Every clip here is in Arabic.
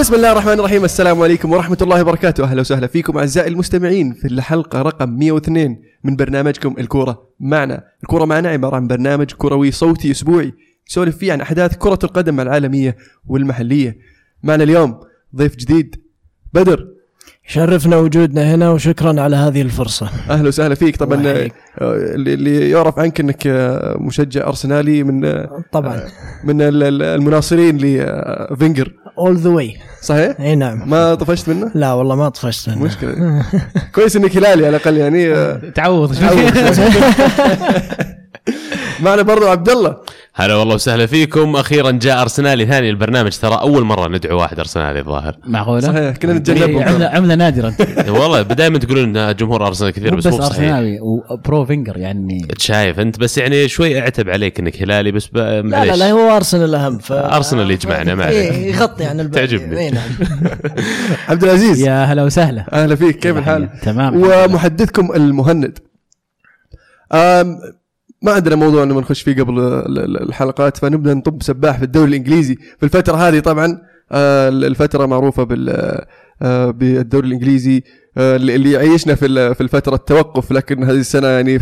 بسم الله الرحمن الرحيم. السلام عليكم ورحمة الله وبركاته. أهلا وسهلا فيكم أعزائي المستمعين في الحلقة رقم 102 من برنامجكم الكورة معنا. الكورة معنا عبارة عن برنامج كروي صوتي أسبوعي نسولف فيه عن أحداث كرة القدم العالمية والمحلية. معنا اليوم ضيف جديد بدر، شرفنا وجودنا هنا وشكرا على هذه الفرصة. أهلا وسهلا فيك. طبعا اللي يعرف عنك أنك مشجع أرسنالي من طبعا من المناصرين لفينجر all the way، صحيح؟ اي نعم. ما طفشت منه؟ لا والله ما طفشت منه. مشكلة. كويس انك هلالي على الأقل يعني. تعوض. معنا برضو عبد الله. هلا والله وسهلا فيكم. أخيرا جاء أرسنالي ثاني البرنامج، ترى أول مرة ندعو واحد أرسنالي الظاهر. معقولة؟ صحيح، كنا نتجنبه. عملة نادرة. والله بدايما تقولون إن جمهور أرسنال كثير، بس مو أرسنالي وبرو فينجر يعني. تشايف أنت، بس يعني شوي أعتب عليك إنك هلالي، بس معليش. لا لا هو أرسنال أهم. أرسنال يجمعنا معنا. يغطي عن الباقي. تعجبني. عبد العزيز. يا هلا وسهلا. أهلا فيك، كيف الحال؟ تمام. ومحدثكم المهند. ما عندنا موضوع انه نخش فيه قبل الحلقات، فنبدا نطب سباح في الدوري الانجليزي في الفتره هذه. طبعا الفتره معروفه بالدوري الانجليزي اللي عيشنا في الفتره التوقف، لكن هذه السنه يعني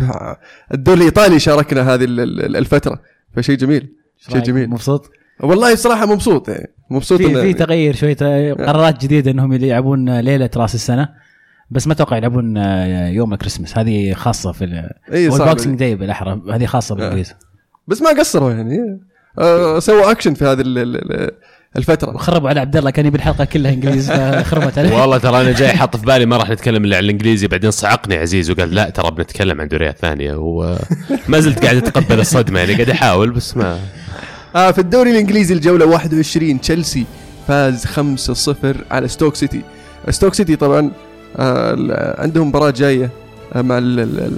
الدوري الايطالي شاركنا هذه الفتره، فشيء جميل. شيء جميل، مبسوط والله بصراحه، مبسوط يعني مبسوط في تغيير شويه قرارات جديده انهم يلعبون ليله راس السنه، بس ما توقع يلعبون يوم الكريسماس، هذه خاصه في البوكسينج داي بالاحرى، هذه خاصه بالانجليز. بس ما قصروا يعني، سووا اكشن في هذه الفتره، خربوا على عبد الله، كان بالحلقه كلها انجليز خربت عليه. والله ترى انا جاي حاط في بالي ما راح نتكلم الا عن الانجليزي، بعدين صعقني عزيز وقال لا ترى بنتكلم عن دوريات ثانيه، وما زلت قاعد اتقبل الصدمه يعني، قاعد احاول بس ما في الدوري الانجليزي الجوله 21 تشلسي فاز 5-0 على ستوك سيتي. طبعا عندهم مباراة جاية مع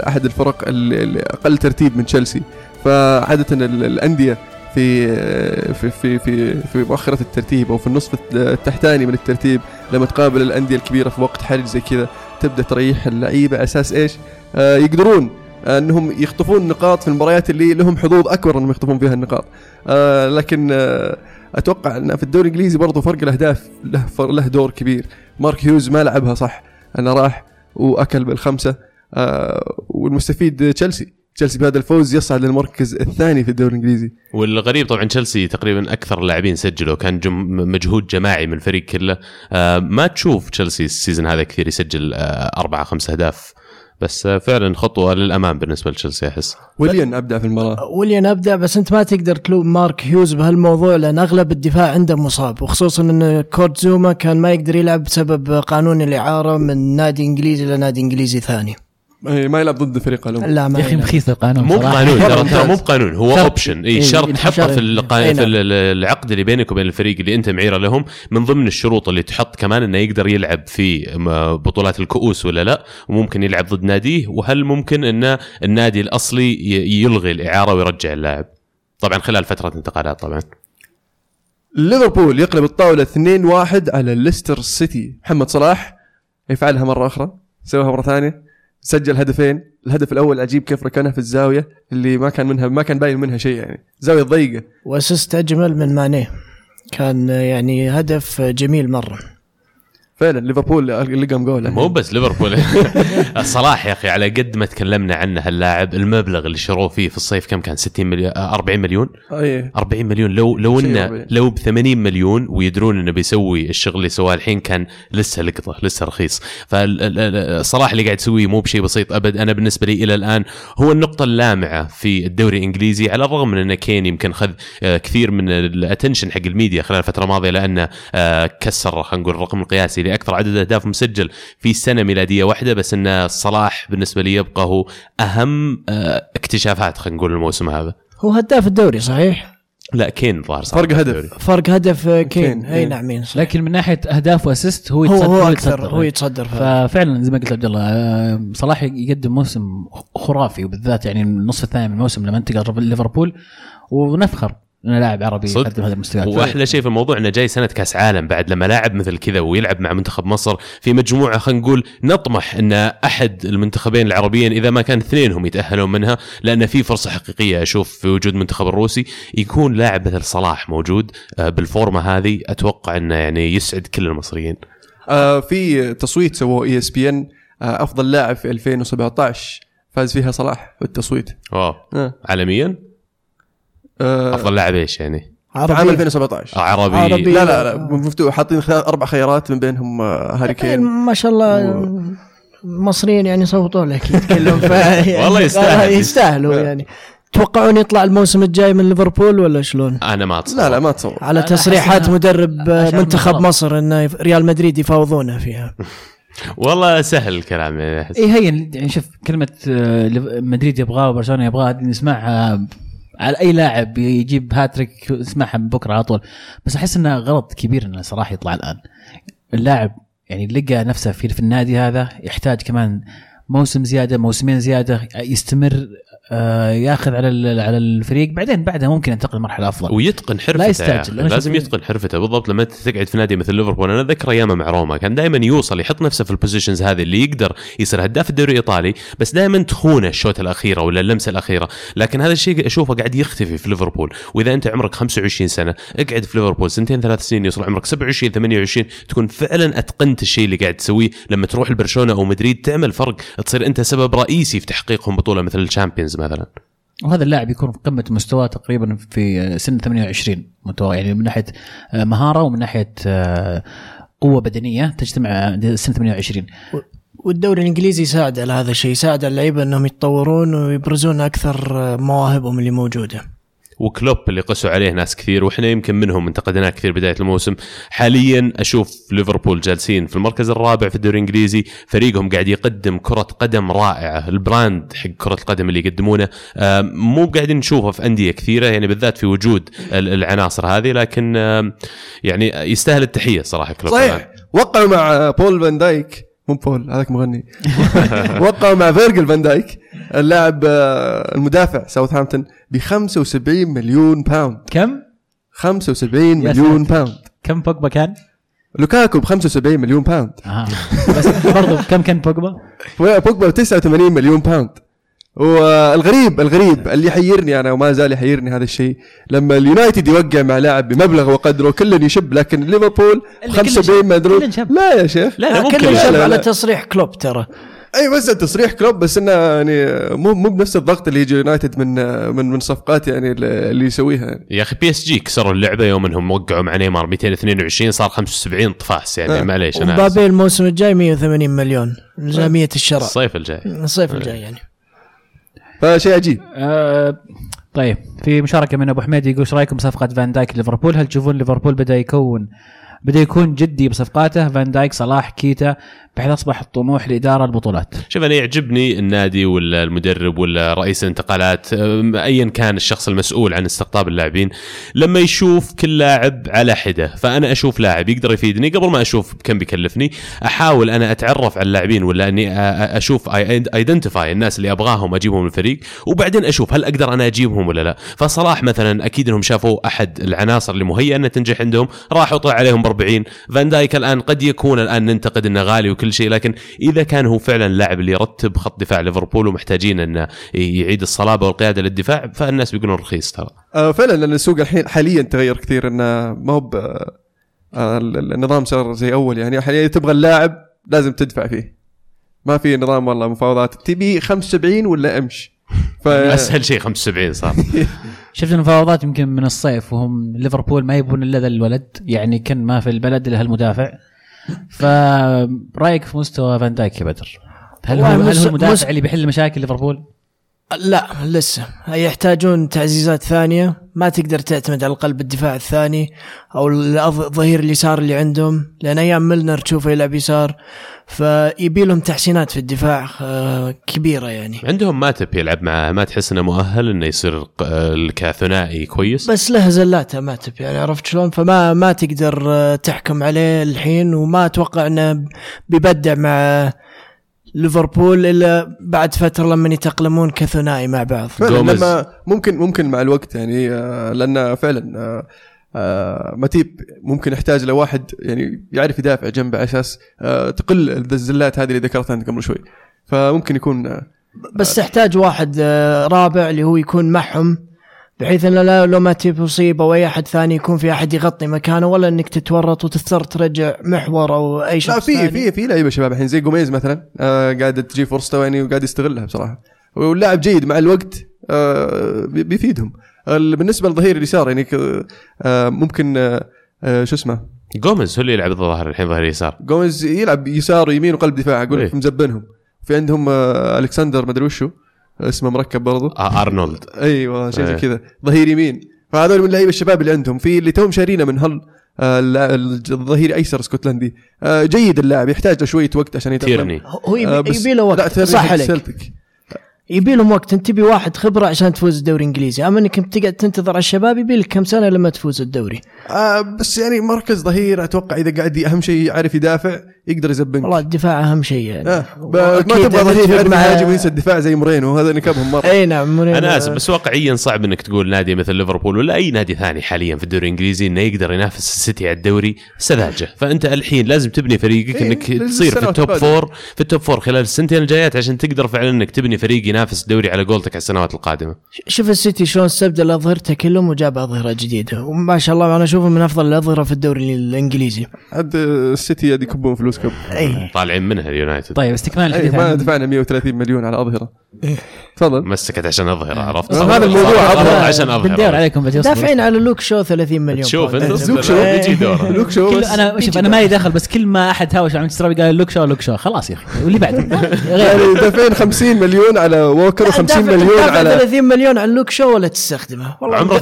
أحد الفرق الأقل ترتيب من تشلسي، فعادة الأندية في في في في مؤخرة الترتيب أو في النصف التحتاني من الترتيب لما تقابل الأندية الكبيرة في وقت حرج زي كذا تبدأ تريح اللعيبة على أساس إيش يقدرون أنهم يخطفون نقاط في المباريات اللي لهم حظوظ أكبر أنهم يخطفون فيها النقاط. لكن أتوقع أن في الدوري الإنجليزي برضو فرق الأهداف له دور كبير. مارك هيوز ما لعبها صح، أنا راح وأكل بالخمسة، والمستفيد تشلسي بهذا الفوز يصعد للمركز الثاني في الدوري الإنجليزي. والغريب طبعا تشلسي تقريبا أكثر اللاعبين سجلوا، كان مجهود جماعي من الفريق كله. ما تشوف تشلسي السيزن هذا كثير يسجل 4-5 أهداف، بس فعلا خطوة للأمام بالنسبة لتشلسي. أحس وليان أبدأ في المباراة، بس أنت ما تقدر تلوم مارك هيوز بهالموضوع، لأن أغلب الدفاع عنده مصاب، وخصوصا أن كورتزوما كان ما يقدر يلعب بسبب قانون الإعارة من نادي إنجليزي لنادي إنجليزي ثاني، ما يلعب ضد فريقه. لا ما يخيم خيس القانون، مو قانون هو اوبشن، اي شرط حطه في العقد اللي بينك وبين الفريق اللي انت معيره لهم، من ضمن الشروط اللي تحط كمان انه يقدر يلعب في بطولات الكؤوس ولا لا، وممكن يلعب ضد ناديه، وهل ممكن ان النادي الاصلي يلغي الاعاره ويرجع اللاعب طبعا خلال فتره انتقالات. طبعا ليفربول يقلب الطاوله 2-1 على ليستر سيتي. محمد صلاح يفعلها مره اخرى، سواها مره ثانيه، سجل هدفين. الهدف الأول عجيب كيف ركنها في الزاوية اللي ما كان باين منها شيء يعني، زاوية ضيقة، وأسست أجمل من ماني، كان يعني هدف جميل مرة فعلا. ليفربول اللي قام جوله، مو بس ليفربول. الصراحة يا أخي على قد ما تكلمنا عنه هاللاعب، المبلغ اللي شروه فيه في الصيف كم كان؟ 40 مليون. أيه. 40 مليون، لو إنه لو ب80 مليون، ويدرون إنه بيسوي الشغل اللي سواه الحين، كان لسه لقطة، لسه رخيص. فالصراحة اللي قاعد يسويه مو بشيء بسيط أبد. أنا بالنسبة لي إلى الآن هو النقطة اللامعة في الدوري الإنجليزي، على الرغم من إنه كين يمكن خذ كثير من الأتنشن حق الميديا خلال الفترة الماضية، لأنه كسر خلينا نقول الرقم القياسي أكثر عدد أهداف مسجل في سنة ميلادية واحدة، بس إن صلاح بالنسبة لي يبقى هو أهم اكتشافات خلينا نقول الموسم هذا. هو هداف الدوري صحيح؟ لا كين ظهر صح، فرق هدف كين. اي نعم، لكن من ناحيه اهداف واسيست هو يتصدر ففعلا زي ما قلت عبد الله، صلاح يقدم موسم خرافي، وبالذات يعني النصف الثاني من الموسم لما انتقل ليفربول، ونفخر انه لاعب عربي يقدم هذا المستوى. واحلى شيء في الموضوع انه جاي سنه كاس عالم بعد، لما لاعب مثل كذا ويلعب مع منتخب مصر في مجموعه خلينا نقول نطمح ان احد المنتخبين العربيين اذا ما كان اثنين هم يتاهلون منها، لان في فرصه حقيقيه اشوف في وجود منتخب الروسي. يكون لاعب مثل صلاح موجود بالفورمه هذه اتوقع انه يعني يسعد كل المصريين. في تصويت سووه ESPN افضل لاعب في 2017 فاز فيها صلاح بالتصويت. عالميا افضل لاعب ايش يعني عام 2017 عربي؟ لا مفتوح، حاطين اربع خيارات من بينهم هاري كين. ما شاء الله مصريين يعني صوتوا لك يتكلم والله يستاهلوا يعني. توقعون يطلع الموسم الجاي من ليفربول ولا شلون؟ أنا ما أتصور. لا ما أتصور، على تصريحات مدرب منتخب مصر إن ريال مدريد يفاوضونه فيها. والله سهل الكلام يعني. إيه هين يعني شوف كلمة مدريد يبغاه وبرشلونة يبغاه نسمعها على أي لاعب يجيب هاتريك نسمعها بكرة على طول، بس أحس إنه غلط كبير إنه صراحة يطلع الآن. اللاعب يعني لقى نفسه في النادي هذا، يحتاج كمان موسم زيادة موسمين زيادة يستمر، ياخذ على الفريق، بعدين بعدها ممكن ينتقل لمرحله افضل ويتقن حرفته. لا يستعجل، لازم يتقن حرفته بالضبط. لما تقعد في نادي مثل ليفربول، انا اذكر ايام مع روما كان دائما يوصل يحط نفسه في البوزيشنز هذه اللي يقدر يصير هداف الدوري الايطالي، بس دائما تخونه الشوت الاخيره ولا اللمسه الاخيره. لكن هذا الشيء اشوفه قاعد يختفي في ليفربول. واذا انت عمرك 25 سنه اقعد في ليفربول سنتين ثلاث سنين، يوصل عمرك 27 28 تكون فعلا اتقنت الشيء اللي قاعد تسويه. لما تروح لبرشلونه او مدريد تعمل فرق، تصير انت سبب رئيسي في تحقيقهم بطوله مثل الشامبيونز مثلا. وهذا اللاعب يكون في قمة مستواه تقريبا في سن 28 متوقع، يعني من ناحية مهارة ومن ناحية قوة بدنية تجتمع سن 28. والدوري الإنجليزي يساعد على هذا الشيء، يساعد اللعيبة أنهم يتطورون ويبرزون أكثر مواهبهم اللي موجودة. وكلوب اللي قسوا عليه ناس كثير وإحنا يمكن منهم انتقدناه كثير بداية الموسم، حاليا أشوف ليفربول جالسين في المركز الرابع في الدوري الإنجليزي، فريقهم قاعد يقدم كرة قدم رائعة. البراند حق كرة القدم اللي يقدمونه مو قاعدين نشوفه في أندية كثيرة يعني، بالذات في وجود العناصر هذه. لكن يعني يستاهل التحية صراحة كلوب. صحيح، وقعوا مع بول فان دايك، مو بول هذاك مغني وقعوا مع فيرجيل فان دايك اللاعب المدافع ساوثهامبتون ب 75 مليون باوند. كم؟ 75 مليون باوند. كم بوجبا كان؟ لوكاكو ب 75 مليون باوند. بس برضه كم كان بوجبا؟ بوجبا 89 مليون باوند. والغريب اللي حيرني أنا وما زال يحيرني هذا الشيء، لما اليونايتد يوقع مع لاعب بمبلغ وقدره كلن يشب، لكن ليفربول 75 مليون. لا يا شيخ، لا ممكن يشب على تصريح كلوب ترى. اي بس تصريح كلوب، بس انه يعني مو بنفس الضغط اللي يجي يونايتد من صفقات يعني اللي يسويها يعني. يا اخي بي اس جي كسروا اللعبه يوم انهم وقعوا مع نيمار 222 صار 75 طفاس يعني. معليش انا مبابي الموسم الجاي 180 مليون ميزانيه الشراء الصيف الجاي يعني، فشيء عجيب. طيب في مشاركه من ابو حميد يقول ايش رايكم صفقه فان دايك ليفربول؟ هل تشوفون ليفربول بدا يكون جدي بصفقاته فان دايك صلاح كيتا بحيث أصبح الطموح لإدارة البطولات؟ شوف أنا يعجبني النادي ولا المدرب ولا رئيس الانتقالات أيا كان الشخص المسؤول عن استقطاب اللاعبين لما يشوف كل لاعب على حدة. فأنا أشوف لاعب يقدر يفيدني قبل ما أشوف كم بيكلفني، أحاول أنا أتعرف على اللاعبين ولا أني أشوف ايدنتيفاي الناس اللي أبغاهم أجيبهم الفريق، وبعدين أشوف هل أقدر أنا أجيبهم ولا لا. فصلاح مثلا أكيد أنهم شافوا أحد العناصر اللي مهيئة أن تنجح عندهم راحوا طلع عليهم 40. فان دايك الآن قد يكون الآن ننتقد أنه غالي كل شيء، لكن إذا كان هو فعلا لاعب اللي يرتب خط دفاع ليفربول ومحتاجين أن يعيد الصلابة والقيادة للدفاع، فالناس بيقولون رخيص ترى. فعلا لأن السوق الحين حاليا تغير كثير، إنه ما هو النظام صار زي أول يعني. حاليا تبغى اللاعب لازم تدفع فيه، ما في نظام والله مفاوضات تبي 75 ولا أمشي. أسهل شيء 75 صار. شفت المفاوضات يمكن من الصيف وهم ليفربول ما يبون إلا ذا الولد يعني، كان ما في البلد إلا هالمدافع. فرأيك في مستوى فان دايك يا بدر؟ هل هو المدافع اللي بيحل مشاكل ليفربول؟ لا لسه، يحتاجون تعزيزات ثانية. ما تقدر تعتمد على القلب الدفاع الثاني أو الظهير اليسار اللي عندهم، لأن أيام ميلنر تشوفه يلعب يسار، فيبي لهم تحسينات في الدفاع كبيرة يعني. عندهم ماتب يلعب معه، ما تحس إنه مؤهل إنه يصير كثنائي كويس، بس له زلاته ماتب يعني، عرفت شلون؟ فما تقدر تحكم عليه الحين، وما أتوقع إنه بيبدع مع ليفربول إلا بعد فترة لما يتأقلمون كثنائي مع بعض. فعلا لما ممكن مع الوقت يعني، لأن فعلا ماتيب ممكن يحتاج لواحد يعني يعرف يدافع جنبه على أساس تقل الزلات هذه اللي ذكرتها أنت قبل شوي. فممكن يكون بس تحتاج واحد رابع اللي هو يكون معهم، بحيث أن لو ماتيب أصيب أو أي أحد ثاني يكون في أحد يغطي مكانه، ولا أنك تتورط وتضطر ترجع محور أو أي شخص ثاني. في لعيبة شباب الحين زي غوميز مثلا قاعد تجي فرصته يعني وقاعد يستغلها بصراحة، واللاعب جيد مع الوقت بيفيدهم. بالنسبة للظهير اليسار يعني ممكن شو اسمه غوميز هو اللي يلعب الظهير الحين، ظهير يسار. غوميز يلعب يسار ويمين وقلب دفاع، أقول لك مزبنهم. في عندهم ألكسندر مدري وشو اسمه مركب برضه أرنولد أيوة شيء كذا ظهير يمين. فهذول من لعيبة الشباب اللي عندهم، في اللي توم شارينا من هل الظهير أيسر اسكتلندي جيد اللاعب، يحتاج شوية وقت عشان يتأقلم. هو يبي له وقت صح عليك، يبي لهم وقت. انت تبي واحد خبره عشان تفوز الدوري الانجليزي، اما انك بتقعد تنتظر على الشباب يبي لك كم سنه لما تفوز الدوري. بس يعني مركز ظهير اتوقع اذا قاعد اهم شيء يعرف يدافع يقدر يزبنك. والله الدفاع اهم شيء يعني. ما تبغى ظهير يعرف يهاجم ينسى الدفاع زي مورينيو، هذا نكبهم مره. اي نعم مورينيو. انا اسف بس واقعيا صعب انك تقول نادي مثل ليفربول ولا اي نادي ثاني حاليا في الدوري الانجليزي انه يقدر ينافس السيتي على الدوري سذاجه. فانت الحين لازم تبني فريقك انك تصير في التوب 4 خلال السنتين الجايات عشان تقدر فعلا انك تبني فريق نافس الدوري على قولتك على السنوات القادمه. شوف السيتي شلون استبدل اظهرته كلهم وجاب اظهره جديده، وما شاء الله انا اشوفه من افضل الاظهره في الدوري الانجليزي. عاد السيتي هذه كبون فلوس كب طالعين منها اليونايتد. طيب استكمال الحديث ما دفعنا 130 مليون على اظهره. تفضل مسكت عشان اظهره. عرفت هذا الموضوع عشان اظهره ندور عليكم دافعين على لوك شو 30 مليون. شوف لوك شو بيجي دوره لوك شو. انا شوف انا ما يدخل، بس كل ما احد هاوش عم يستربي قال لوك شو خلاص يا اخي واللي بعده غير. دافعين 50 مليون على ووكر، 50 مليون على 30 مليون على لوك شو ولا تستخدمه. والله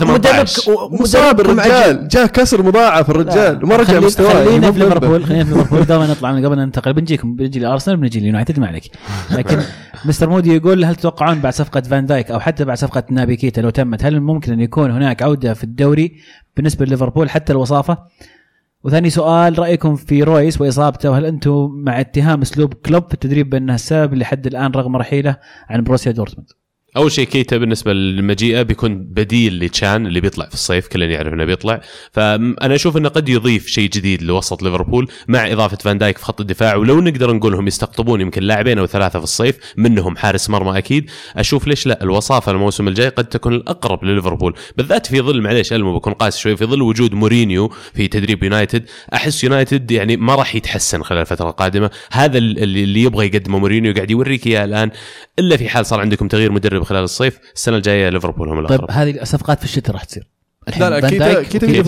مدرب الرجال جاء كسر مضاعف الرجال وما رجع مستواه. خلينا في ليفربول دائما نطلع من قبل ننتقل. بنجي لارسنال بنجي ليونايتد ما عليك. لكن مستر مودي يقول هل تتوقعون بعد صفقة فان دايك او حتى بعد صفقة نابي كيتا لو تمت هل ممكن ان يكون هناك عودة في الدوري بالنسبة لليفربول حتى الوصافة؟ وثاني سؤال رأيكم في رويس وإصابته، وهل أنتم مع اتهام أسلوب كلوب في التدريب بأنه السبب لحد الآن رغم رحيله عن بروسيا دورتموند؟ أول شيء كيتا بالنسبة للمجيئة بيكون بديل لتشان اللي بيطلع في الصيف، كلنا يعرف إنه بيطلع. فأنا أشوف إنه قد يضيف شيء جديد لوسط ليفربول مع إضافة فان دايك في خط الدفاع، ولو نقدر نقولهم يستقطبون يمكن لاعبين أو ثلاثة في الصيف منهم حارس مرمى أكيد. أشوف ليش لا الوصافة الموسم الجاي قد تكون الأقرب لليفربول، بالذات في ظل معليش ألمو بكون قاسي شوي في ظل وجود مورينيو في تدريب يونايتد. أحس يونايتد يعني ما راح يتحسن خلال الفترة القادمة. هذا اللي يبغى يقدمه مورينيو قاعد يوريك إياه الآن، إلا في حال صار عندكم تغيير مدرب خلال الصيف. السنة الجاية ليفربول هم الأقرب. طيب هذه الصفقات في الشتاء راح تصير؟ لا كيتا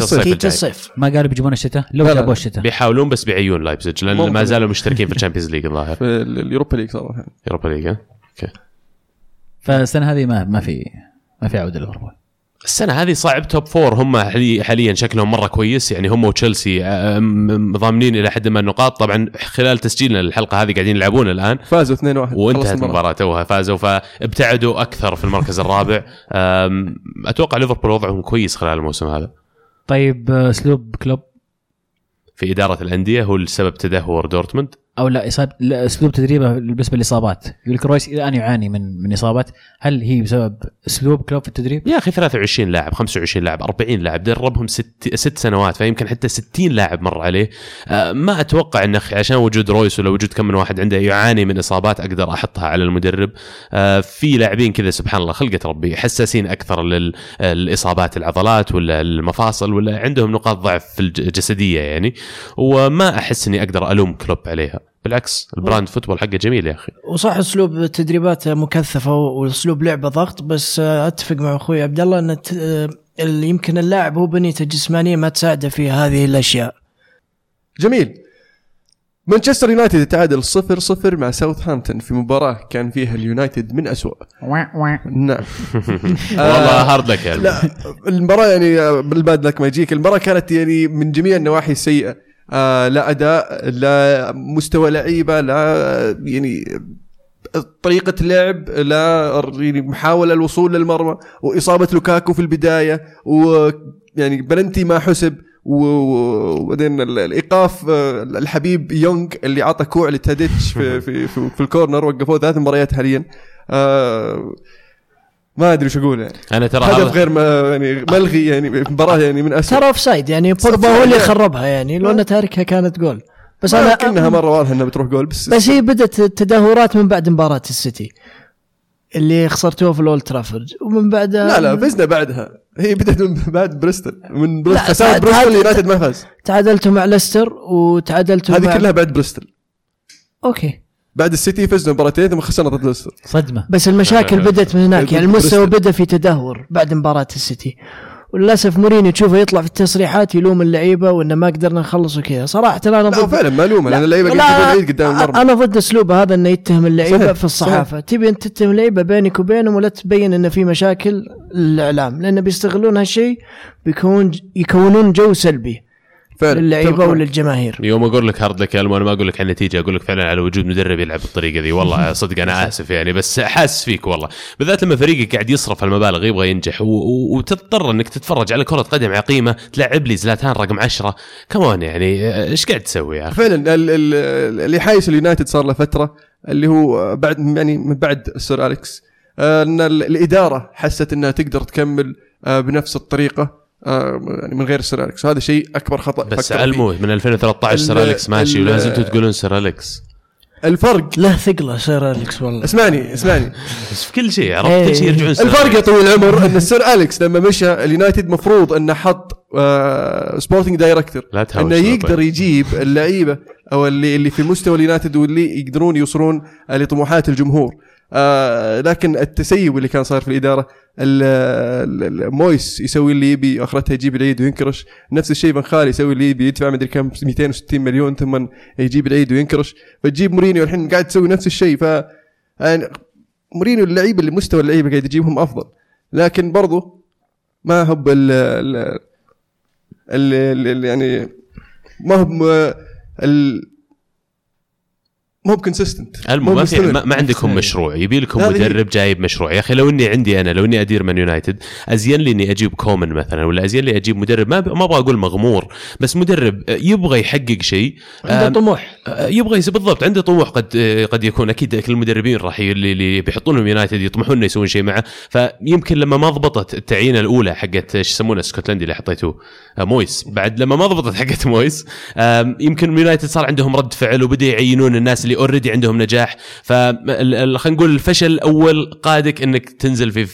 الصيف ما قالوا بيجيبون الشتاء، لو جابوا الشتاء بيحاولون بس بعيون لايبزيج لأن ما زالوا مشتركين في الشامبيونز ليج الظاهر في اليوروبا ليج صراحة اليوروبا ليج. اوكي فالسنة هذه ما في عودة ليفربول. السنة هذه صعب. توب فور هم حاليا شكلهم مرة كويس يعني، هم وتشلسي ضامنين إلى حد ما النقاط. طبعا خلال تسجيلنا للحلقة هذه قاعدين يلعبون الآن، فازوا 2-1 وانتهت المباراة توها فازوا، فابتعدوا أكثر في المركز الرابع. أتوقع ليفربول وضعهم كويس خلال الموسم هذا. طيب أسلوب كلوب في إدارة الأندية هو السبب تدهور دورتموند أو لا؟ أسلوب تدريبه بالنسبة للإصابات يقول رويس الآن يعاني من إصابات، هل هي بسبب أسلوب كلوب في التدريب؟ يا أخي 23 لاعب 25 لاعب 40 لاعب دربهم 6 سنوات، فيمكن حتى 60 لاعب مر عليه. ما أتوقع أن عشان وجود رويس ولا وجود كم من واحد عنده يعاني من إصابات أقدر أحطها على المدرب. في لاعبين كذا سبحان الله خلقة ربي حساسين أكثر للإصابات العضلات ولا المفاصل ولا عندهم نقاط ضعف في الجسدية يعني، وما أحس إني أقدر ألوم كلوب عليها. بالعكس البراند فوتبول حقه جميل يا أخي، وصح أسلوب تدريباته مكثفة وأسلوب لعبة ضغط. بس أتفق مع أخوي عبد الله أن يمكن اللاعب هو بنيته الجسمانية ما تساعده في هذه الأشياء. جميل. مانشستر يونايتد تعادل 0-0 مع ساوثهامبتون في مباراة كان فيها اليونايتد من أسوأ. نعم والله هارد لك يعني. لا المباراة يعني بالباد لك ما يجيك. المباراة كانت يعني من جميع النواحي سيئة، لا أداء لا مستوى لعيبة لا يعني طريقة لعب لا يعني محاولة الوصول للمرمى، وإصابة لوكاكو في البداية، ويعني بلنتي ما حسب، وبعدين الايقاف الحبيب يونغ اللي عطى كوع لتاديتش في في في, في الكورنر، وقفوه 3 مباريات حاليا. ما ادري شو اقول يعني. انا ترى هدف غير يعني ملغي، يعني مباراه يعني من اسفل ترى اوف سايد، يعني بوربا هو اللي خربها، يعني لو انه تاركها كانت جول، بس انا انها مره واضحه انها بتروح جول، بس هي بدت التدهورات من بعد مباراه السيتي اللي خسرتوها في الأولد ترافورد، ومن بعدها لا فزنا بعدها، هي بدت من بعد بريستول، من خسارة بريستول يونايتد ما فاز، تعادلتوا مع ليستر وتعادلتوا هذه كلها بعد بريستول. اوكي بعد السيتي فزنا مباراتين ثم خسرنا ضد ليستر، صدمة. بس المشاكل بدت من هناك، يعني المستوى بدا في تدهور بعد مباراة السيتي، وللاسف مورينيو تشوفه يطلع في التصريحات يلوم اللعيبه وانه ما قدرنا نخلص وكذا. صراحه انا ضد، فعلا ما لومه، لان اللعيبه قاعدين قدام المرمى. انا ضد اسلوب هذا انه يتهم اللعيبه في الصحافه. صحيح. تبي انت تتهم اللعيبه بينك وبينهم ولا تبين انه في مشاكل الاعلام، لانه بيستغلون هالشيء، يكونون جو سلبي للعيبه وللجماهير. يوم اقول لك هارد لك الم، انا ما اقول لك عن النتيجه، اقول لك فعلا على وجود مدرب يلعب بالطريقه دي. والله صدق انا اسف يعني، بس حاس فيك والله، بالذات لما فريقك قاعد يصرف المبالغ يبغى ينجح، وتضطر انك تتفرج على كره قدم عقيمه تلعب لي زلاتان رقم 10 كمان، يعني ايش قاعد تسوي يعني؟ فعلا اللي حايس اليونايتد صار له فتره، اللي هو بعد يعني من بعد سير أليكس، ان الاداره حست انها تقدر تكمل بنفس الطريقه يعني من غير سير أليكس. هذا شيء اكبر خطا، بس علموه من 2013 سير أليكس ماشي، ولازم تقولون سير أليكس الفرق له ثقله. سير أليكس والله اسمعني بس في كل شيء عرفت كل شيء يرجعون الفرق يا طويل العمر. ان سير أليكس لما مشى اليونايتد مفروض انه حط سبورتنج دايركتور انه يقدر يجيب اللعيبه او اللي في مستوى اليونايتد واللي يقدرون يوصلون لطموحات الجمهور. لكن التسيب اللي كان صار في الإدارة، مويس يسوي اللي يبي، آخرتها يجيب العيد وينكرش. نفس الشيء بن خالي يسوي اللي يبي، يدفع مدري كم 260 مليون ثم يجيب العيد وينكرش. فتجيب مورينيو الحين قاعد تسوي نفس الشيء. ف يعني مورينيو اللعيبة اللي مستوى اللعيبة قاعد يجيبهم أفضل، لكن برضو ما هب ال يعني ما هب ال مو كونسيستنت، ما عندكم مشروع. يبي لكم مدرب جايب مشروع. يا اخي لو اني عندي انا، لو اني ادير مان يونايتد، ازين لي اني اجيب كومن مثلا، ولا ازين لي اجيب مدرب ما ابغى اقول مغمور، بس مدرب يبغى يحقق شيء، عنده طموح، يبغى بالضبط عنده طموح. قد يكون اكيد كل المدربين راح اللي بيحطون لهم يونايتد يطمحون انه يسوون شيء معه. فيمكن لما ما ضبطت التعيينه الاولى حقت ايش يسمونه الاسكتلندي اللي حطيته مويس، بعد لما ما ضبطت حقت مويس يمكن يونايتد صار عندهم رد فعل وبدا يعينون الناس اللي اوريدي عندهم نجاح. فخلينا نقول الفشل اول قادك انك تنزل في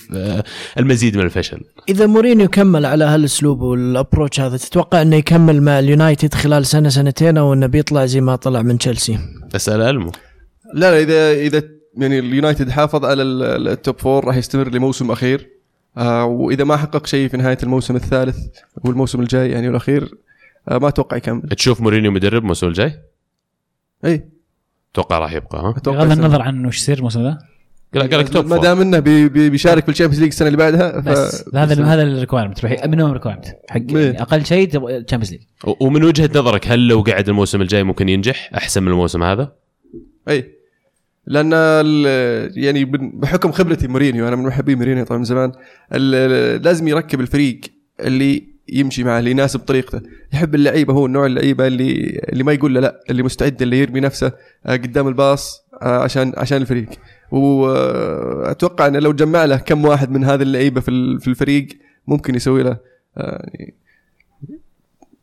المزيد من الفشل. اذا مورينيو كمل على هالاسلوب والابروتش هذا، تتوقع انه يكمل مع اليونايتد خلال سنه سنتين، او انه بيطلع زي ما طلع من تشلسي؟ اسال المو. لا اذا يعني اليونايتد حافظ على التوب فور راح يستمر لموسم اخير، واذا ما حقق شيء في نهايه الموسم الثالث والموسم الجاي يعني الاخير، ما اتوقع يكمل. تشوف مورينيو مدرب الموسم الجاي؟ اي توقع راح يبقى. ها بغض النظر عنه ايش يصير الموسم ده، قالك توب ما دام انه بيشارك في الشامبيونز ليج السنه اللي بعدها، بس هذا الريكويرمنت روحي منهم، ريكويرمنت حق يعني اقل شيء الشامبيونز ليج. ومن وجهه نظرك هل لو قعد الموسم الجاي ممكن ينجح احسن من الموسم هذا؟ اي، لان يعني بحكم خبرتي مورينيو، انا من محبي مورينيو طبعا من زمان، لازم يركب الفريق اللي يمشي معه، اللي يناسب طريقته. يحب اللعيبه، هو النوع اللعيبه اللي ما يقول لا، اللي مستعد اللي يرمي نفسه قدام الباص عشان الفريق. واتوقع ان لو جمع له كم واحد من هذه اللعيبه في الفريق ممكن يسوي له يعني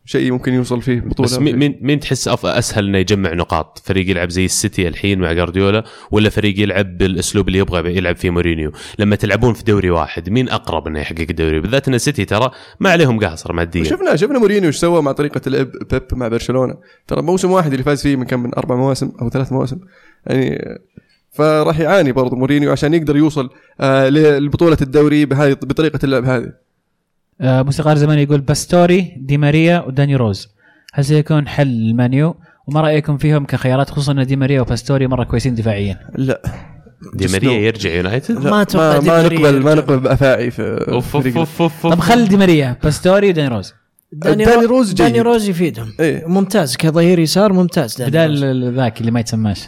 شيء ممكن يوصل فيه بطولة. بس مين تحس اسهل انه يجمع نقاط؟ فريق يلعب زي السيتي الحين مع غارديولا، ولا فريق يلعب بالاسلوب اللي يبغى يلعب فيه مورينيو؟ لما تلعبون في دوري واحد مين اقرب انه يحقق الدوري؟ بالذات ان السيتي ترى ما عليهم قاصر ماديا. شفنا مورينيو ايش سوى مع طريقه لعب بيب مع برشلونة، ترى موسم واحد اللي فاز فيه من كم، من 4 مواسم أو 3 مواسم يعني. فراح يعاني برضو مورينيو عشان يقدر يوصل لبطولة الدوري بهذه بطريقه اللعب هذه. موسيقار زمان يقول باستوري، دي ماريا وداني روز، هل سيكون حل المانيو؟ وما رأيكم فيهم كخيارات، خصوصا ان دي ماريا وباستوري مرة كويسين دفاعيا. لا دي ماريا يرجع يونايتد، ما نقبل بأفاعي طب خل دي ماريا، باستوري وداني روز. داني روز يفيدهم. إيه؟ ممتاز كظهير يسار، ممتاز بدال ذاك اللي ما يتسماش.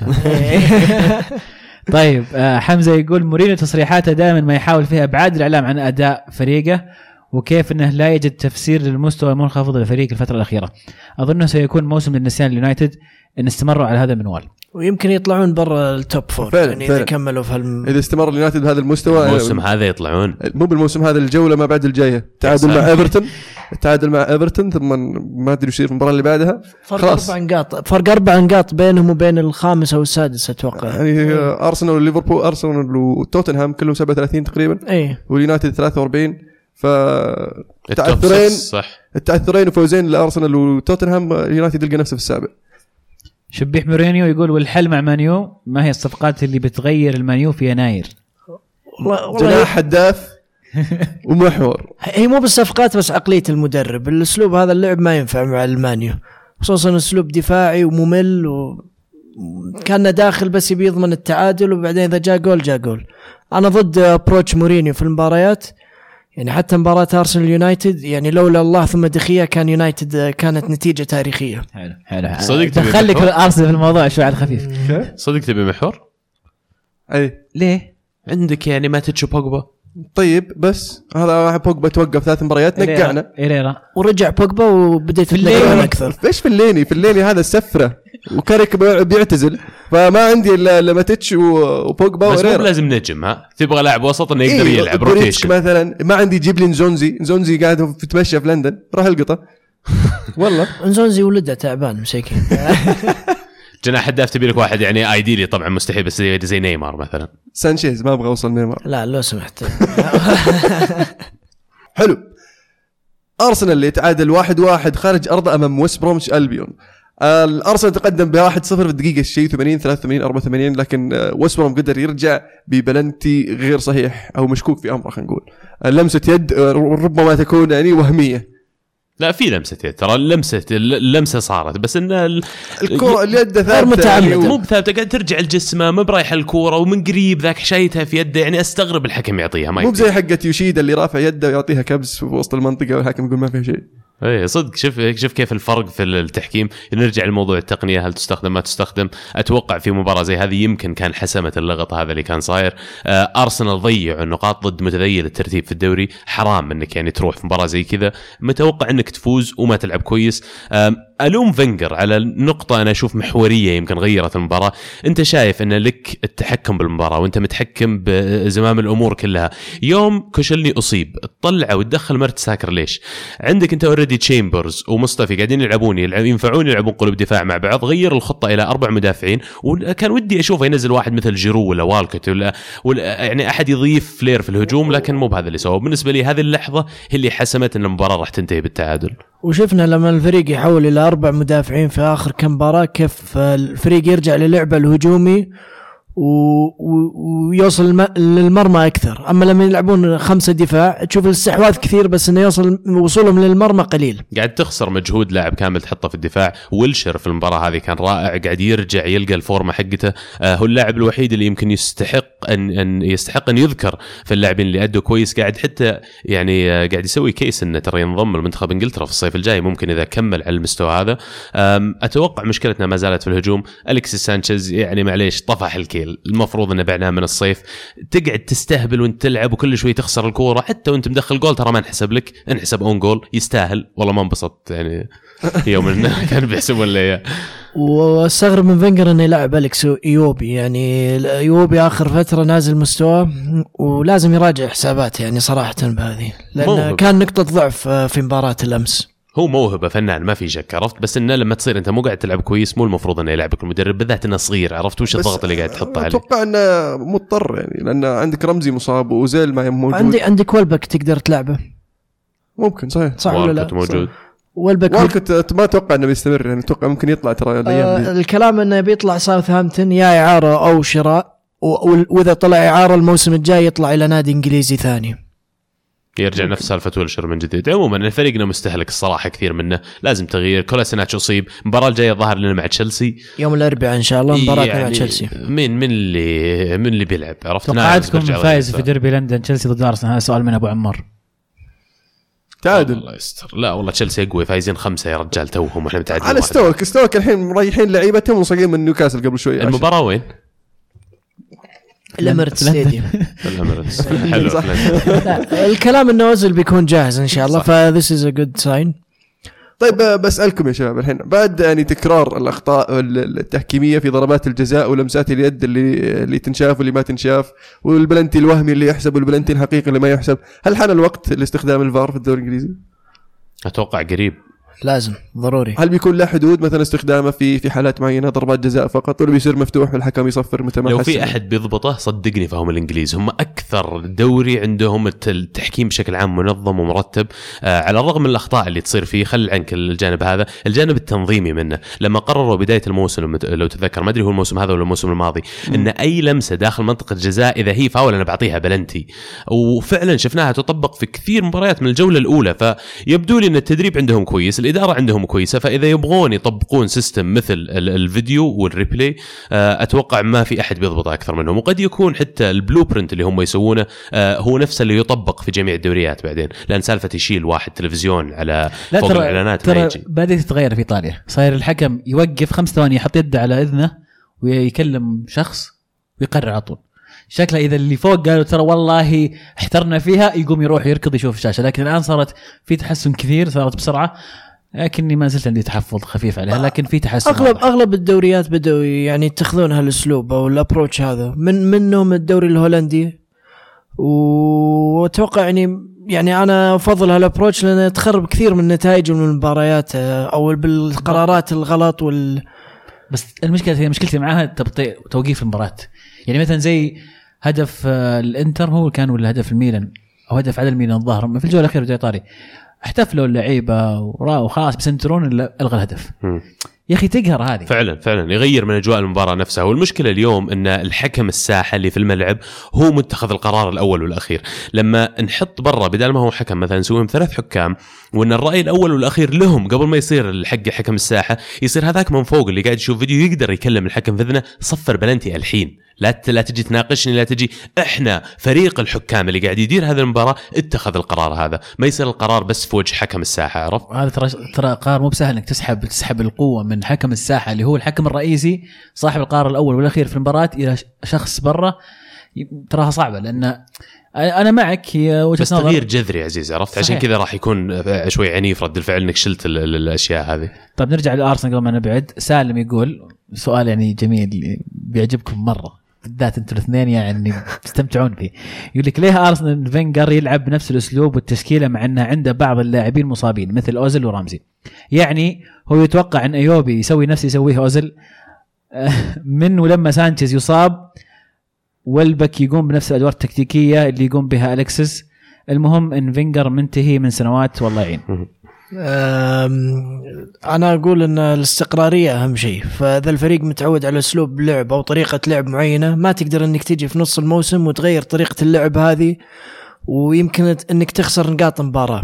طيب حمزة يقول مورينيو تصريحاته دائما ما يحاول فيها ابعاد الاعلام عن اداء فريقه، وكيف أنه لا يجد تفسير للمستوى المنخفض للفريق الفترة الأخيرة. أظنه سيكون موسم للنسيان اليونايتد إن استمروا على هذا المنوال، ويمكن يطلعون برا التوب فور فعلا، يعني إذا كملوا في إذا استمر اليونايتد بهذا المستوى الموسم هذا يطلعون، مو بالموسم هذا، الجولة ما بعد الجاية تعادل مع إيفرتون، ثم ما أدري وش يصير في المباراة اللي بعدها، خلاص 4 نقاط فرق 4 نقاط بينهم وبين الخامس أو السادس أتوقع. يعني أرسنال وليفربول، أرسنال وتوتنهام كلهم 37 تقريبا، واليونايتد 43، فتعثرين التعثرين وفوزين لأرسنال وتوتنهام، اليونايتد يلقى نفسه في السابع. شبيح مورينيو يقول والحل مع مانيو، ما هي الصفقات اللي بتغير المانيو في يناير؟ جناح حداف ومحور. هي مو بالصفقات بس، عقلية المدرب، الأسلوب هذا اللعب ما ينفع مع المانيو، خصوصا أسلوب دفاعي وممل، وكان داخل بس يبي يضمن التعادل، وبعدين إذا جاء جول جاء جول. أنا ضد أبروتش مورينيو في المباريات، يعني حتى مباراة أرسنال يونايتد، يعني لولا الله ثم دخية كان يونايتد كانت نتيجة تاريخية. حلو. صدق تخليك الأرسنال في الموضوع شوي على خفيف. صدق تبي محور؟ أي ليه؟ عندك يعني ما تتشو بوجبا؟ طيب بس هذا بوجبا توقف 3 مباريات نقعنا. إيريرا. ورجع بوجبا وبديت تلعب أكثر. إيش في الليني؟ في الليني هذا السفرة، وكاريك بيعتزل، فما عندي إلا لما تتشو وبوجبا وإيريرا. بس مو لازم نجم، ها تبغى لاعب وسط إنه يقدر يلعب روتيشن مثلا. ما عندي جيب لي نزونزي قاعد يتمشى في لندن، راح القطة والله. نزونزي ولده تعبان مسكين. جناح هداف تبي لك واحد يعني ايديلي طبعا مستحيل، بس زي نيمار مثلا. سانشيز ما ابغى اوصل نيمار، لا لو سمحت. حلو. ارسنال اللي تعادل 1-1 خارج ارض امام ويست برومش البيون. الارسنال تقدم ب1-0 في الدقيقه الشيء 80 83 84، لكن ويست بروم قدر يرجع ببلنتي غير صحيح او مشكوك في امره، خلينا نقول لمسه يد ربما تكون يعني وهميه. لا في لمسة ترى، اللمسة صارت، بس إن الكرة اليد ثابتة مو بثابتة، قاعد ترجع الجسمة، ما برايح الكرة، ومن قريب ذاك شايتها في يده، يعني أستغرب الحكم يعطيها، ما مو زي حقة يوشيدا اللي رافع يده ويعطيها كبس في وسط المنطقة والحكم يقول ما فيها شيء. اي صدق. شوف كيف الفرق في التحكيم. نرجع لموضوع التقنيه، هل تستخدم ما تستخدم. اتوقع في مباراه زي هذه يمكن كان حسمت اللغط هذا اللي كان صاير. ارسنال ضيع النقاط ضد متذيل الترتيب في الدوري، حرام انك يعني تروح في مباراه زي كذا متوقع انك تفوز وما تلعب كويس. ألوم فينجر على نقطة أنا أشوف محورية يمكن غيرت المباراة. أنت شايف أن لك التحكم بالمباراة وأنت متحكم بزمام الأمور كلها، يوم كشلني أصيب تطلعه وتدخل مرت ساكر، ليش؟ عندك أنت أوريدي تشامبرز ومصطفى قاعدين يلعبون قلوب دفاع مع بعض، غير الخطة إلى 4 مدافعين، وكان ودي أشوفه ينزل واحد مثل جيرو ولا والكت ولا يعني أحد يضيف فلير في الهجوم، لكن مو بهذا اللي سواه. بالنسبة لي هذه اللحظة اللي حسمت أن المباراة راح تنتهي بالتعادل، وشفنا لما الفريق يحول إلى 4 مدافعين في آخر كم مباراة كيف الفريق يرجع للعبة الهجومي ويوصل للمرمى أكثر. أما لما يلعبون 5 دفاع تشوف الاستحواذ كثير، بس إنه وصولهم للمرمى قليل. قاعد تخسر مجهود لاعب كامل تحطه في الدفاع. ويلشر في المباراة هذه كان رائع، قاعد يرجع يلقى الفورمة حقته. هو اللاعب الوحيد اللي يمكن يستحق أن يذكر في اللاعبين اللي أدوا كويس. قاعد حتى يعني قاعد يسوي كيس إنه ترى ينضم المنتخب إنجلترا في الصيف الجاي، ممكن إذا كمل على المستوى هذا. أتوقع مشكلتنا ما زالت في الهجوم. أليكس سانشيز يعني معليش طفح الكيل، المفروض أنه بعناه من الصيف. تقعد تستهبل وانت تلعب وكل شوي تخسر الكورة، حتى وانت مدخل جول ترى ما نحسب لك، انحسب اون جول يستاهل. والله ما انبسطت يعني يوم انه كان بيحسب ولا اياه. واستغرب من فينجر انه يلعب أليكس ايوبي، يعني ايوبي اخر فترة نازل مستواه ولازم يراجع حساباته يعني صراحة بهذه، لأنه كان نقطة ضعف في مباراة الأمس. هو موهبة فنان ما في شك، عرفت، بس إنه لما تصير أنت مو قاعد تلعب كويس، مو المفروض إنه يلعبك المدرب، بالذات إنه صغير، عرفت وش الضغط اللي قاعد تحطه عليه. أتوقع إنه مضطر يعني، لأن عندك رمزي مصاب وزيل ما موجود. عندك والبك تقدر تلعبه، ممكن صحيح ولا لا موجود. والبك ما أتوقع إنه بيستمر، يعني أتوقع ممكن يطلع ترى الكلام إنه بيطلع ساوثهامبتون يا إعارة أو شراء، وإذا طلع إعارة الموسم الجاي يطلع إلى نادي إنجليزي ثاني، يرجع نفس سالفة ويلشر من جديد. عموما فريقنا مستهلك الصراحة كثير منه، لازم تغيير. كولاسيناتش أصيب، المباراة الجاية ظهر لنا مع تشلسي يوم الأربعاء إن شاء الله، مباراة يعني مع تشلسي. من اللي بيلعب، عرفت. توقعاتكم فايز في دربي لندن تشلسي ضد أرسنال؟ هذا سؤال من أبو عمار. تعادل. الله يستر. لا والله تشلسي قوي، فايزين 5 يا رجال توهم، وإحنا متعادلين على ستوك الحين مريحين لعيبتهم وصاقين من نيوكاسل قبل شوي. المباراة وين؟ الاميرتس ستاديوم. الاميرتس حلو. الكلام النوازل بيكون جاهز ان شاء الله، فذس از ا جود ساين. طيب بسألكم يا شباب الحين، بعد يعني تكرار الأخطاء التحكيمية في ضربات الجزاء ولمسات اليد اللي تنشاف واللي ما تنشاف، والبلنتي الوهمي اللي يحسب والبلنتي الحقيقي اللي ما يحسب، هل حان الوقت لاستخدام الفار في الدوري الإنجليزي؟ أتوقع قريب، لازم ضروري. هل بيكون له حدود مثلا استخدامه في حالات معينة، ضربات جزاء فقط، ولا بيصير مفتوح والحكم يصفر متى ما حس؟ لو في أحد بيضبطه صدقني فهم الإنجليز، هم أكثر دوري عندهم التحكيم بشكل عام منظم ومرتب، على الرغم من الأخطاء اللي تصير فيه. خل عنك الجانب هذا، الجانب التنظيمي منه. لما قرروا بداية الموسم، لو تتذكر، ما أدري هو الموسم هذا ولا الموسم الماضي، إن أي لمسة داخل منطقة جزاء إذا هي فاول أنا بعطيها بلنتي، وفعلا شفناها تطبق في كثير مباريات من الجولة الأولى. فيبدو لي إن التدريب عندهم كويس، الإدارة عندهم كويسة، فإذا يبغون يطبقون سيستم مثل الفيديو والريبلي أتوقع ما في أحد بيضبطه أكثر منهم. وقد يكون حتى البلوبرنت اللي هم يسوونه هو نفسه اللي يطبق في جميع الدوريات بعدين، لأن سالفة يشيل واحد تلفزيون على فوق الإعلانات ما يجي. بدأت تتغير في إيطاليا، صاير الحكم يوقف 5 ثواني، يحط يده على إذنه ويكلم شخص ويقرر على طول. شكله إذا اللي فوق قالوا ترى والله احترنا فيها، يقوم يروح يركض يشوف الشاشة. لكن الآن صارت في تحسن كثير، صارت بسرعة، لكني ما زلت عندي تحفظ خفيف عليها، لكن في تحسن. أغلب الدوريات بدأوا يعني يتخذون هالأسلوب أو الأبروتش هذا، منهم الدوري الهولندي، وأتوقع يعني أنا أفضل هالأبروتش لأنه تخرب كثير من النتائج ومن المباريات أو بالقرارات الغلط بس المشكلة هي مشكلتي معها التبطيء وتوقيف المباراة. يعني مثلا زي هدف الانتر هو كان، ولا هدف الميلان او هدف عدل الميلان الظاهر في الجوله الاخيره بدايه طاري، احتفلوا اللعيبه وراوا خلاص بسنترون الغى الهدف. يا اخي تقهر هذه، فعلا يغير من اجواء المباراه نفسها. والمشكله اليوم ان الحكم الساحه اللي في الملعب هو متخذ القرار الاول والاخير. لما نحط برا بدل ما هو حكم مثلا نسويهم 3 حكام، وان الراي الاول والاخير لهم قبل ما يصير الحق حكم الساحه، يصير هذاك من فوق اللي قاعد يشوف فيديو يقدر يكلم الحكم في اذنه، صفر بلنتي الحين، لا تجي تناقشني، لا تجي. احنا فريق الحكام اللي قاعد يدير هذه المباراه اتخذ القرار هذا، ما يصير القرار بس في وجه حكم الساحه. عرفت هذا؟ ترى قرار مو بسهل انك تسحب القوه من حكم الساحه اللي هو الحكم الرئيسي صاحب القرار الاول والاخير في المباراه الى شخص برا، تراها صعبه. لان انا معك هي وجهه نظر، تغيير جذري عزيز، عرفت صحيح. عشان كذا راح يكون شوي عنيف رد الفعل انك شلت الاشياء هذه. طب نرجع لارسنال قبل ما نبعد. سالم يقول سؤال يعني جميل بيعجبكم مره بالذات انتوا الاثنين، يعني تستمتعون فيه. يقول لك ليه أرسنال فينجر يلعب بنفس الأسلوب والتشكيلة مع أنه عنده بعض اللاعبين مصابين مثل أوزل ورامزي؟ يعني هو يتوقع أن أيوبي يسوي نفس يسويه أوزل من، ولما سانشيز يصاب والبك يقوم بنفس الأدوار التكتيكية اللي يقوم بها أليكسس. المهم أن فينجر منتهي من سنوات، والله يعين. أنا أقول أن الاستقرارية أهم شيء، فإذا الفريق متعود على أسلوب لعب أو طريقة لعب معينة، ما تقدر أنك تيجي في نص الموسم وتغير طريقة اللعب هذه، ويمكن أنك تخسر نقاط مباراة.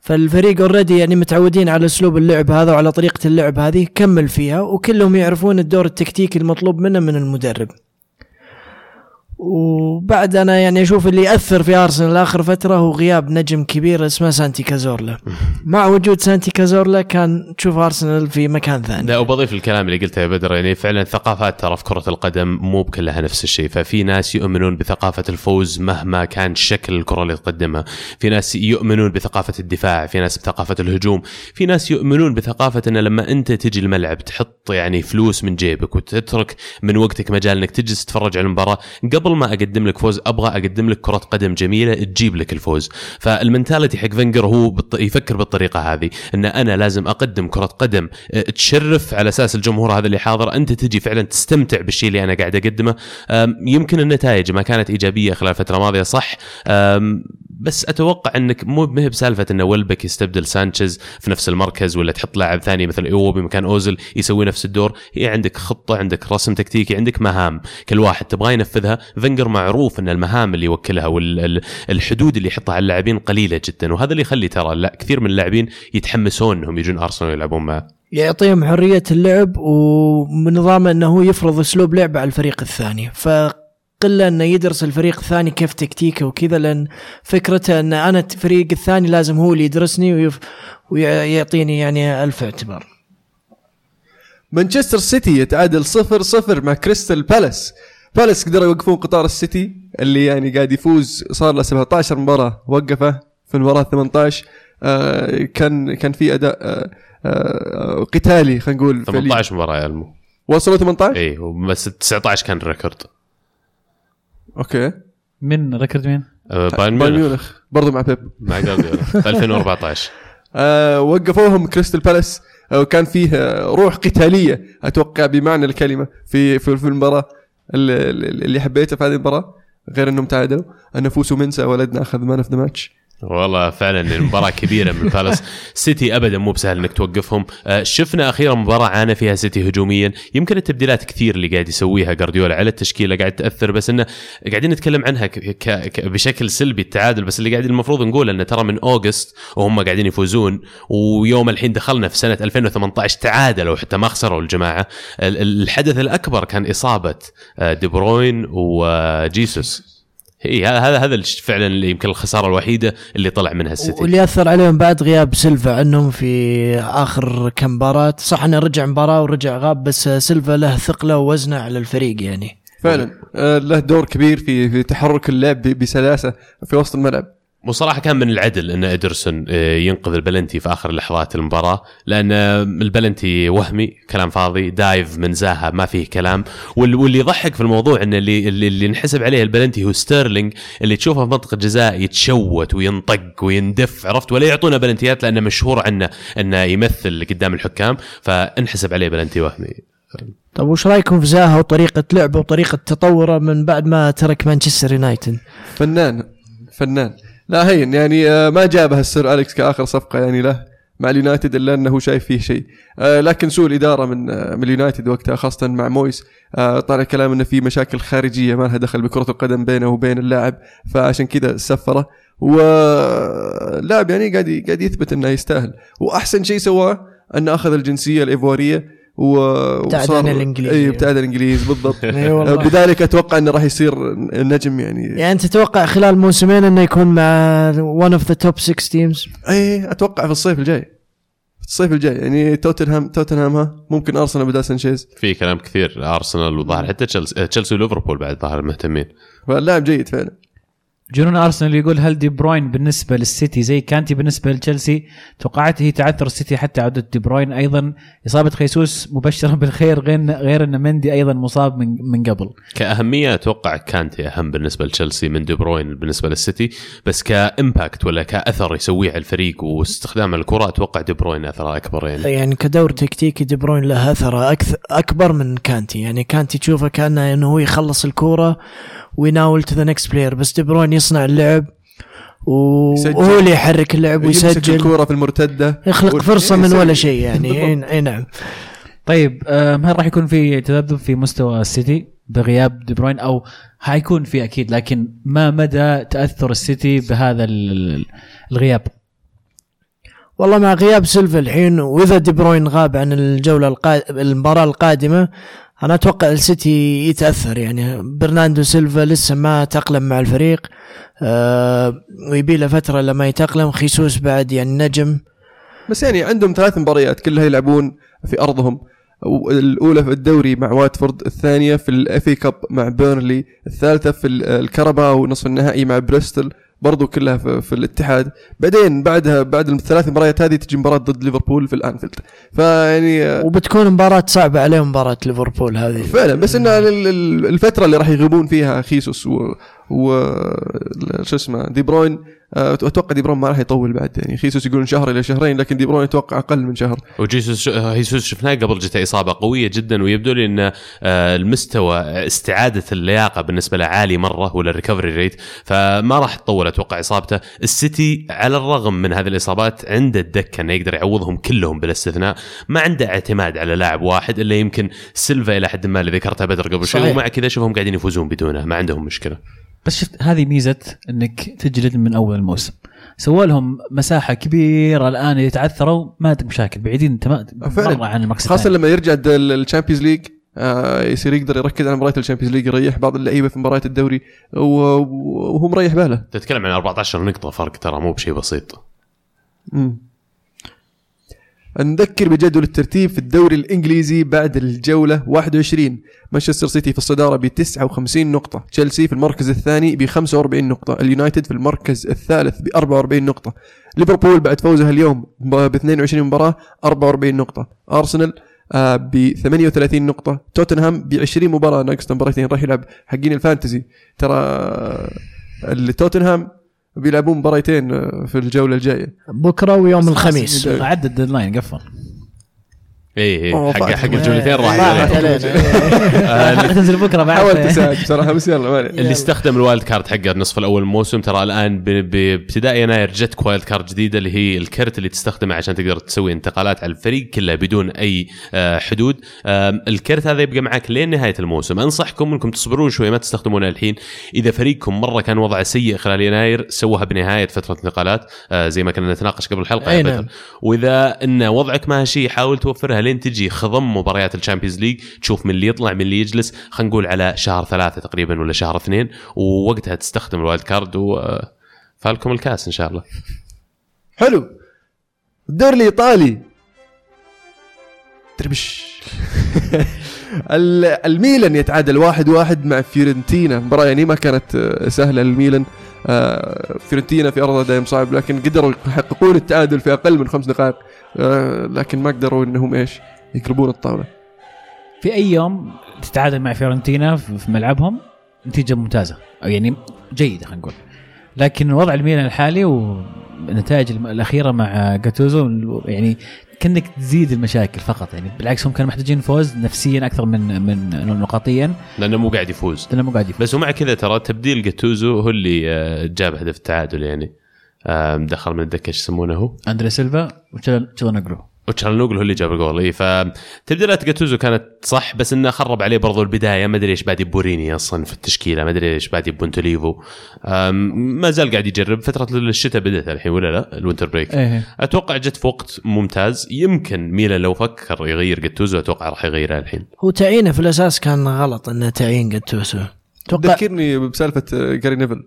فالفريق أوريدي يعني متعودين على أسلوب اللعب هذا وعلى طريقة اللعب هذه، كمل فيها، وكلهم يعرفون الدور التكتيكي المطلوب منه من المدرب. وبعد أنا يعني أشوف اللي أثر في أرسنال آخر فترة هو غياب نجم كبير اسمه سانتي كازورلا. مع وجود سانتي كازورلا كان تشوف أرسنال في مكان ثاني. لا، وبضيف الكلام اللي قلته يا بدر، يعني فعلا ثقافات ترى في كرة القدم مو بكلها نفس الشيء. ففي ناس يؤمنون بثقافة الفوز مهما كان شكل الكرة اللي تقدمها، في ناس يؤمنون بثقافة الدفاع، في ناس بثقافة الهجوم، في ناس يؤمنون بثقافة أن لما أنت تجي الملعب تحط يعني فلوس من جيبك وتترك من وقتك مجال أنك تجلس تتفرج على المباراة. قبل ما اقدم لك فوز ابغى اقدم لك كرة قدم جميلة تجيب لك الفوز. فالمنتاليتي حق فينجر هو يفكر بالطريقة هذه، ان انا لازم اقدم كرة قدم تشرف على اساس الجمهور هذا اللي حاضر، انت تجي فعلا تستمتع بالشيء اللي انا قاعد اقدمه. يمكن النتائج ما كانت ايجابية خلال الفترة الماضية صح، بس اتوقع انك مو مهب سالفة ان ويلبك يستبدل سانشيز في نفس المركز، ولا تحط لاعب ثاني مثل ايوبي مكان اوزل يسوي نفس الدور. هي عندك خطة، عندك رسم تكتيكي، عندك مهام كل واحد تبغى ينفذها. فينجر معروف ان المهام اللي يوكلها والحدود اللي يحطها على اللاعبين قليله جدا، وهذا اللي يخلي ترى لا كثير من اللاعبين يتحمسون انهم يجون ارسنال يلعبون معه، يعطيهم حريه اللعب ونظامه انه يفرض اسلوب لعبه على الفريق الثاني. فقله انه يدرس الفريق الثاني كيف تكتيكه وكذا، لان فكرته ان انا الفريق الثاني لازم هو اللي يدرسني ويعطيني يعني الف اعتبار. مانشستر سيتي يتعادل 0-0 مع كريستال بالاس. بالاس قدروا يوقفون قطار السيتي اللي يعني قاعد يفوز، صار له 17 مباراه وقفه، في المباراه 18 كان في اداء قتالي، خلينا نقول 18 مباراه يا المو وصلوا 18 اي، بس 19 كان ريكورد. اوكي من ريكورد مين؟ بايرن ميونخ برضه مع بيب مع غارديولا 2014. وقفوهم كريستال بالاس، وكان فيه روح قتاليه اتوقع بمعنى الكلمه في المباراه. اللي حبيته في هذه المباراه غير انهم تعادلوا ان فوزوا منسى ولدنا اخذ مان اوف ذا ماتش. والله فعلا المباراه كبيره من بالاس. سيتي ابدا مو بسهل انك توقفهم. شفنا اخيرا مباراه عانى فيها سيتي هجوميا، يمكن التبديلات كثير اللي قاعد يسويها غارديولا على التشكيله قاعد تاثر، بس انه قاعدين نتكلم عنها بشكل سلبي التعادل، بس اللي قاعد المفروض نقول انه ترى من اوغست وهم قاعدين يفوزون، ويوم الحين دخلنا في سنه 2018 تعادلوا حتى ما خسروا الجماعه. الحدث الاكبر كان اصابه دي بروين وجيسوس، هي هذا فعلا يمكن الخساره الوحيده اللي طلع منها السيتي، واللي اثر عليهم بعد غياب سيلفا عنهم في اخر كم مباراه. صح انه رجع مباراه ورجع غاب، بس سيلفا له ثقله ووزنه على الفريق يعني فعلا له دور كبير في تحرك اللعب بسلاسه في وسط الملعب. وصراحة كان من العدل أن إدرسون ينقذ البلنتي في آخر لحظات المباراة، لأن البلنتي وهمي كلام فاضي، دايف من زاها ما فيه كلام. واللي يضحك في الموضوع أن اللي نحسب عليه البلنتي هو ستيرلينج، اللي تشوفه في منطقة الجزاء يتشوت وينطق ويندف، عرفت، ولا يعطونا بلنتيات لأنه مشهور عنه أنه يمثل قدام الحكام، فانحسب عليه بلنتي وهمي. طب وش رايكم في زاها وطريقة لعبه وطريقة تطوره من بعد ما ترك مانشستر يونايتد؟ فنان لا هين يعني ما جابها السر أليكس كآخر صفقة يعني له مع اليونايتد، إلا أنه شايف فيه شيء. لكن سوء الإدارة من اليونايتد وقتها خاصة مع مويس، طلع كلام أنه في مشاكل خارجية ما لها دخل بكرة القدم بينه وبين اللاعب، فعشان كده سفره. واللاعب يعني قاعد يثبت أنه يستاهل، وأحسن شيء سواه أنه أخذ الجنسية الإيفوارية وصار بتاع الانجليز بالضبط. بذلك اتوقع انه راح يصير النجم يعني انت تتوقع خلال موسمين انه يكون مع one of the top 6 teams؟ اي اتوقع في الصيف الجاي يعني توتنهام ممكن ارسنال بدل سانشيز، في كلام كثير ارسنال، وظهر حتى تشلسي وليفربول بعد ظهر مهتمين، فاللاعب جيد فعلا. جنون أرسنال يقول هل دي بروين بالنسبة للسيتي زي كانتي بالنسبة لتشيلسي؟ توقعاته تعثر السيتي حتى عودة دي بروين، أيضا إصابة خيسوس مبشرة بالخير، غير أن مندي أيضا مصاب من قبل. كأهمية أتوقع كانتي أهم بالنسبة لتشيلسي من دي بروين بالنسبة للسيتي، بس كإمباكت ولا كأثر يسويه على الفريق واستخدام الكرة أتوقع دي بروين أثره أكبر يعني كدور تكتيكي دي بروين له أثره أكبر من كانتي. يعني كانتي تشوفه كأنه أنه هو يخلص الكرة ويناول to the next player، بس دي بروين يصنع اللعب وهو اللي يحرك اللعب ويسجل، يمسك الكرة في المرتدة، يخلق فرصة من ولا شيء يعني. اي نعم. طيب هل راح يكون في تذبذب في مستوى السيتي بغياب دي بروين؟ او هيكون في اكيد، لكن ما مدى تأثر السيتي بهذا الغياب؟ والله مع غياب سيلفا الحين، واذا دي بروين غاب عن المباراة القادمة، أنا أتوقع السيتي يتأثر. يعني برناردو سيلفا لسه ما تأقلم مع الفريق، ويبي له فترة لما يتأقلم. خيسوس بعد يعني نجم، بس يعني عندهم 3 مباريات كلها يلعبون في أرضهم، الأولى في الدوري مع واتفورد، الثانية في الأفي كاب مع بيرنلي، الثالثة في الكرباو ونصف النهائي مع بريستول برضو كلها في الاتحاد، بعدين بعدها بعد ال3 مباريات هذه تجي مباراة ضد ليفربول في الأنفيلد، فيعني وبتكون مباراة صعبة عليهم مباراة ليفربول هذه فعلا. بس إن الفترة اللي راح يغيبون فيها خيسوس شو اسمه دي بروين، اتوقع دي بروين ما راح يطول بعد، يعني خيسوس يقولون شهر الى شهرين، لكن دي بروين اتوقع اقل من شهر. وجيسوس شفناه قبل جته اصابه قويه جدا، ويبدو لي ان المستوى استعاده اللياقه بالنسبه له عالي مره، ولا الريكفري ريت، فما راح تطول اتوقع اصابته. السيتي على الرغم من هذه الاصابات عنده الدكه انه يقدر يعوضهم كلهم بلا استثناء، ما عنده اعتماد على لاعب واحد الا يمكن سيلفا الى حد ما اللي ذكرته بدر قبل شوي، ومع كذا شوفهم قاعدين يفوزون بدونه، ما عندهم مشكله. بس شفت هذه ميزة انك تجلد من اول الموسم، سووا لهم مساحة كبيرة الان يتعثروا، ما عندك مشاكل، بعيدين مرة عن المقصد، خاصة لما يرجع الشامبيونز ليج يصير يقدر يركز على مباريات الشامبيونز ليج، يريح بعض اللعيبة في مباريات الدوري وهو مريح باله. تتكلم عن 14 نقطة فرق، ترى مو بشيء بسيط. نذكر بجدول الترتيب في الدوري الانجليزي بعد الجوله 21. مانشستر سيتي في الصداره ب 59 نقطه، تشلسي في المركز الثاني ب 45 نقطه، اليونايتد في المركز الثالث ب 44 نقطه، ليفربول بعد فوزها اليوم ب 22 مباراه 44 نقطه، ارسنال ب 38 نقطه، توتنهام ب 20 مباراه ناقص مباراتين راح يلعب حقين الفانتزي، ترى التوتنهام بيلعبون مباراتين في الجوله الجايه بكره ويوم الخميس، عدد الديدلاين قفل ايه حق الجولتين راح تنزل بكره بعد. حاولت اساعد بصراحه بس يلا اللي استخدم الوايلد كارد حقه النصف الاول الموسم ترى الان بابتداء يناير جتك وايلد كارد جديده اللي هي الكرت اللي تستخدمه عشان تقدر تسوي انتقالات على الفريق كله بدون اي حدود. الكرت هذا يبقى معك لين نهايه الموسم، انصحكم انكم تصبرون شوي ما تستخدمونه الحين. اذا فريقكم مره كان وضعه سيء خلال يناير سووها بنهايه فتره انتقالات زي ما كنا نتناقش قبل الحلقه، واذا ان وضعك ما شيء حاول توفرها لين تجي خضم مباريات الشامبيونز ليج، تشوف من اللي يطلع من اللي يجلس، خلينا نقول على شهر 3 تقريبا ولا شهر 2، ووقتها تستخدم الوايلد كارد وفالكم الكاس ان شاء الله. حلو. الدوري الايطالي تربش الميلان يتعادل 1-1 مع فيورنتينا، مباراة يعني ما كانت سهلة للميلان، فيورنتينا في أرضها دائم صعب، لكن قدروا يحققون التعادل في أقل من 5 دقائق، لكن ما قدروا إنهم إيش يقربون الطاولة. في أي يوم تتعادل مع فيورنتينا في ملعبهم نتيجة ممتازة أو يعني جيدة خلينا نقول، لكن وضع الميلان الحالي والنتائج الأخيرة مع جاتوزو يعني كأنك تزيد المشاكل فقط، يعني بالعكس هم كانوا محتاجين فوز نفسيا أكثر من نقاطيا، لأنه مو قاعد يفوز. بس ومع كذا ترى تبديل جاتوزو هو اللي جاب هدف التعادل، يعني دخل من الدكة يسمونه أندري سيلفا وتشالنوغلو هو اللي جاب الجول. إيه فتبديلات جاتوزو كانت صح، بس إنه خرب عليه برضو البداية، ما أدري إيش بعد بوريني أصلا في التشكيلة، ما أدري إيش بعد بونتوليفو، ما زال قاعد يجرب. فترة الشتاء بدأت الحين ولا لا الوينتر بريك أتوقع جت في وقت ممتاز، يمكن ميلان لو فكر يغير جاتوزو أتوقع راح يغيره الحين. هو تعيينه في الأساس كان غلط، إنه تعيين جاتوزو تذكرني بسالفة جاري نيفل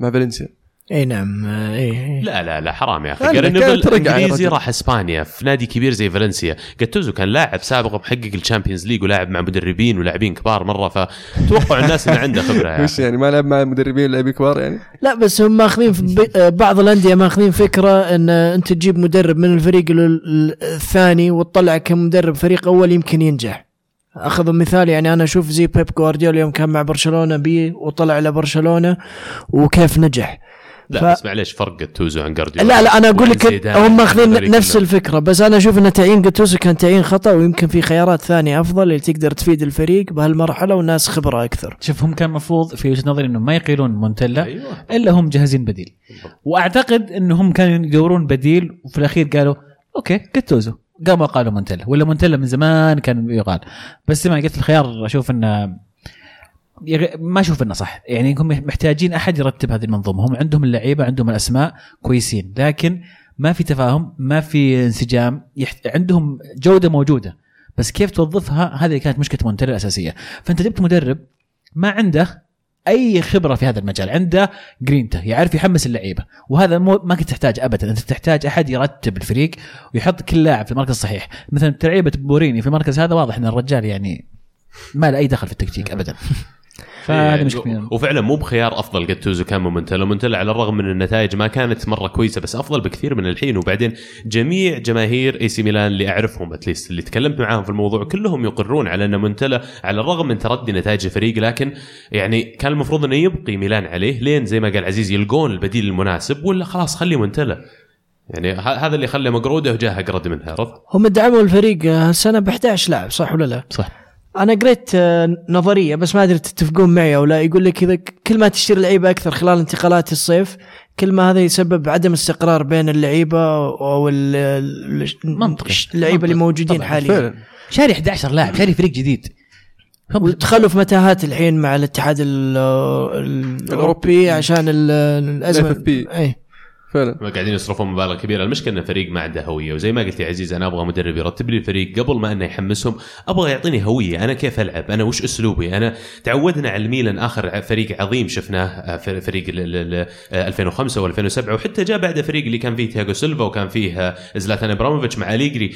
مع فالنسيا. اي نعم اي لا حرام يا اخي، انجليزي راح اسبانيا في نادي كبير زي فالنسيا، جاتوزو كان لاعب سابق محقق الشامبيونز ليج ولاعب مع مدربين ولاعبين كبار مره، فتوقع الناس انه عنده خبره يعني. مش يعني ما لعب مع مدربين لاعبين كبار يعني، لا بس هم ماخذين بعض الانديه ماخذين فكره ان انت تجيب مدرب من الفريق الثاني وتطلع كمدرب فريق اول يمكن ينجح. أخذ مثال يعني أنا أشوف زي بيب غوارديولا يوم كان مع برشلونة بي وطلع إلى برشلونة وكيف نجح. لا اسمع ليش فرق جاتوزو عن غارديولا؟ لا أنا أقول لك هم أخذين نفس الفكرة، بس أنا أشوف أن تعيين جاتوزو كان تعيين خطأ، ويمكن في خيارات ثانية أفضل اللي تقدر تفيد الفريق بهالمرحلة والناس خبرة أكثر. شوف هم كان مفروض في وجهة نظري إنه ما يقيلون مونتيلا إلا هم جاهزين بديل، وأعتقد إنهم كانوا يدورون بديل وفي الأخير قالوا أوكي جاتوزو، قاموا قالوا مونتيلا، ولا مونتيلا من زمان كان يقال، بس لما قلت الخيار أشوف إنه ما أشوف إنه صح. يعني هم محتاجين أحد يرتب هذه المنظومة، هم عندهم اللعيبة عندهم الأسماء كويسين، لكن ما في تفاهم ما في انسجام، عندهم جودة موجودة بس كيف توظفها، هذه كانت مشكلة مونتيلا الأساسية. فأنت جبت مدرب ما عنده أي خبرة في هذا المجال، عنده جرينتا يعرف يحمس اللعيبة، وهذا ما كنت تحتاج أبدا. أنت تحتاج أحد يرتب الفريق ويحط كل لاعب في المركز الصحيح، مثلا تلعيبة بوريني في المركز هذا واضح أن الرجال يعني ما له أي دخل في التكتيك أبدا. وفعلا مو بخيار أفضل جاتوزو كان مونتيلا على الرغم من النتائج ما كانت مرة كويسة، بس أفضل بكثير من الحين. وبعدين جميع جماهير اي سي ميلان اللي أعرفهم أتليست اللي تكلمت معاهم في الموضوع كلهم يقرون على أن مونتيلا على الرغم من تردي نتائج الفريق، لكن يعني كان المفروض أنه يبقي ميلان عليه لين زي ما قال عزيز يلقون البديل المناسب، ولا خلاص خلي مونتيلا. يعني هذا اللي خلى مقرودة وجاها قرد منها. هم دعموا الفريق هالسنة ب11 لاعب صح ولا لا؟ صح. أنا قريت نظرية بس ما أدري تتفقون معي أو لا، يقول لك إذا كل ما تشتري اللعيبة أكثر خلال انتقالات الصيف كل ما هذا يسبب عدم استقرار بين اللعيبة أو اللعيبة اللي موجودين حاليا. شاري 11 لاعب، شاري فريق جديد، وتخلف متاهات الحين مع الاتحاد الأوروبي عشان الأزمة فعلا ما قاعدين يصرفون مبالغ كبيره. المشكله ان الفريق ما عنده هويه، وزي ما قلت يا عزيز انا ابغى مدرب يرتب لي الفريق قبل ما انه يحمسهم، ابغى يعطيني هويه، انا كيف العب، انا وش اسلوبي. انا تعودنا على الميلان اخر فريق عظيم شفناه، فريق 2005 و2007، وحتى جاء بعد فريق اللي كان فيه تياغو سيلفا وكان فيه زلاتان ابراموفيتش مع أليجري،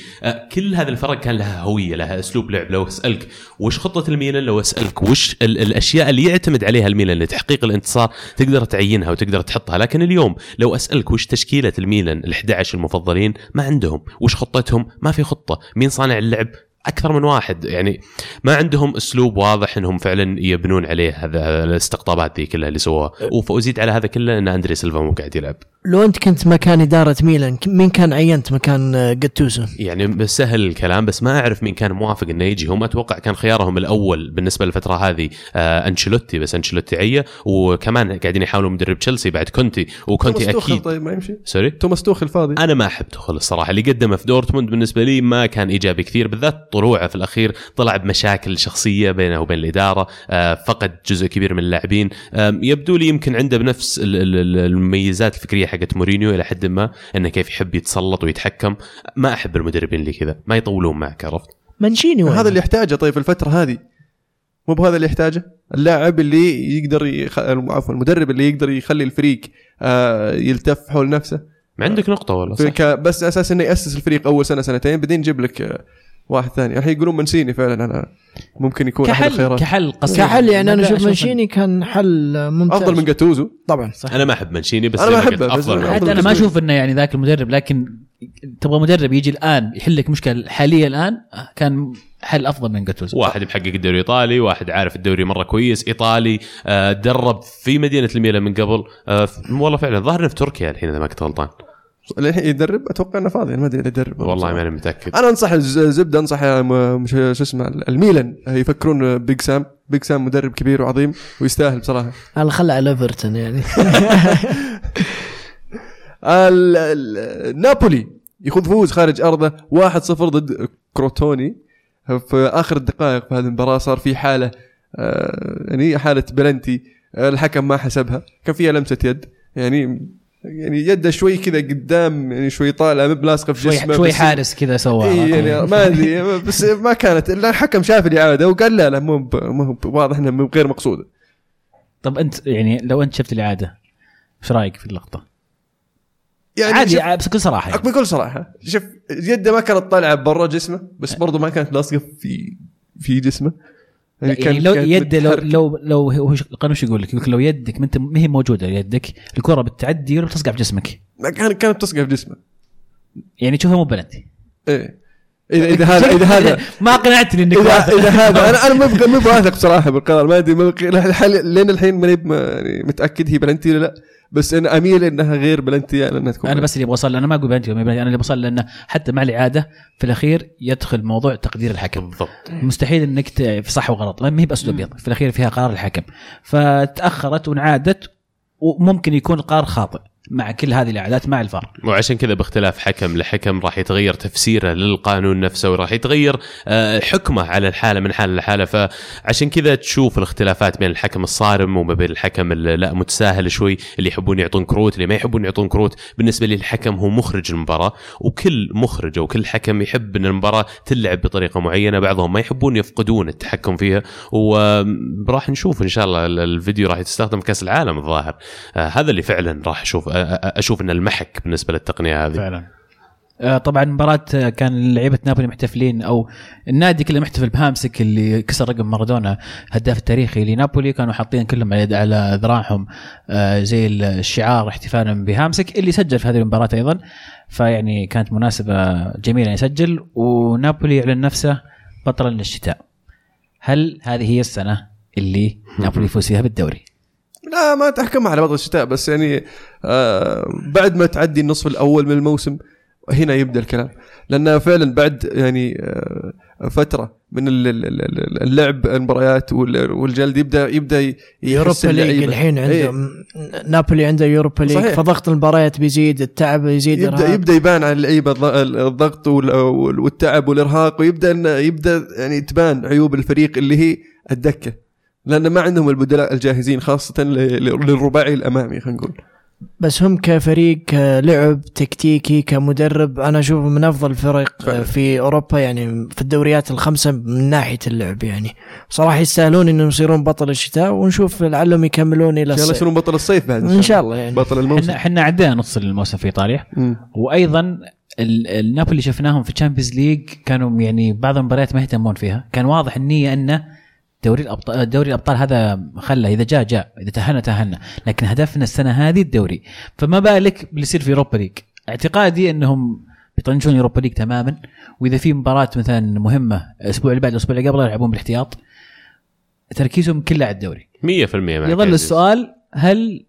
كل هذا الفرق كان لها هويه، لها اسلوب لعب. لو اسالك وش خطه الميلان، لو اسالك وش الاشياء اللي يعتمد عليها الميلان لتحقيق الانتصار، تقدر تعينها وتقدر تحطها. لكن اليوم لو اسالك وش تشكيله الميلان ال11 المفضلين، ما عندهم. وش خطتهم؟ ما في خطه. مين صانع اللعب؟ اكثر من واحد. يعني ما عندهم اسلوب واضح انهم فعلا يبنون عليه. هذا الاستقطابات ذي كلها اللي سووها، وازيد على هذا كله ان اندري سيلفا مو قاعد يلعب. لو انت كنت مكان اداره ميلان مين كان عينت مكان جاتوسو؟ يعني سهل الكلام، بس ما اعرف مين كان موافق انه يجي. هم اتوقع كان خيارهم الاول بالنسبه للفتره هذه انشيلوتي، بس انشيلوتي عيه، وكمان قاعدين يحاولوا مدرب تشلسي بعد كونتي، وكونتي اكيد طيب ما يمشي. سوري توماس توخل فاضي، انا ما احب توخل الصراحه، اللي قدمه في دورتموند بالنسبه لي ما كان ايجابي كثير، بالذات طلوعه في الأخير طلع بمشاكل شخصية بينه وبين الإدارة، فقد جزء كبير من اللاعبين. يبدو لي يمكن عنده بنفس المميزات الفكرية حقت مورينيو إلى حد ما، أنه كيف يحب يتسلط ويتحكم. ما أحب المدربين اللي كذا، ما يطولون معك، عرفت؟ مانشيني هذا اللي يحتاجه. طيب في الفترة هذه مو بهذا اللي يحتاجه اللاعب اللي يقدر عفوا المدرب اللي يقدر يخلي الفريق يلتف حول نفسه. ما عندك نقطة والله صح، بس أساس أنه يأسس الفريق أول سنة سنتين، بعدين يجيب لك واحد ثاني. الحين يقولون منشيني فعلا أنا ممكن يكون أحد الخيارات كحل يعني أنا أشوف منشيني كان حل ممتاز، أفضل من جاتوزو طبعا صح. أنا ما أحب منشيني، بس أنا ما أحبه، بس أنا ما أشوف إنه يعني ذاك المدرب. لكن تبغى مدرب يجي الآن يحلك مشكلة حالية الآن، كان حل أفضل من جاتوزو. واحد بحقق الدوري الإيطالي، واحد عارف الدوري مرة كويس، إيطالي درب في مدينة الميلان من قبل، والله فعلا ظهرنا في تركيا الحين إذا ما كنت غلطان. يدرب اتوقع انه فاضي، ما ادري يدرب والله ما انا متاكد. انا انصح زبده، انصح مش شو اسمه الميلان يفكرون بيج سام. بيج سام مدرب كبير وعظيم ويستاهل بصراحه، على خلع على ايفرتون يعني. نابولي يخوض فوز خارج ارضه 1-0 ضد كروتوني في اخر الدقائق. في هذه المباراه صار في حاله يعني حاله بلنتي، الحكم ما حسبها، كان فيها لمسه يد يعني يده شوي كذا قدام، يعني شوي طالع مبلاصقه في جسمه، شوي حارس كذا سوى يعني ما ادري، بس ما كانت الا الحكم شاف الاعاده وقال لا مو واضح انه غير مقصوده. طب انت يعني لو انت شفت الاعاده ايش رايك في اللقطه؟ يعني عادي بكل صراحه بكل صراحه شوف يده ما كانت طالعه برا جسمه، بس برضو ما كانت لاصقه في جسمه. يعني لو يد لو هو قانون شو يقول لك، لو يدك انت ما هي موجوده يدك، الكره بتعدي ولا بتصقع في جسمك. كانت بتصقع في جسمه، يعني تشوفها مو بلنتي. ايه اذا هذا ما قنعتني انك اذا هذا انا ما بواثق صراحه بالقرار، ما ادري لين الحين ماني متاكد هي بلنتي ولا لا، بس انا اميل انها غير بلنتي لانها تكون. انا بس اللي بوصل، انا ما اقول بلنتي، انا اللي بوصل لانه حتى مع العاده في الاخير يدخل موضوع تقدير الحكم. بالضبط، مستحيل انك في صح وغلط، ما هي باسلوب ابيض، في الاخير فيها قرار الحكم، فتاخرت وانعادت، وممكن يكون قرار خاطئ مع كل هذه العادات مع الفار. وعشان كذا باختلاف حكم لحكم راح يتغير تفسيره للقانون نفسه، وراح يتغير حكمه على الحالة من حالة لحالة. فعشان كذا تشوف الاختلافات بين الحكم الصارم وما بين الحكم لا متساهل شوي، اللي يحبون يعطون كروت، اللي ما يحبون يعطون كروت. بالنسبة لي الحكم هو مخرج المباراة، وكل مخرج وكل حكم يحب أن المباراة تلعب بطريقة معينة، بعضهم ما يحبون يفقدون التحكم فيها. وراح نشوف إن شاء الله الفيديو راح يستخدم في كأس العالم الظاهر، هذا اللي فعلا راح أشوف أن المحك بالنسبة للتقنية هذه فعلا. طبعا مباراة كان لعيبة نابولي محتفلين، أو النادي كله محتفل بهامسك اللي كسر رقم مارادونا هداف التاريخي لنابولي، كانوا حاطين كلهم على ذراعهم زي الشعار احتفالا بهامسك اللي سجل في هذه المباراة أيضا. فيعني كانت مناسبة جميلة يسجل، ونابولي يعلن نفسه بطلا للشتاء. هل هذه هي السنة اللي نابولي يفوز فيها بالدوري؟ لا ما تحكم على بطل الشتاء، بس يعني بعد ما تعدي النصف الأول من الموسم هنا يبدأ الكلام، لأن فعلا بعد يعني فترة من اللعب المباريات والجلد يبدأ يوروبا ليج. الحين عندهم نابولي عنده يوروبا ليج، فضغط المباريات بيزيد، التعب يزيد، يبدأ يبان على اللعيبة الضغط والتعب والإرهاق، ويبدأ يعني تبان عيوب الفريق اللي هي الدكة، لأن ما عندهم البدلاء الجاهزين خاصة للرباعي الأمامي. خلينا نقول بس هم كفريق كلعب تكتيكي كمدرب أنا أشوف من أفضل فريق في أوروبا يعني في الدوريات الخمسة من ناحية اللعب يعني صراحة يستاهلون إنهم يصيرون بطل الشتاء ونشوف لعلهم يكملون إلى الصيف. يصيرون بطل الصيف بعد إن شاء الله يعني بطل الموسم. إحنا عندنا نص الموسم في إيطاليا وأيضا النابولي شفناهم في تشامبيونز ليج كانوا يعني بعض المباريات ما يهتمون فيها كان واضح النية أنه دوري الأبطال هذا خلى إذا جاء إذا تهنا لكن هدفنا السنة هذه الدوري فما بالك بيصير في أوروبا ليج. اعتقادي أنهم بيطنشون أوروبا ليج تماما وإذا في مباراة مثلا مهمة الأسبوع اللي بعد الأسبوع اللي قبله يلعبون بالاحتياط تركيزهم كله على الدوري 100%. يظل السؤال هل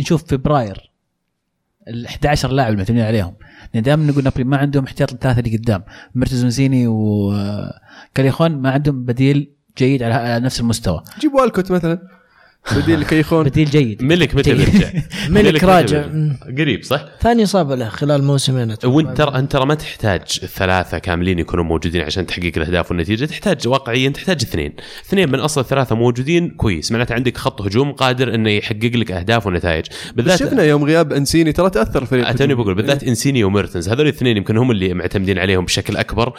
نشوف فبراير 11 لاعب المعتمدين عليهم ندام نقول نابولي ما عندهم احتياط الثلاثة اللي قدام مرتز مزيني وكاليخون ما عندهم بديل جيد على نفس المستوى جيبوا الكوت مثلا بديل كيخون بديل جيد ملك متى يرجع ملك راجع قريب صح ثاني إصابة له خلال موسمين وانت ترى ما تحتاج ثلاثة كاملين يكونوا موجودين عشان تحقق الأهداف والنتيجة تحتاج واقعيا تحتاج اثنين من أصل ثلاثة موجودين كويس معناته عندك خط هجوم قادر إنه يحقق لك أهداف ونتائج بالذات شفنا يوم غياب إنسيني ترى تأثر فريق أتوني بقول بالذات إنسيني وميرتنز هذول الاثنين يمكن هم اللي معتمدين عليهم بشكل أكبر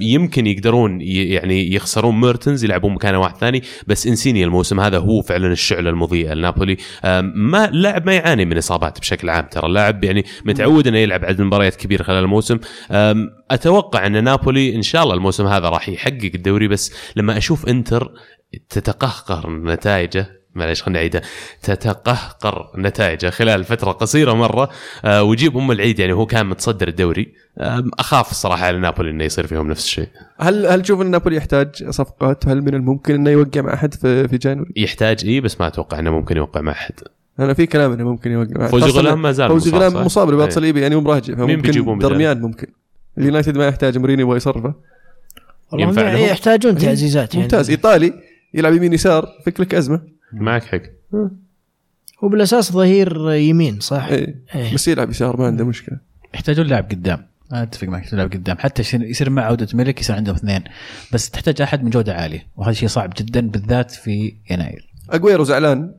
يمكن يقدرون يعني يخسرون ميرتنز يلعبون مكانه واحد ثاني بس إنسيني الموسم هذا هو فعلا الشعلة المضيئة لنابولي ما لاعب ما يعاني من إصابات بشكل عام ترى اللاعب يعني متعود إنه يلعب عدد مباريات كبيرة خلال الموسم أتوقع أن نابولي إن شاء الله الموسم هذا راح يحقق الدوري بس لما أشوف إنتر تتقهقر نتائجه معليش خلنا نعيدها تتقهقر نتائجه خلال فترة قصيرة مرة وجيب أم العيد يعني هو كان متصدر الدوري أخاف الصراحة على نابولي إنه يصير فيهم نفس الشيء. هل تشوف إن نابولي يحتاج صفقات هل من الممكن إنه يوقع مع أحد في جانوري يحتاج إيه بس ما أتوقع إنه ممكن يوقع مع أحد أنا في كلام إنه ممكن يوقع مع فوزي غلام ما زال فوزي غلام مصاب رباط صليبي يعني مراجع فممكن درميان ممكن اليونايتد ما يحتاج مورينيو ويصرفه والله يحتاجون تعزيزات يعني ممتاز إيطالي يلعب يمين يسار فكرك أزمة معك حق هو بالأساس ظهير يمين صح إيه. بس يلعب يسار ما عنده مشكلة يحتاجون لاعب قدام أنا أتفق معك يلعب قدام حتى يصير مع عودة ملك يصير عندهم اثنين بس تحتاج أحد من جودة عالية وهذا شيء صعب جدا بالذات في يناير. أجويرو زعلان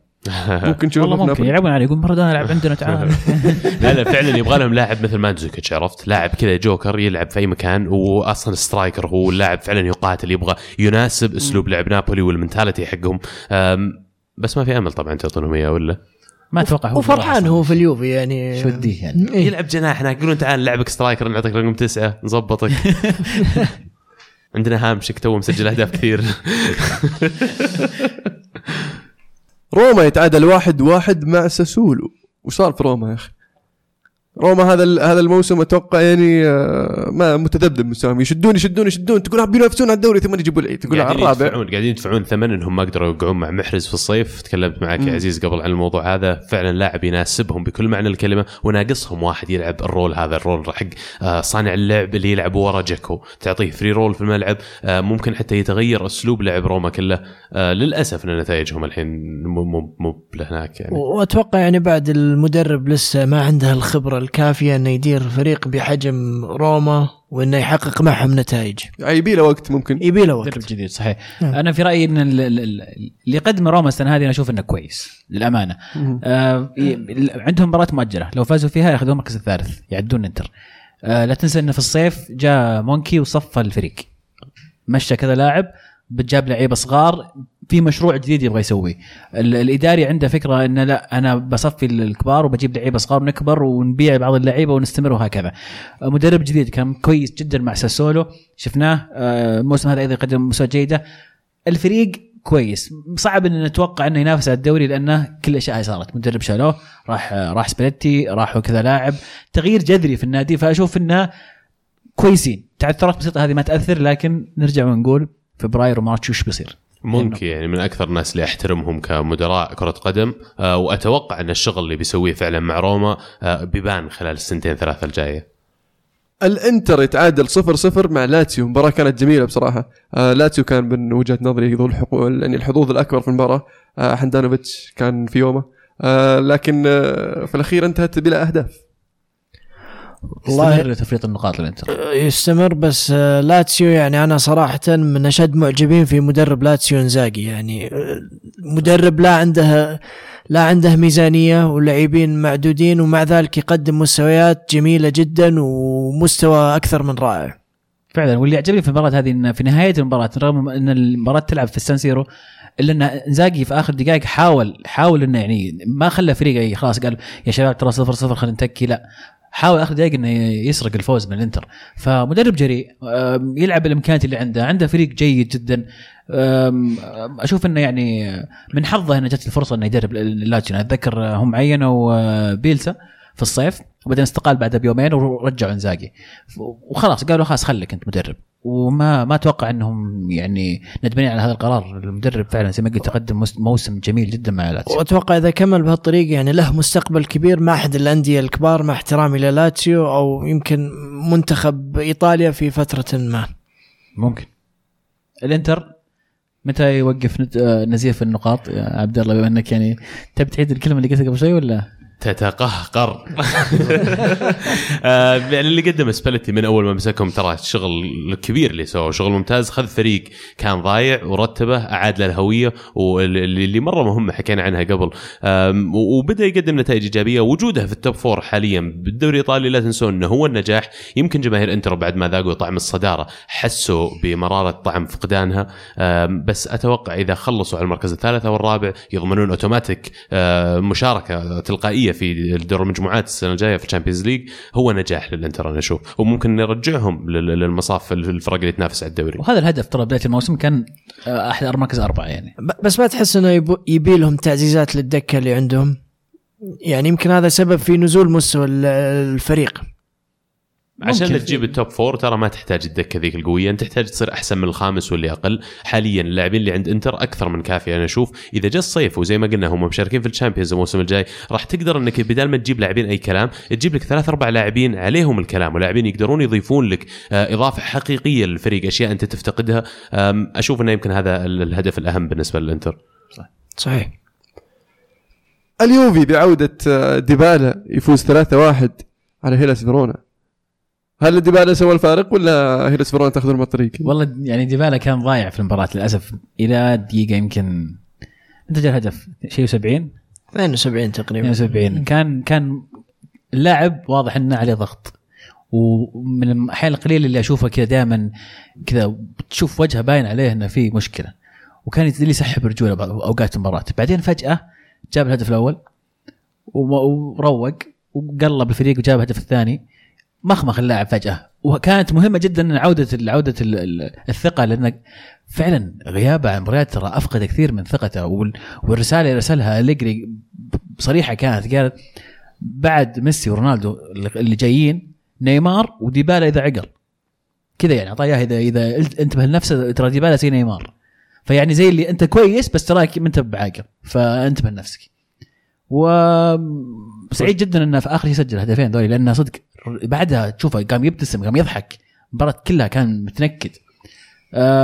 ممكن والله ممكن يلعبون عليه يقول مرة ده ألعب عندنا تعال لا فعلا يبغى لهم لاعب مثل مانزوكيتش عرفت لاعب كذا جوكر يلعب في أي مكان وأصلا سترايكر هو اللاعب فعلا يقاتل يبغى يناسب أسلوب لعب نابولي والمنتاليتي حقهم بس ما في أمل طبعًا تطنمية ولا ما أتوقع هو وفرحان هو في اليوفي يعني شديه يعني إيه؟ يلعب جناحنا يقولون تعال لعبك سترايكر نعطيك رقم 9 نظبطك عندنا هامشك تو مسجل أهداف كثير روما يتعادل 1-1 مع ساسولو وصار في روما يا أخي روما هذا الموسم أتوقع يعني ما متذبذب مساهم يشدون تقول بينافسون على الدوري ثم يجيبوا العيد تقول على الرابع قاعدين يدفعون ثمن إنهم ما قدروا يوقعون مع محرز في الصيف. تكلمت معك يا عزيز قبل عن الموضوع هذا فعلا لاعب يناسبهم بكل معنى الكلمة وناقصهم واحد يلعب الرول هذا الرول حق صانع اللعب اللي يلعب ورا جاكو تعطيه فري رول في الملعب ممكن حتى يتغير أسلوب لعب روما كله للأسف إن نتائجهم الحين مو هناك يعني وأتوقع يعني بعد المدرب لسه ما عنده الخبرة الكافية أنه يدير فريق بحجم روما وأنه يحقق معهم نتائج يبي له وقت ممكن يبي له وقت جديد صحيح. أنا في رأيي أن اللي قدم روما السنة هذه أنا أشوف أنه كويس للأمانة عندهم مباراة مؤجلة لو فازوا فيها يأخذون المركز الثالث يعدون إنتر لا تنسى أنه في الصيف جاء مونكي وصف الفريق مشى كذا لاعب بجاب لعيبة صغار في مشروع جديد يبغى يسويه الإداري عنده فكرة إنه لا أنا بصفي الكبار وبجيب لعيبة صغار ونكبر ونبيع بعض اللعيبة ونستمر وهكذا. مدرب جديد كان كويس جدا مع ساسولو شفناه الموسم هذا أيضا قدم مستوى جيدة الفريق كويس صعب إن نتوقع إنه ينافس على الدوري لأنه كل أشياء صارت مدرب شالوه راح سباليتي راحوا كذا لاعب تغيير جذري في النادي فأشوف إنه كويسين تعثرات بسيطة هذه ما تأثر لكن نرجع ونقول فبراير ومارس شو بيصير ممكن يعني من أكثر الناس اللي أحترمهم كمدراء كرة قدم وأتوقع أن الشغل اللي بيسويه فعلا مع روما بيبان خلال السنتين ثلاثة الجاية. الانتر يتعادل 0-0 مع لاتسيو مباراة كانت جميلة بصراحة لاتسيو كان من وجهة نظري ذو يعني الحظوظ الأكبر في المباراة حندانوفيتش كان في يومه لكن في الأخير انتهت بلا أهداف. يستمر تفريط النقاط للانتر يستمر بس لاتسيو يعني أنا صراحة من أشد معجبين في مدرب لاتسيو إنزاغي يعني مدرب لا عنده لا عنده ميزانية واللاعبين معدودين، ومع ذلك يقدم مستويات جميلة جدا ومستوى أكثر من رائع فعلا. واللي عجبني في المباراة هذه إن في نهاية المباراة رغم أن المباراة تلعب في السانسيرو إلا أن إنزاغي في آخر دقائق حاول إنه يعني ما خلى فريقه خلاص قال يا شباب ترى 0-0 خلينا نتكي، لا حاول آخر دقائق إنه يسرق الفوز من الإنتر. فمدرب جريء يلعب الإمكانات اللي عنده فريق جيد جدا. أشوف إنه يعني من حظه إنه جت الفرصة إنه يدرب اللاتشين. أتذكر هم عينوا بيلسا في الصيف وبعدين استقال بعدها بيومين ورجعوا إنزاغي وخلاص قالوا خلاص خليك أنت مدرب، وما أتوقع أنهم يعني ندمانين على هذا القرار. المدرب فعلا زي ما قلت تقدم موسم جميل جدا مع لاتسيو، وأتوقع إذا كمل بهالطريقة يعني له مستقبل كبير مع أحد الأندية الكبار مع احترامي للاتسيو أو يمكن منتخب إيطاليا في فترة ما. ممكن الإنتر متى يوقف نزيف النقاط يا عبد الله، بما أنك يعني تبي تعيد الكلمة اللي قلتها قبل شوي ولا؟ تتقهقر. يعني اللي قدم سبالتي من أول ما مسكهم ترى شغل كبير اللي سواه، شغل ممتاز. خذ فريق كان ضايع ورتبه، أعاد له الهوية، واللي مرة مهمة حكينا عنها قبل، وبدأ يقدم نتائج إيجابية. وجوده في التوب فور حاليا بالدوري الإيطالي لا تنسون أنه هو النجاح. يمكن جماهير إنتر بعد ما ذاقوا طعم الصدارة حسوا بمرارة طعم فقدانها، بس أتوقع إذا خلصوا على المركز الثالث أو الرابع يضمنون أوتوماتيك مشاركة تلقائية في دور المجموعات السنة الجاية في الشامبيونز ليج. هو نجاح للإنتر أنا أشوف، وممكن نرجعهم للمصاف الفرق اللي تنافس على الدوري. وهذا الهدف ترى بداية الموسم كان أحد مركز 4 يعني، بس ما تحس إنه يبي لهم تعزيزات للدكة اللي عندهم يعني. يمكن هذا سبب في نزول مستوى الفريق. عشان تجيب التوب فور ترى ما تحتاج الدكة ذيك القوية، أنت تحتاج تصير أحسن من الخامس واللي أقل. حاليا اللاعبين اللي عند إنتر أكثر من كافي أنا أشوف. إذا جاء الصيف وزي ما قلنا هم مشاركين في الشامبيونز الموسم الجاي، راح تقدر أنك بدال ما تجيب لاعبين أي كلام تجيب لك 3-4 لاعبين عليهم الكلام، ولاعبين يقدرون يضيفون لك إضافة حقيقية للفريق، أشياء أنت تفتقدها. أشوف أنه يمكن هذا الهدف الأهم بالنسبة للإنتر. صحيح. اليوفي بعودة ديبالا يفوز 3-1 على هيلاس فيرونا. هل ديبالا سوى الفارق ولا هيلاس فيرونا تاخذ من الطريق؟ والله يعني ديبالا كان ضايع في المباراة للأسف إلى دقيقة يمكن من تسجيل هدف شيء 72 تقريبا 72. كان اللاعب واضح إنه عليه ضغط، ومن الأحيان القليلة اللي أشوفه كذا دائما كذا تشوف وجهه باين عليه إنه في مشكلة، وكان يدلي يسحب رجوله بعض أوقات المباراة. بعدين فجأة جاب الهدف الأول وروق وقلب الفريق وجاب الهدف الثاني. مخمخ اللاعب فجأة، وكانت مهمة جدا عودة الثقة، لأن فعلا غيابه عن مباريات ترى أفقد كثير من ثقته. والرسالة اللي رسلها أليجري بصريحة قالت بعد ميسي ورونالدو اللي جايين نيمار وديبالا إذا عقل كذا يعني عطاياه، إذا انتبه لنفسه ترى ديبالا زي نيمار، فيعني زي اللي أنت كويس بس تراك أنت بعاقل فانتبه لنفسك. وسعيد جدا أنه في آخر يسجل هدفين دولي، لأنه صدق بعدها تشوفه قام يبتسم قام يضحك، مباراة كلها كان متنكد.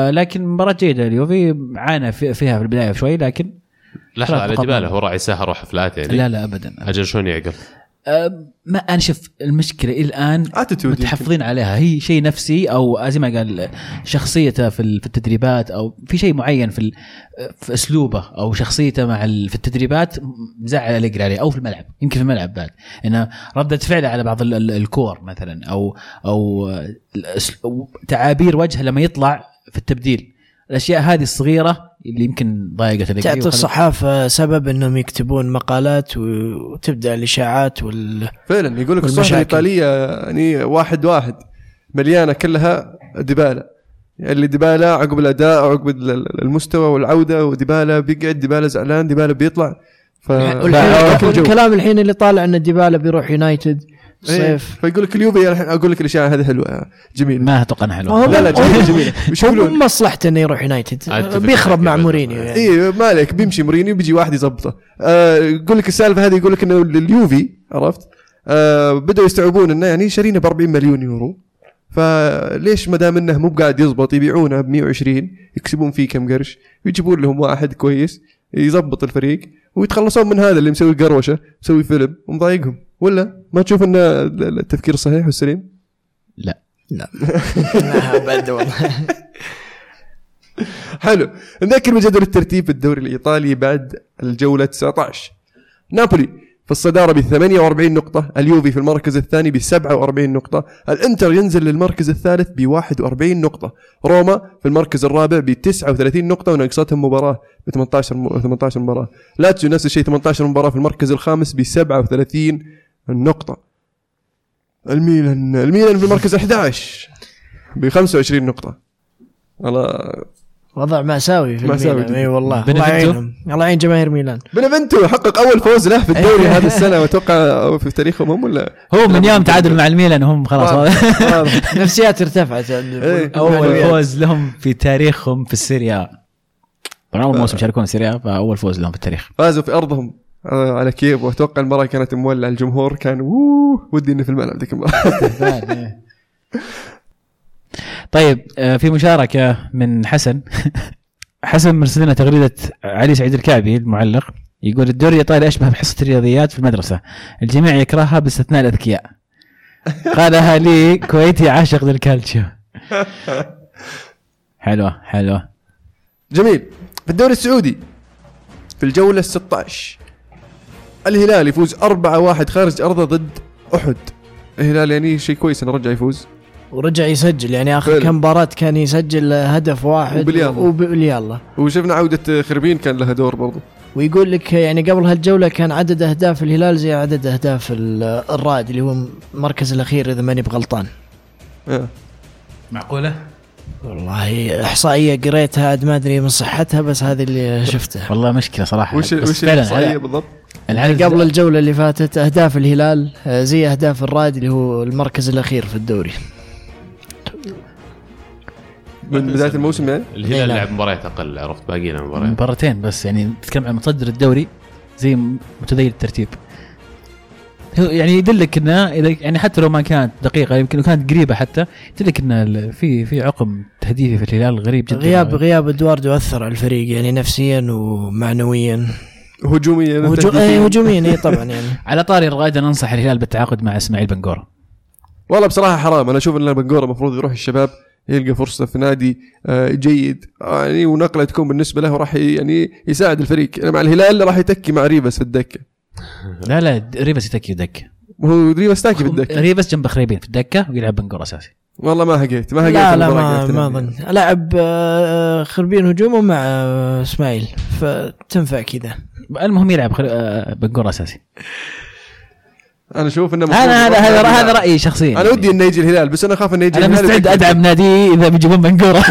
لكن مباراة جيدة اليوفي، عانى فيها في البداية شوي لكن لحظة على ديبالا هو راعي ساحة روح فلات يعني. لا أبدا أجل شون يعقل. ما أنا شف المشكلة الآن متحفظين عليها هي شيء نفسي أو زي ما قال شخصيته في التدريبات، أو في شيء معين في أسلوبه أو شخصيته مع في التدريبات مزعل أليجري عليه، أو في الملعب يمكن في الملعب بعد إنه ردة فعله على بعض الكور مثلا أو تعابير وجهه لما يطلع في التبديل. الأشياء هذه الصغيرة اللي يمكن ضايقت الأجيال. تعطي الصحافة سبب إنهم يكتبون مقالات وتبدأ الإشاعات فعلا يقولك الصحافة الإيطالية يعني 1-1 مليانة كلها ديبالا، اللي ديبالا عقب الأداء عقب المستوى والعودة، وديبالا بيقعد ديبالا زعلان ديبالا بيطلع. والكلام الحين اللي طالع إن ديبالا بيروح يونايتد صيف، فيقول لك اليوفي الحين اقول لك الاشياء هذه حلوه جميله ما هتقن حلوه لا جميله مش مصلحته انه يروح يونايتد بيخرب مع مورينيو يعني. اي مالك بيمشي مورينيو بيجي واحد يضبطه. يقول لك السالفه هذه، يقول لك انه اليوفي عرفت بدأوا يستوعبون انه يعني شارينه ب40 مليون يورو، فليش ما دام انه مو قاعد يضبط يبيعونه ب120 يكسبون فيه كم قرش ويجيبون لهم واحد كويس يضبط الفريق ويتخلصون من هذا اللي مسوي قروشه مسوي فيلم ومضايقهم. ولا ما تشوف ان التفكير صحيح والسليم؟ لا ابد والله. حلو، نذكر بجدول الترتيب الدوري الايطالي بعد الجوله 19. نابولي في الصدارة ب48 نقطة، اليوفي في المركز الثاني ب47 نقطة، الانتر ينزل للمركز الثالث ب41 نقطة، روما في المركز الرابع ب39 نقطة وناقصتهم مباراة ب18 مباراة، لاتسيو نفس الشيء 18 مباراة في المركز الخامس ب37 نقطة، الميلان في المركز 11 ب25 نقطة. والله وضع مأساوي في الميلان. اي والله الله يعينهم، الله يعين جماهير ميلان. بنفنتو حقق اول فوز له في الدوري هذا السنه، واتوقع في تاريخهم هم ولا هو من يوم تعادل مع الميلان هم خلاص نفسيات ارتفعت. اول فوز لهم في تاريخهم في السيريا، طبعا اول موسم شاركون السيريا فاول فوز لهم في التاريخ، فازوا في ارضهم على كييف، واتوقع المباراه كانت مولعه، الجمهور كان ودي انه في الملعب ذيك المباراه. طيب في مشاركة من حسن. حسن مرسل لنا تغريدة علي سعيد الكعبي المعلق، يقول الدوري الإيطالي أشبه بحصة الرياضيات في المدرسة، الجميع يكرهها باستثناء الأذكياء. قالها لي كويتي عاشق للكالتشيو. حلوة حلوة جميل. في الدوري السعودي في الجولة 16 الهلال يفوز 4-1 خارج أرضه ضد أحد. الهلال يعني شيء كويس أنه رجع يفوز ورجع يسجل، يعني آخر كم مباراة كان يسجل هدف واحد وباليالله، وشفنا عودة خربين كان لها دور برضو. ويقول لك يعني قبل هالجولة كان عدد أهداف الهلال زي عدد أهداف الرائد اللي هو مركز الأخير إذا ماني بغلطان. معقولة؟ والله إحصائية قريتها ما أدري من صحتها، بس هذه اللي شفتها. والله مشكلة صراحة. وش الإحصائية بالضبط؟ يعني قبل الجولة اللي فاتت أهداف الهلال زي أهداف الرائد اللي هو المركز الأخير في الدوري من بداية الموسم. يعني الهلال لعب مباريات أقل، عرفت باقي لنا مباراتين بس، يعني تتكلم عن متصدر الدوري زي متذيل الترتيب، يعني يدلك إنه يعني حتى لو ما كانت دقيقة يمكن لو كانت قريبة حتى يدلك إنه في عقم تهديفي في الهلال غريب جدا. غياب إدواردو أثر على الفريق يعني نفسيا ومعنويا هجوميا. إيه طبعا يعني على طاري الغايد ننصح الهلال بالتعاقد مع إسماعيل بنقورة. والله بصراحة حرام، أنا أشوف إن بنقورة مفروض يروح الشباب يلقى فرصة في نادي جيد يعني، ونقلة تكون بالنسبة له راح يعني يساعد الفريق. مع الهلال راح يتكي مع ريبس في الدكة. لا ريبس يتكي دكة، هو ريبس تاكي في الدكة، ريبس جنب خريبين في الدكة ويلعب بنقر أساسي. والله ما هجيت لا ما لعب خربين هجومه مع اسماعيل فتنفع كذا. المهم يلعب بنقر أساسي. انا اشوف انه هذا رايي شخصيا. انا ودي انه يجي الهلال بس انا خاف انه يجي الهلال. انا مستعد ادعم نادي اذا بيجيبون بنقوره.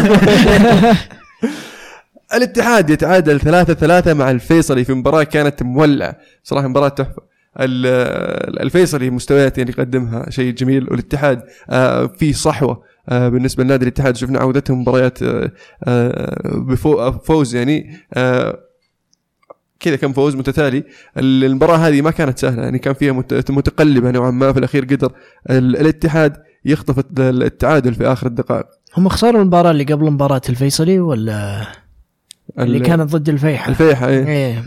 الاتحاد يتعادل 3-3 مع الفيصلي في مباراه كانت مولعه صراحه، مباراه تحفه. الفيصلي مستويات يعني قدمها شيء جميل، والاتحاد في صحوه بالنسبه لنادي الاتحاد. شفنا عودتهم مباريات بفوز يعني كذا كان فوز متتالي. المباراة هذه ما كانت سهلة يعني، كان فيها متقلبة نوعا ما، في الأخير قدر الاتحاد يخطف التعادل في آخر الدقائق. هم خسروا المباراة اللي قبل مباراة الفيصلي ولا اللي كانت ضد الفيحة إيه.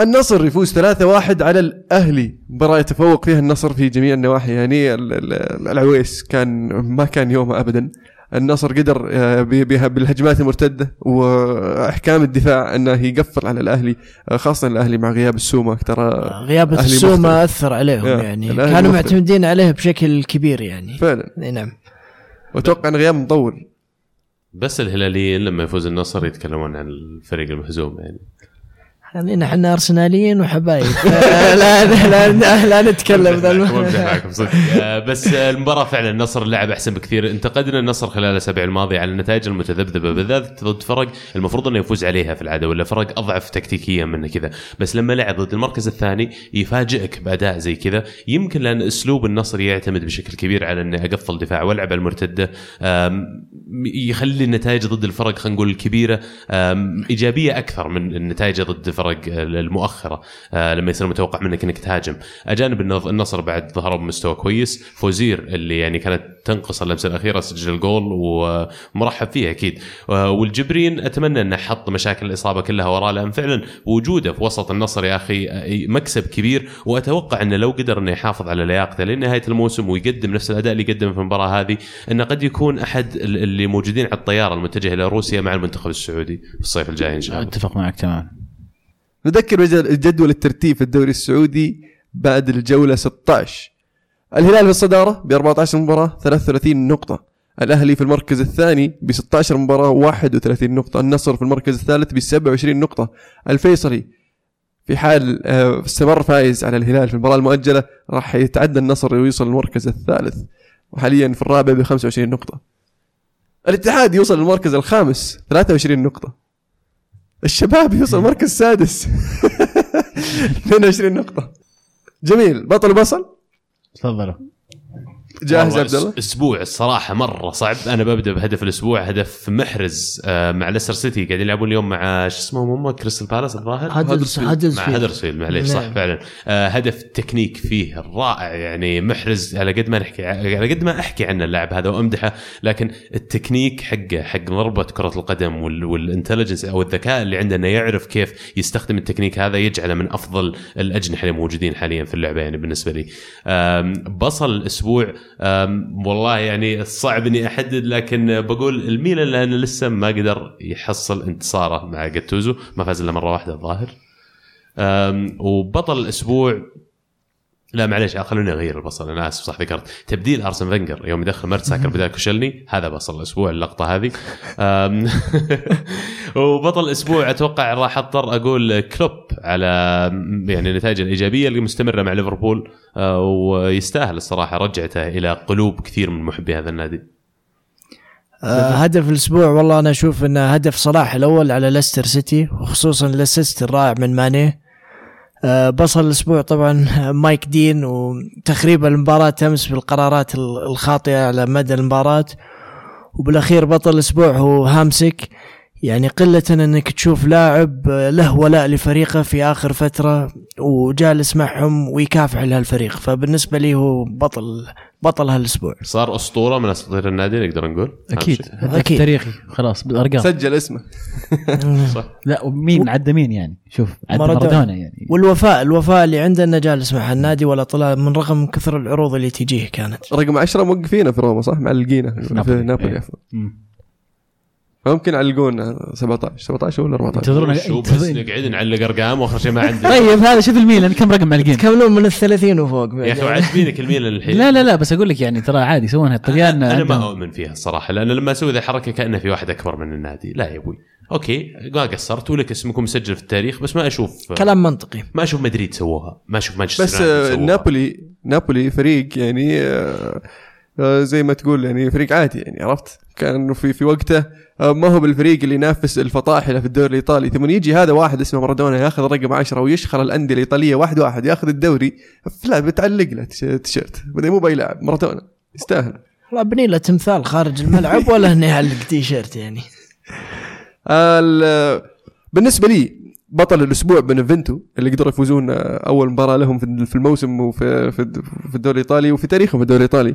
النصر يفوز 3-1 على الأهلي، مباراة يتفوق فيها النصر في جميع النواحي يعني. العويس كان ما كان يومه أبدا، النصر قدر بالهجمات المرتدة وإحكام الدفاع أنه يقفل على الأهلي، خاصة الأهلي مع غياب السومة. غياب السومة أثر عليهم يعني، كانوا معتمدين عليه بشكل كبير يعني فعلا. نعم وتوقع أن غياب مطول. بس الهلاليين لما يفوز النصر يتكلمون عن الفريق المهزوم يعني، يعني احنا أرسناليين وحبايب. لا نتكلم ذا. بس المباراة فعلا النصر لعب أحسن بكثير. انتقدنا النصر خلال الأسابيع الماضية على النتائج المتذبذبة بالذات ضد فرق المفروض أنه يفوز عليها في العادة ولا فرق أضعف تكتيكيا منه كذا، بس لما لعب ضد المركز الثاني يفاجئك بأداء زي كذا. يمكن لأن أسلوب النصر يعتمد بشكل كبير على أنه أقفل دفاع والعب المرتدة، يخلي النتائج ضد الفرق خلينا نقول الكبيرة إيجابية أكثر من النتائج ضد فرق المؤخرة لما يصير متوقع منك انك تهاجم. اجانب النصر بعد ظهروا بمستوى كويس، فوزير اللي يعني كانت تنقص اللمسة الأخيرة سجل جول ومرحب فيها أكيد، والجبرين أتمنى أنه حط مشاكل الإصابة كلها وراه، لأن فعلا وجوده في وسط النصر يا أخي مكسب كبير. وأتوقع أنه لو قدر أنه يحافظ على لياقته لنهاية الموسم ويقدم نفس الأداء اللي قدم في المباراة هذه، أنه قد يكون أحد اللي موجودين على الطيارة المتجهة إلى روسيا مع المنتخب السعودي في الصيف الجاي إن شاء الله. أتفق معك تمام. نذكر جدول الترتيب في الدوري السعودي بعد الجولة 16. الهلال في الصدارة ب14 مباراة 33 نقطة. الأهلي في المركز الثاني ب16 مباراة 31 نقطة. النصر في المركز الثالث ب27 نقطة. الفيصلي في حال استمر فائز على الهلال في المباراة المؤجلة راح يتعدى النصر ويوصل المركز الثالث، وحاليا في الرابع ب25 نقطة. الاتحاد يوصل المركز الخامس 23 نقطة. الشباب يوصل المركز السادس 22 نقطة. جميل، بطل بصل تفضلوا. جاهز عبد الله؟ اسبوع الصراحه مره صعب. انا ببدا بهدف الاسبوع، هدف محرز مع ليستر سيتي، قاعدين يلعبون اليوم مع شو اسمه كريستال بالاس الظاهر، مع هدرسفيلد، معليش صح فعلا. هدف تكنيك فيه رائع، يعني محرز على قد ما احكي عنه اللاعب هذا وامدحه، لكن التكنيك حقه حق ضربه كره القدم والانتليجنس او الذكاء اللي عنده انه يعرف كيف يستخدم التكنيك هذا يجعله من افضل الاجنحه اللي موجودين حاليا في اللعبه. يعني بالنسبه لي بصل الاسبوع والله يعني صعب اني احدد، لكن بقول الميلان لانه لسه ما قدر يحصل انتصاره مع جاتوزو، ما فاز الا مره واحده الظاهر. وبطل الاسبوع لا معليش خلوني اغير البصل، انا اسف صح ذكرت تبديل أرسن فينجر يوم يدخل مرتساكر بدال كوشلني، هذا بصل الاسبوع اللقطه هذه. وبطل الاسبوع اتوقع راح اضطر اقول كلوب على يعني النتائج الايجابيه اللي مستمره مع ليفربول، ويستاهل الصراحه رجعته الى قلوب كثير من محبي هذا النادي. هدف الاسبوع والله انا اشوف انه هدف صلاح الاول على ليستر سيتي، وخصوصا الاسيست الرائع من ماني. بصل الأسبوع طبعا مايك دين وتخريب المباراة تمس بالقرارات الخاطئة على مدى المباراة. وبالأخير بطل الأسبوع هو هامسك، يعني قلة أنك تشوف لاعب له ولاء لفريقه في آخر فترة وجالس معهم ويكافح لهالفريق، فبالنسبة لي هو بطل هالأسبوع، صار أسطورة من أساطير النادي نقدر نقول. أكيد تاريخي خلاص بالأرقام، سجل اسمه. صح. لا ومين عد مين يعني، شوف عد مارادونا يعني. والوفاء اللي عندنا جالس مع النادي ولا طلع من رغم كثر العروض اللي تجيه. كانت رقم 10 موقفينا في روما صح، معلقينا في نابولي عفوا. ممكن علقونا 17 ولا 14 تنتظرون شو بس نقعد نعلق ارقام واخر شيء ما عندنا. طيب هذا شوف الميلان كم رقم معلقين، كملون من 30 وفوق يا اخي عاجبينك الميلان الحين. لا بس اقول لك يعني ترى عادي يسوون هالطليان، انا ما اؤمن فيها الصراحه، لان لما اسوي ذا حركه كانه في واحد اكبر من النادي. لا يا ابوي اوكي ما قصرت ولك اسمكم مسجل في التاريخ، بس ما اشوف كلام منطقي، ما اشوف مدريد سووها، ما اشوف مانشستر سووها. بس نابولي فريق يعني زي ما تقول يعني فريق عادي يعني، عرفت كانوا في وقته ما هو بالفريق اللي ينافس الفطاحله في الدوري الايطالي. ثم يجي هذا واحد اسمه مارادونا ياخذ رقم 10 ويشخر الانديه الايطاليه واحد ياخذ الدوري، لا بتعلق له تيشيرت بدي مو بيلعب. مارادونا يستاهل والله، بني له تمثال خارج الملعب ولا هنا يعلق تيشيرت يعني. بالنسبه لي بطل الاسبوع بنفنتو اللي قدروا يفوزون اول مباراه لهم في الموسم وفي الدوري الايطالي وفي تاريخهم في الدوري الايطالي.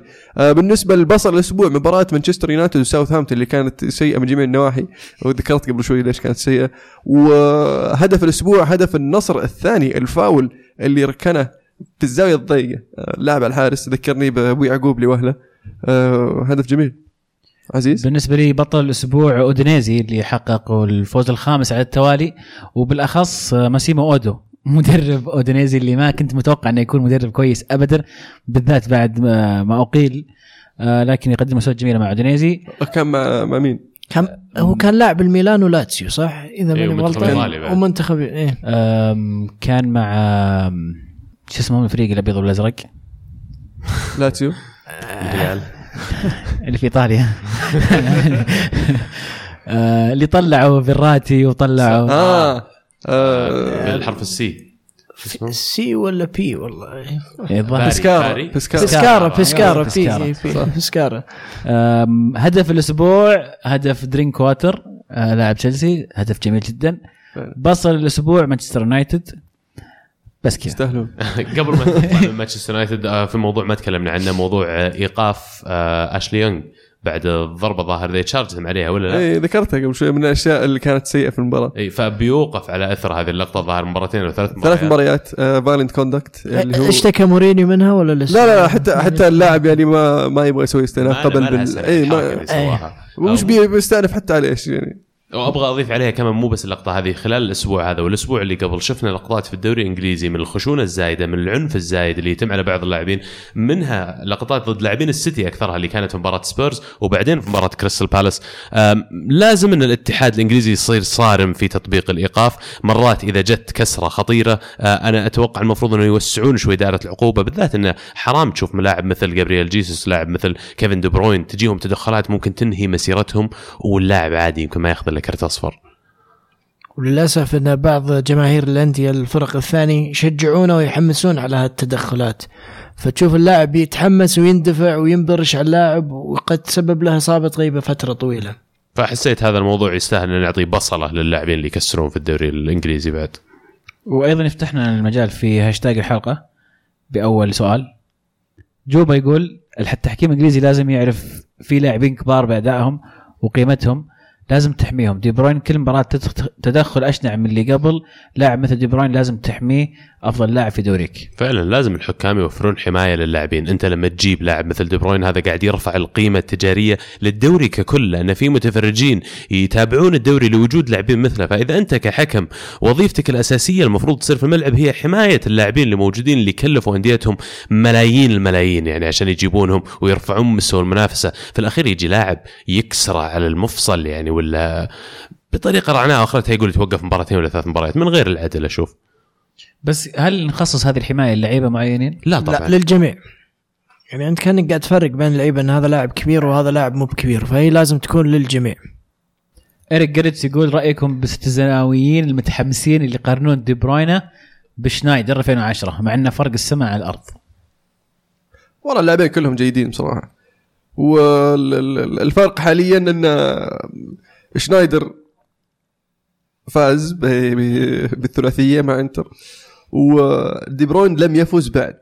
بالنسبه لبطل الاسبوع مباراه مانشستر يونايتد وساوثهامبتون اللي كانت سيئه من جميع النواحي، وذكرت قبل شوي ليش كانت سيئه. وهدف الاسبوع هدف النصر الثاني، الفاول اللي ركنه في الزاويه الضيقه لاعب الحارس، ذكرني بابو يعقوب لوهله. هدف جميل. عزيز بالنسبة لي بطل الأسبوع أودينيزي اللي حقق الفوز الخامس على التوالي، وبالأخص ماسيمو أودو مدرب أودينيزي اللي ما كنت متوقع أنه يكون مدرب كويس أبدا، بالذات بعد ما أقيل، لكن يقدم مساعدة جميلة مع أودينيزي. كان مع مين؟ هو كان لاعب الميلان ولاتسيو صح إذا ماني غلطان، ومنتخب إيه كان مع شو اسمه من الفريق الأبيض والأزرق لاتسيو ريال اللي في إيطاليا اللي طلعوا فيراتي وطلعوا الحرف السي، سي ولا بي والله بسكارة. هدف الأسبوع هدف درينك واتر لاعب تشلسي، هدف جميل جدا. بصل الأسبوع مانشستر يونايتد بس كذا يستاهلون. قبل ما نطلع من مانشستر يونايتد في موضوع ما تكلمنا عنه، موضوع ايقاف اشلي يونغ بعد الضربه ظاهر ذي تشارجهم عليها ولا لا؟ اي ذكرتها قبل شويه من الاشياء اللي كانت سيئه في المباراه. اي فبيوقف على اثر هذه اللقطه ظاهر مرتين او ثلاث مباريات فالنت كوندكت اللي هو اشتكى مورينيو منها ولا لسه؟ لا حتى اللاعب يعني ما يبغى يسوي استئناف قبل اي ما مش بيستأنف حتى على ايش يعني وأبغى أضيف عليها كمان مو بس اللقطة هذه، خلال الأسبوع هذا والأسبوع اللي قبل شفنا لقطات في الدوري الإنجليزي من الخشونة الزايدة، من العنف الزايد اللي يتم على بعض اللاعبين، منها لقطات ضد لاعبين السيتي أكثرها اللي كانت في مباراة سبيرز وبعدين في مباراة كريستال بالاس. لازم أن الاتحاد الإنجليزي يصير صارم في تطبيق الإيقاف. مرات إذا جت كسرة خطيرة أنا أتوقع المفروض أنه يوسعون شوي دائرة العقوبة، بالذات أنه حرام تشوف ملاعب مثل جابرييل جيسوس، لاعب مثل كيفن دي بروين تجيهم تدخلات ممكن تنهي مسيرتهم واللاعب عادي يمكن ما ياخذ كرت أصفر. وللأسف أن بعض جماهير الأندية الفرق الثاني يشجعونه ويحمسون على هالتدخلات، فتشوف اللاعب يتحمس ويندفع وينبرش على اللاعب وقد سبب له إصابة غيبة فترة طويلة. فحسيت هذا الموضوع يستاهل أن نعطي بصلة للاعبين اللي يكسرون في الدوري الإنجليزي بعد. وأيضا فتحنا المجال في هاشتاج الحلقة بأول سؤال. جوبا يقول التحكيم الإنجليزي لازم يعرف في لاعبين كبار بأدائهم وقيمتهم لازم تحميهم. دي بروين كل مباراة تدخل أشنع من اللي قبل، لاعب مثل دي بروين لازم تحميه، أفضل لاعب في دوريك. فعلا لازم الحكام يوفرون حماية للاعبين. أنت لما تجيب لاعب مثل دي بروين هذا قاعد يرفع القيمة التجارية للدوري ككل، لأن في متفرجين يتابعون الدوري لوجود لاعبين مثله. فإذا أنت كحكم وظيفتك الأساسية المفروض تصير في الملعب هي حماية اللاعبين اللي موجودين اللي كلفوا أنديتهم ملايين الملايين يعني عشان يجيبونهم ويرفعون مستوى المنافسة. في الأخير يجي لاعب يكسر على المفصل يعني ولا بطريقة رعناء أخرتها يقول يتوقف مباراتين ولا ثلاث مباريات من غير العدل. أشوف بس هل نخصص هذه الحماية للعيبة معينين؟ لا طبعا، لا للجميع. يعني أنت كأنك قاعد تفرق بين اللعيبة أن هذا لاعب كبير وهذا لاعب مو بكبير، فهي لازم تكون للجميع. إريك جريتس يقول رأيكم باستزناويين المتحمسين اللي قارنون دي بروين بشنايدر 2010 مع أنه فرق السماء على الأرض. والله اللاعبين كلهم جيدين بصراحة، والفرق حاليا أن شنايدر فاز بالثلاثية مع انتر ودي بروين لم يفوز بعد.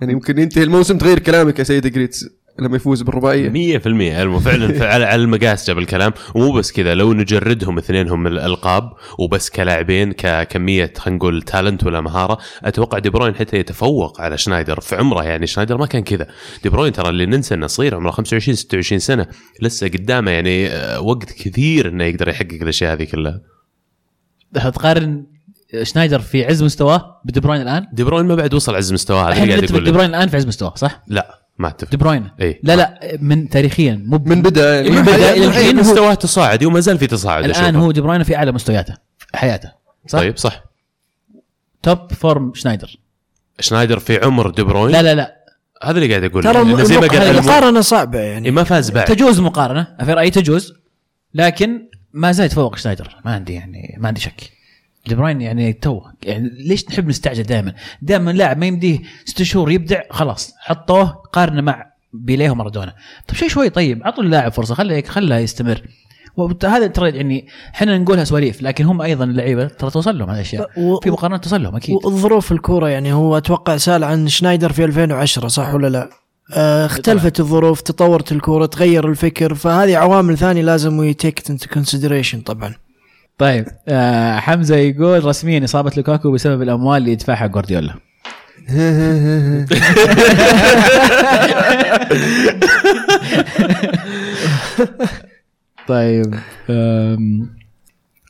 يعني يمكن ينتهي الموسم تغير كلامك يا سيد جريتس لما يفوز بالرباعية 100%. فعلا على المقاس جاب الكلام. ومو بس كذا، لو نجردهم اثنينهم الألقاب وبس كلاعبين ككمية خلينا نقول تالنت ولا مهارة، أتوقع دي بروين حتى يتفوق على شنايدر في عمره. يعني شنايدر ما كان كذا. دي بروين ترى اللي ننسى أنه صغير عمره 25-26 سنة، لسه قدامه يعني وقت كثير أنه يقدر يحقق الأشياء هذه كلها. هتقارن شنايدر في عز مستواه بدي بروين الآن؟ دي بروين ما بعد وصل عز مستواه. دي بروين الآن في عز مستواه صح؟ لا ما أتفق. دي بروين إيه؟ لا من تاريخيا مو من بدأ إلى الحين مستواه تصاعد وما زال في تصاعد. الآن هو دي بروين في أعلى مستوياته حياته صح؟ طيب صح. توب فورم شنايدر في عمر دي بروين. لا هذا اللي قاعد أقول. ترى زي ما قال المقارنة صعبة يعني ما فاز بعد. تجوز مقارنة في رأيي تجوز، لكن ما زال يتفوق شنايدر. ما عندي شك. دي بروين يعني يعني ليش نحب نستعجل دائما لاعب ما يمديه 6 شهور يبدع خلاص حطوه قارنه مع بيليه ومارادونا. طب شوي طيب عطوا اللاعب فرصه، خليه يستمر. وهذا ترى يعني احنا نقولها سواليف، لكن هم ايضا اللعيبه ترى توصل لهم هذه الاشياء في مقارنات توصل لهم اكيد. والظروف الكوره يعني هو اتوقع سال عن شنايدر في 2010 صح ولا لا؟ اختلفت الظروف، تطورت الكوره، تغير الفكر، فهذه عوامل ثانيه لازم وي تيك انت كونسيدريشن طبعا. طيب حمزة يقول رسميا إصابة لوكاكو بسبب الأموال اللي يدفعها غارديولا. طيب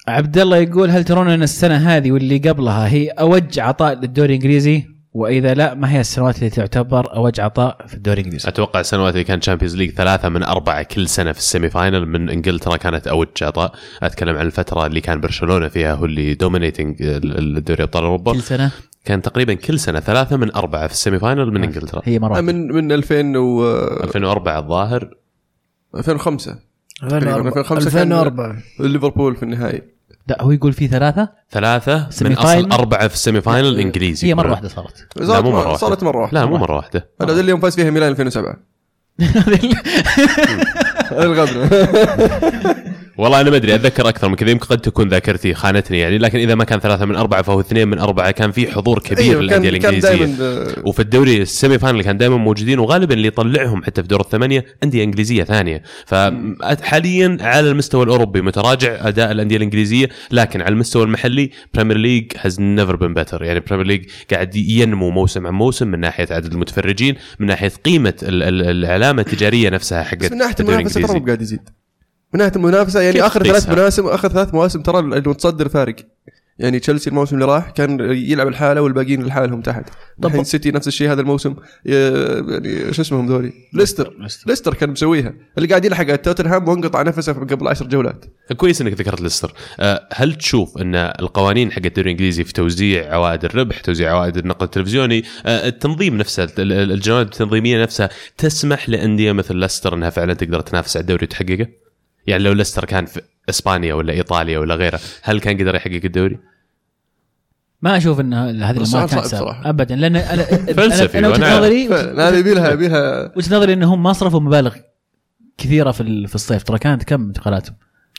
عبد الله يقول هل ترون أن السنة هذه واللي قبلها هي أوج عطاء للدوري الإنجليزي؟ وإذا لا ما هي السنوات اللي تعتبر أوج عطاء في الدوري الإنجليزي؟ أتوقع السنوات اللي كان تشامبيونز ليج 3 من 4 كل سنة في السيمي فاينل من إنجلترا كانت أوج عطاء. أتكلم عن الفترة اللي كان برشلونة فيها هو اللي دومينيتنج الدوري أبطال أوروبا. كل سنة كان تقريبا كل سنة 3 من 4 في السيمي فاينل من إنجلترا. هي مرة من 2004 الظاهر 2005 2004 ليفربول في النهائي. لا هو يقول في 3 من أصل 4 في السيمي فاينل الإنجليزي. هي مرة واحدة صارت مرة واحدة. لا مو مرة واحدة. هذا اللي يوم فاز فيها ميلان 2007. الغبن والله أنا ما أدري أتذكر أكثر من كذا، يمكن قد تكون ذاكرتي خانتني يعني. لكن إذا ما كان 3 من 4 فهو 2 من 4 كان في حضور كبير للأندية الإنجليزية. وفي الدوري السيمي فاينل كان دائما موجودين، وغالبا اللي يطلعهم حتى في دور 8 أندية إنجليزية ثانية. فحاليا على المستوى الأوروبي متراجع أداء الأندية الإنجليزية، لكن على المستوى المحلي بريمير ليج has never been better. يعني بريمير ليج قاعد ينمو موسم عن موسم من ناحية عدد المتفرجين، من ناحية قيمة العلامة التجارية نفسها حقت الدوري الإنجليزي. من ناحيه المنافسه يعني اخر ثلاث مواسم ترى المتصدر فارق. يعني تشلسي الموسم اللي راح كان يلعب الحاله والباقيين لحالهم تحت. الحين سيتي نفس الشيء هذا الموسم، يعني شو اسمهم ذولي، ليستر كان مسويها، اللي قاعد يلحق توتنهام وانقطع نفسه قبل 10 جولات. كويس انك ذكرت ليستر. هل تشوف ان القوانين حق الدوري الانجليزي في توزيع عوائد الربح، توزيع عوائد النقد التلفزيوني، التنظيم نفسه، الجوانب التنظيميه نفسها تسمح لانديه مثل ليستر انها فعلا تقدر تنافس على الدوري وتحققه؟ يعني لو ليستر كان في إسبانيا ولا إيطاليا ولا غيره، هل كان قدر يحقق الدوري؟ ما أشوف إن هذه ما كان صعب أبدا، لأن فلسفي أنا يبيلها وجه نظري إنهم ما صرفوا مبالغ كثيرة في الصيف. ترى كانت كم انتقالاتهم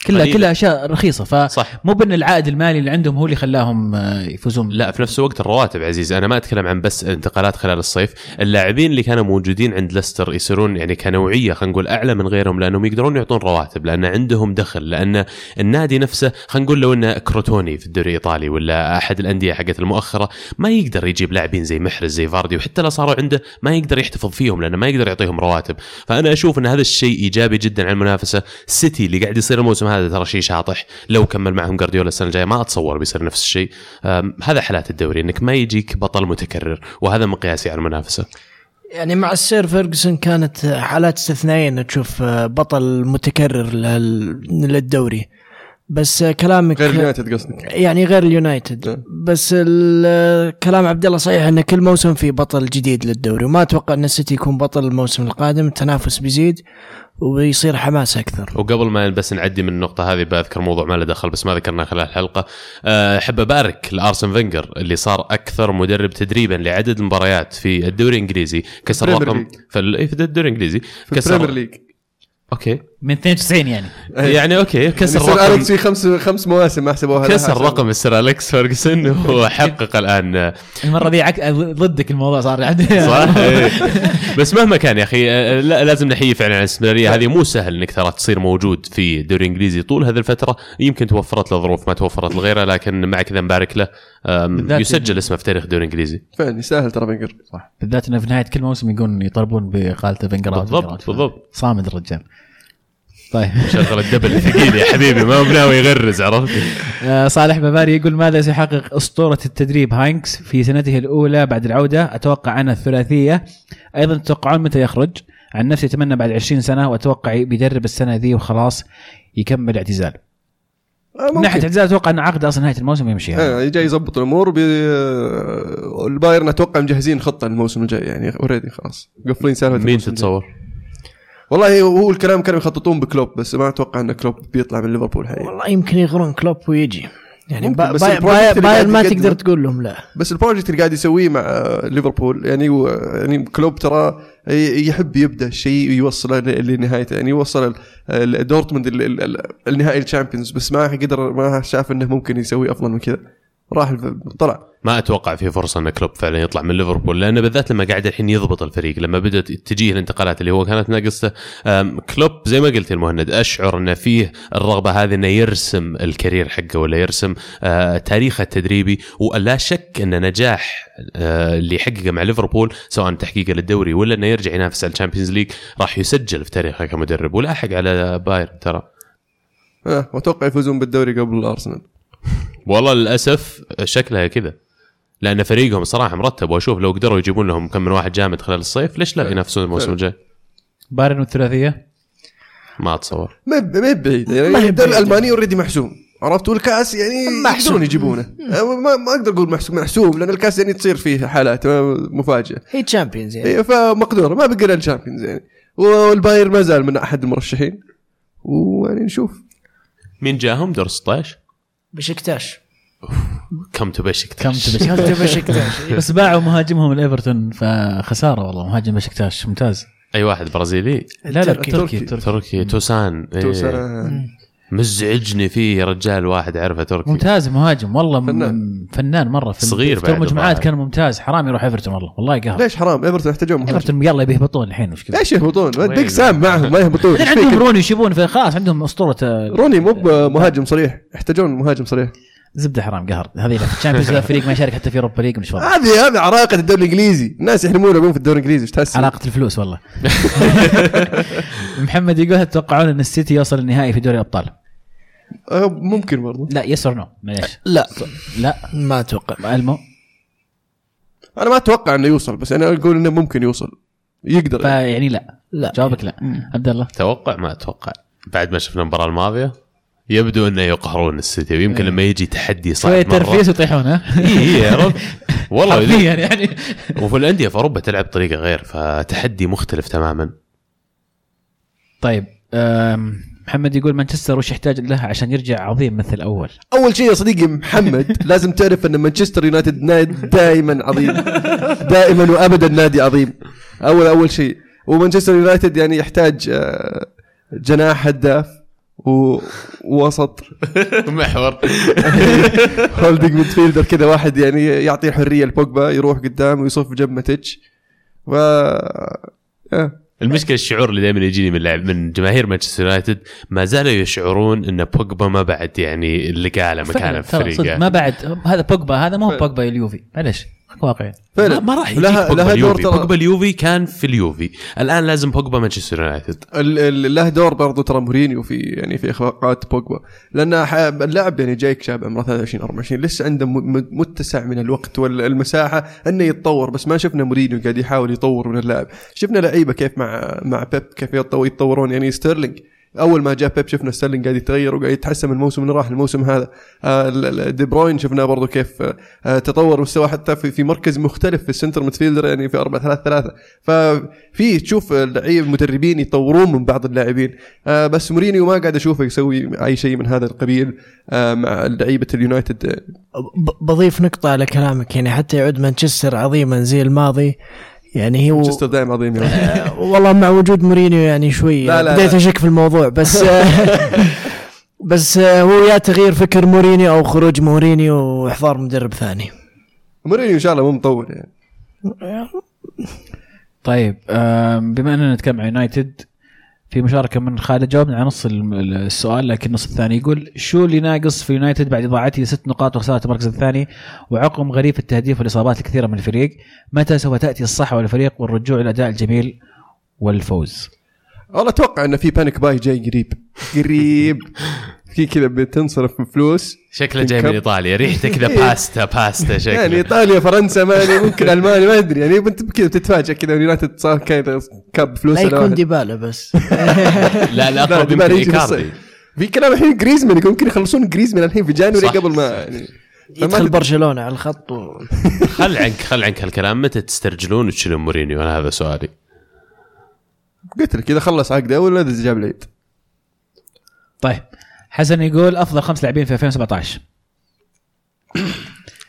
كلها أشياء رخيصة، فمو بأن العائد المالي اللي عندهم هو اللي خلاهم يفوزون، لا في نفس الوقت الرواتب. عزيز أنا ما أتكلم عن بس انتقالات خلال الصيف، اللاعبين اللي كانوا موجودين عند ليستر يصيرون يعني كنوعية خلينا نقول أعلى من غيرهم، لأنهم يقدرون يعطون رواتب، لأن عندهم دخل، لأن النادي نفسه خلينا نقول لو إنه كروتوني في الدوري الإيطالي ولا أحد الأندية حقت المؤخرة ما يقدر يجيب لاعبين زي محرز زي فاردي، وحتى لو صاروا عنده ما يقدر يحتفظ فيهم لأنه ما يقدر يعطيهم رواتب. فأنا أشوف إن هذا الشيء إيجابي جدا على المنافسة. سيتي اللي قاعد يصير الموسم هذا ترى شيء شاطح، لو كمل معهم غارديولا السنه الجايه ما اتصور بيصير نفس الشيء. هذا حالات الدوري، انك ما يجيك بطل متكرر، وهذا مقياسي على المنافسه. يعني مع السير فيرغسون كانت حالات استثنائيه انك تشوف بطل متكرر للدوري، بس كلامك غير اليونايتد قصدك، يعني غير اليونايتد، بس الكلام عبد الله صحيح ان كل موسم في بطل جديد للدوري، وما اتوقع ان السيتي يكون بطل الموسم القادم. التنافس بيزيد وبيصير حماس أكثر. وقبل ما بس نعدي من النقطة هذه بأذكر موضوع ما له دخل بس ما ذكرناه خلال الحلقة. أحب أبارك لأرسن فينجر اللي صار أكثر مدرب تدريبا لعدد المباريات في الدوري الإنجليزي، كسر رقم في الدوري الإنجليزي، كسر البريمير ليج اوكي من 92 يعني اوكي كسر رقم أليكس في خمس مواسم ما حسبوها، كسر رقم السير أليكس فيرغسون وحقق الان المره دي ضدك الموضوع صار عندنا صح. بس مهما كان يا اخي لازم نحيي فعلا على الاستمراريه هذه، مو سهل انك ترى تصير موجود في الدوري الانجليزي طول هذه الفتره، يمكن توفرت له ظروف ما توفرت لغيره، لكن مع كذا مبارك له يسجل اسمه في تاريخ الدوري الانجليزي. فعلا سهل ترى فينجر صح، بالذات انه في نهايه كل موسم يقولون يطربون بقالته فينجر. بالضبط صامد الرجال. طيب شغل الدبل ثقيل يا حبيبي، ما بناوي يغرز عرفتي. صالح بباري يقول ماذا سيحقق أسطورة التدريب هاينكس في سنته الأولى بعد العودة؟ أتوقع أنا الثلاثية. أيضا تتوقعون متى يخرج؟ عن نفسي أتمنى بعد 20 سنة، وأتوقع بيدرب السنة ذي وخلاص يكمل اعتزال. من ناحية اعتزال أتوقع أن عقد أصلا نهاية الموسم يمشي، يعني جاي يضبط الأمور. البايرن أتوقع مجهزين خطة الموسم الجاي، يعني أوريدي خلاص قفلين سالفة. مين تتصور؟ والله هو الكلام كانوا يخططون بكلوب، بس ما اتوقع ان كلوب بيطلع من ليفربول حقيقي. والله يمكن يغرون كلوب ويجي، يعني بايرن ما تقدر تقول لهم لا. بس البروجكت اللي قاعد يسويه مع ليفربول يعني كلوب ترى يحب يبدا الشيء ويوصله لنهايته، يعني يوصل دورتموند النهائي الشامبيونز، بس ما شاف انه ممكن يسوي افضل من كذا، راح طلع. ما أتوقع في فرصة أن كلوب فعلا يطلع من ليفربول، لأنه بالذات لما قاعد الحين يضبط الفريق، لما بدأت تجيه الانتقالات اللي هو كانت ناقصة. كلوب زي ما قلت المهند، أشعر أن فيه الرغبة هذه أنه يرسم الكارير حقه ولا يرسم تاريخه التدريبي، ولا شك أن نجاح اللي حققه مع ليفربول سواء تحقيقه للدوري ولا أنه يرجع ينافس على الشامبيونز ليج راح يسجل في تاريخه كمدرب، ولاحق على بايرن ترى. وأتوقع يفوزون بالدوري قبل أرسنال. والله للأسف شكلها كذا، لأن فريقهم صراحة مرتب، وأشوف لو قدروا يجيبون لهم كم من واحد جامد خلال الصيف ليش لا ينافسون الموسم الجاي. بايرن والثلاثية ما أتصور، ما بعيد، يعني الألماني والردي محسوم عرفتوا، الكأس يعني يقدرون يجيبونه. ما أقدر أقول محسوم لأن الكأس يعني تصير فيه حالات مفاجئة، هي تشامبيونز يعني، فمقدور ما بقى الشامبيونز يعني، والبايرن ما زال من أحد المرشحين، ويعني نشوف مين جاهم دور 16. بشكتاش كم تبشكتاش بس باعوا مهاجمهم الإيفرتون، فخسارة والله. مهاجم بشكتاش ممتاز، أي واحد برازيلي؟ لا تركي توسان مزعجني فيه يا رجال، واحد عرفه تركي ممتاز مهاجم والله، فنان مرة في مجموعات كان ممتاز، حرام يروح إيفرتون والله يقهر. ليش حرام؟ إيفرتون يحتاجون مهاجم. إيفرتون يلا بيهبطون الحين، وش كذا؟ ليش يهبطون؟ ديك سام معهم ما يهبطون، عندهم روني يشوفون، فخلاص عندهم أسطورة روني مو مهاجم صريح، يحتاجون مهاجم صريح. زبده حرام قهر هذه الشامبيونز لا فريق ما يشارك حتى في اوروبا ليج مش فاضي. هذه عراقه الدوري الانجليزي، الناس يحلمون يقومون في الدوري الانجليزي. ايش تحس علاقه الفلوس والله. محمد يقول تتوقعون ان السيتي يوصل النهائي في دوري الابطال؟ ممكن برضه. لا يسرنو معليش. لا ما اتوقع. انا ما اتوقع انه يوصل، بس انا اقول انه ممكن يوصل يقدر يعني. لا جوابك لا. عبد الله توقع؟ ما اتوقع بعد ما شفنا المباراه الماضيه يبدو انه يقهرون السيتي، ويمكن لما يجي تحدي صعب مره ترفيس يطيحون. يا رب والله. يعني وفي الانديه في اوروبا تلعب بطريقه غير، فتحدي مختلف تماما. طيب محمد يقول مانشستر وش يحتاج لها عشان يرجع عظيم مثل اول؟ اول شيء يا صديقي محمد لازم تعرف ان مانشستر يونايتد نادي دائما عظيم، دائما وابدا نادي عظيم. اول شيء، ومانشستر يونايتد يعني يحتاج جناح هداف ووسط محور هولدينج ميدفيلدر كذا، واحد يعني يعطي حريه لبوجبا يروح قدام ويصف جنب ماتش. و المشكله الشعور اللي دائما يجيني من لاعب من جماهير مانشستر يونايتد، ما زالوا يشعرون ان بوجبا ما بعد يعني اللي قاله مكانه في الفريق، ما بعد هذا بوجبا، هذا ما هو بوجبا اليوفي معلش واقعي. ما راح لها دور. بوجبا اليوفي كان في اليوفي، الان لازم بوجبا مانشستر يونايتد. له دور برضه ترى مورينيو في يعني في اخفاقات بوجبا، لان اللاعب يعني جايك شاب عمره 23 24، لسه عنده متسع من الوقت والمساحه انه يتطور. بس ما شفنا مورينيو قاعد يحاول يطور من اللاعب. شفنا لعيبه كيف مع بيب كيف يتطورون. يعني ستيرلينج اول ما جاء بيب شفنا ستيرلينج قاعد يتغير وقاعد يتحسن من الموسم اللي راح الموسم هذا. دي بروين شفناه برضو كيف تطور مستوى حتى في مركز مختلف في السنتر ميدفيلدر، يعني في 4-3-3. ففي تشوف لعيبه مدربين يطورون من بعض اللاعبين. بس مورينيو ما قاعد اشوفه يسوي اي شيء من هذا القبيل مع لعيبه اليونايتد. بضيف نقطه على كلامك، يعني حتى يعود مانشستر عظيما زي الماضي. يعني هو مانشستر دائما عظيم والله مع وجود مورينيو. يعني شوي بديت أشك في الموضوع، بس بس هو يا تغيير فكر مورينيو أو خروج مورينيو وإحضار مدرب ثاني. مورينيو إن شاء الله مو مطول يعني. طيب بما أننا نتكلم عن يونايتد، في مشاركة من خالد جاوبنا على نص السؤال لكن النص الثاني يقول شو اللي ناقص في يونايتد بعد إضاعته 6 نقاط وخسارة المركز الثاني وعقم غريب التهديف والإصابات الكثيرة من الفريق؟ متى سوف تأتي الصحة والفريق والرجوع إلى الأداء الجميل والفوز؟ والله أتوقع أن في بانيك باي جاي قريب في كذا بتنصرف من فلوس. شكله جاي من إيطاليا، ريحته كذا باستا شكله يعني إيطاليا فرنسا مالي ممكن ألمانيا ما أدري. يعني كذا بتتفاجأ كذا يونايتد صار كذا كاب فلوس. لا يكون ديبالا بس. لا أقرب من إيكاردي في كلام. الحين غريزمان يمكن يخلصون غريزمان الحين في جانوري قبل ما يعني يدخل برشلونة على الخط. خل عنك هالكلام. متى تسترجلون وتشيلون مورينيو؟ أنا هذا سؤالي. قلت لك إذا خلص عقده ولا إذا جاب العيد. طيب حسن يقول أفضل 5 لاعبين في 2017.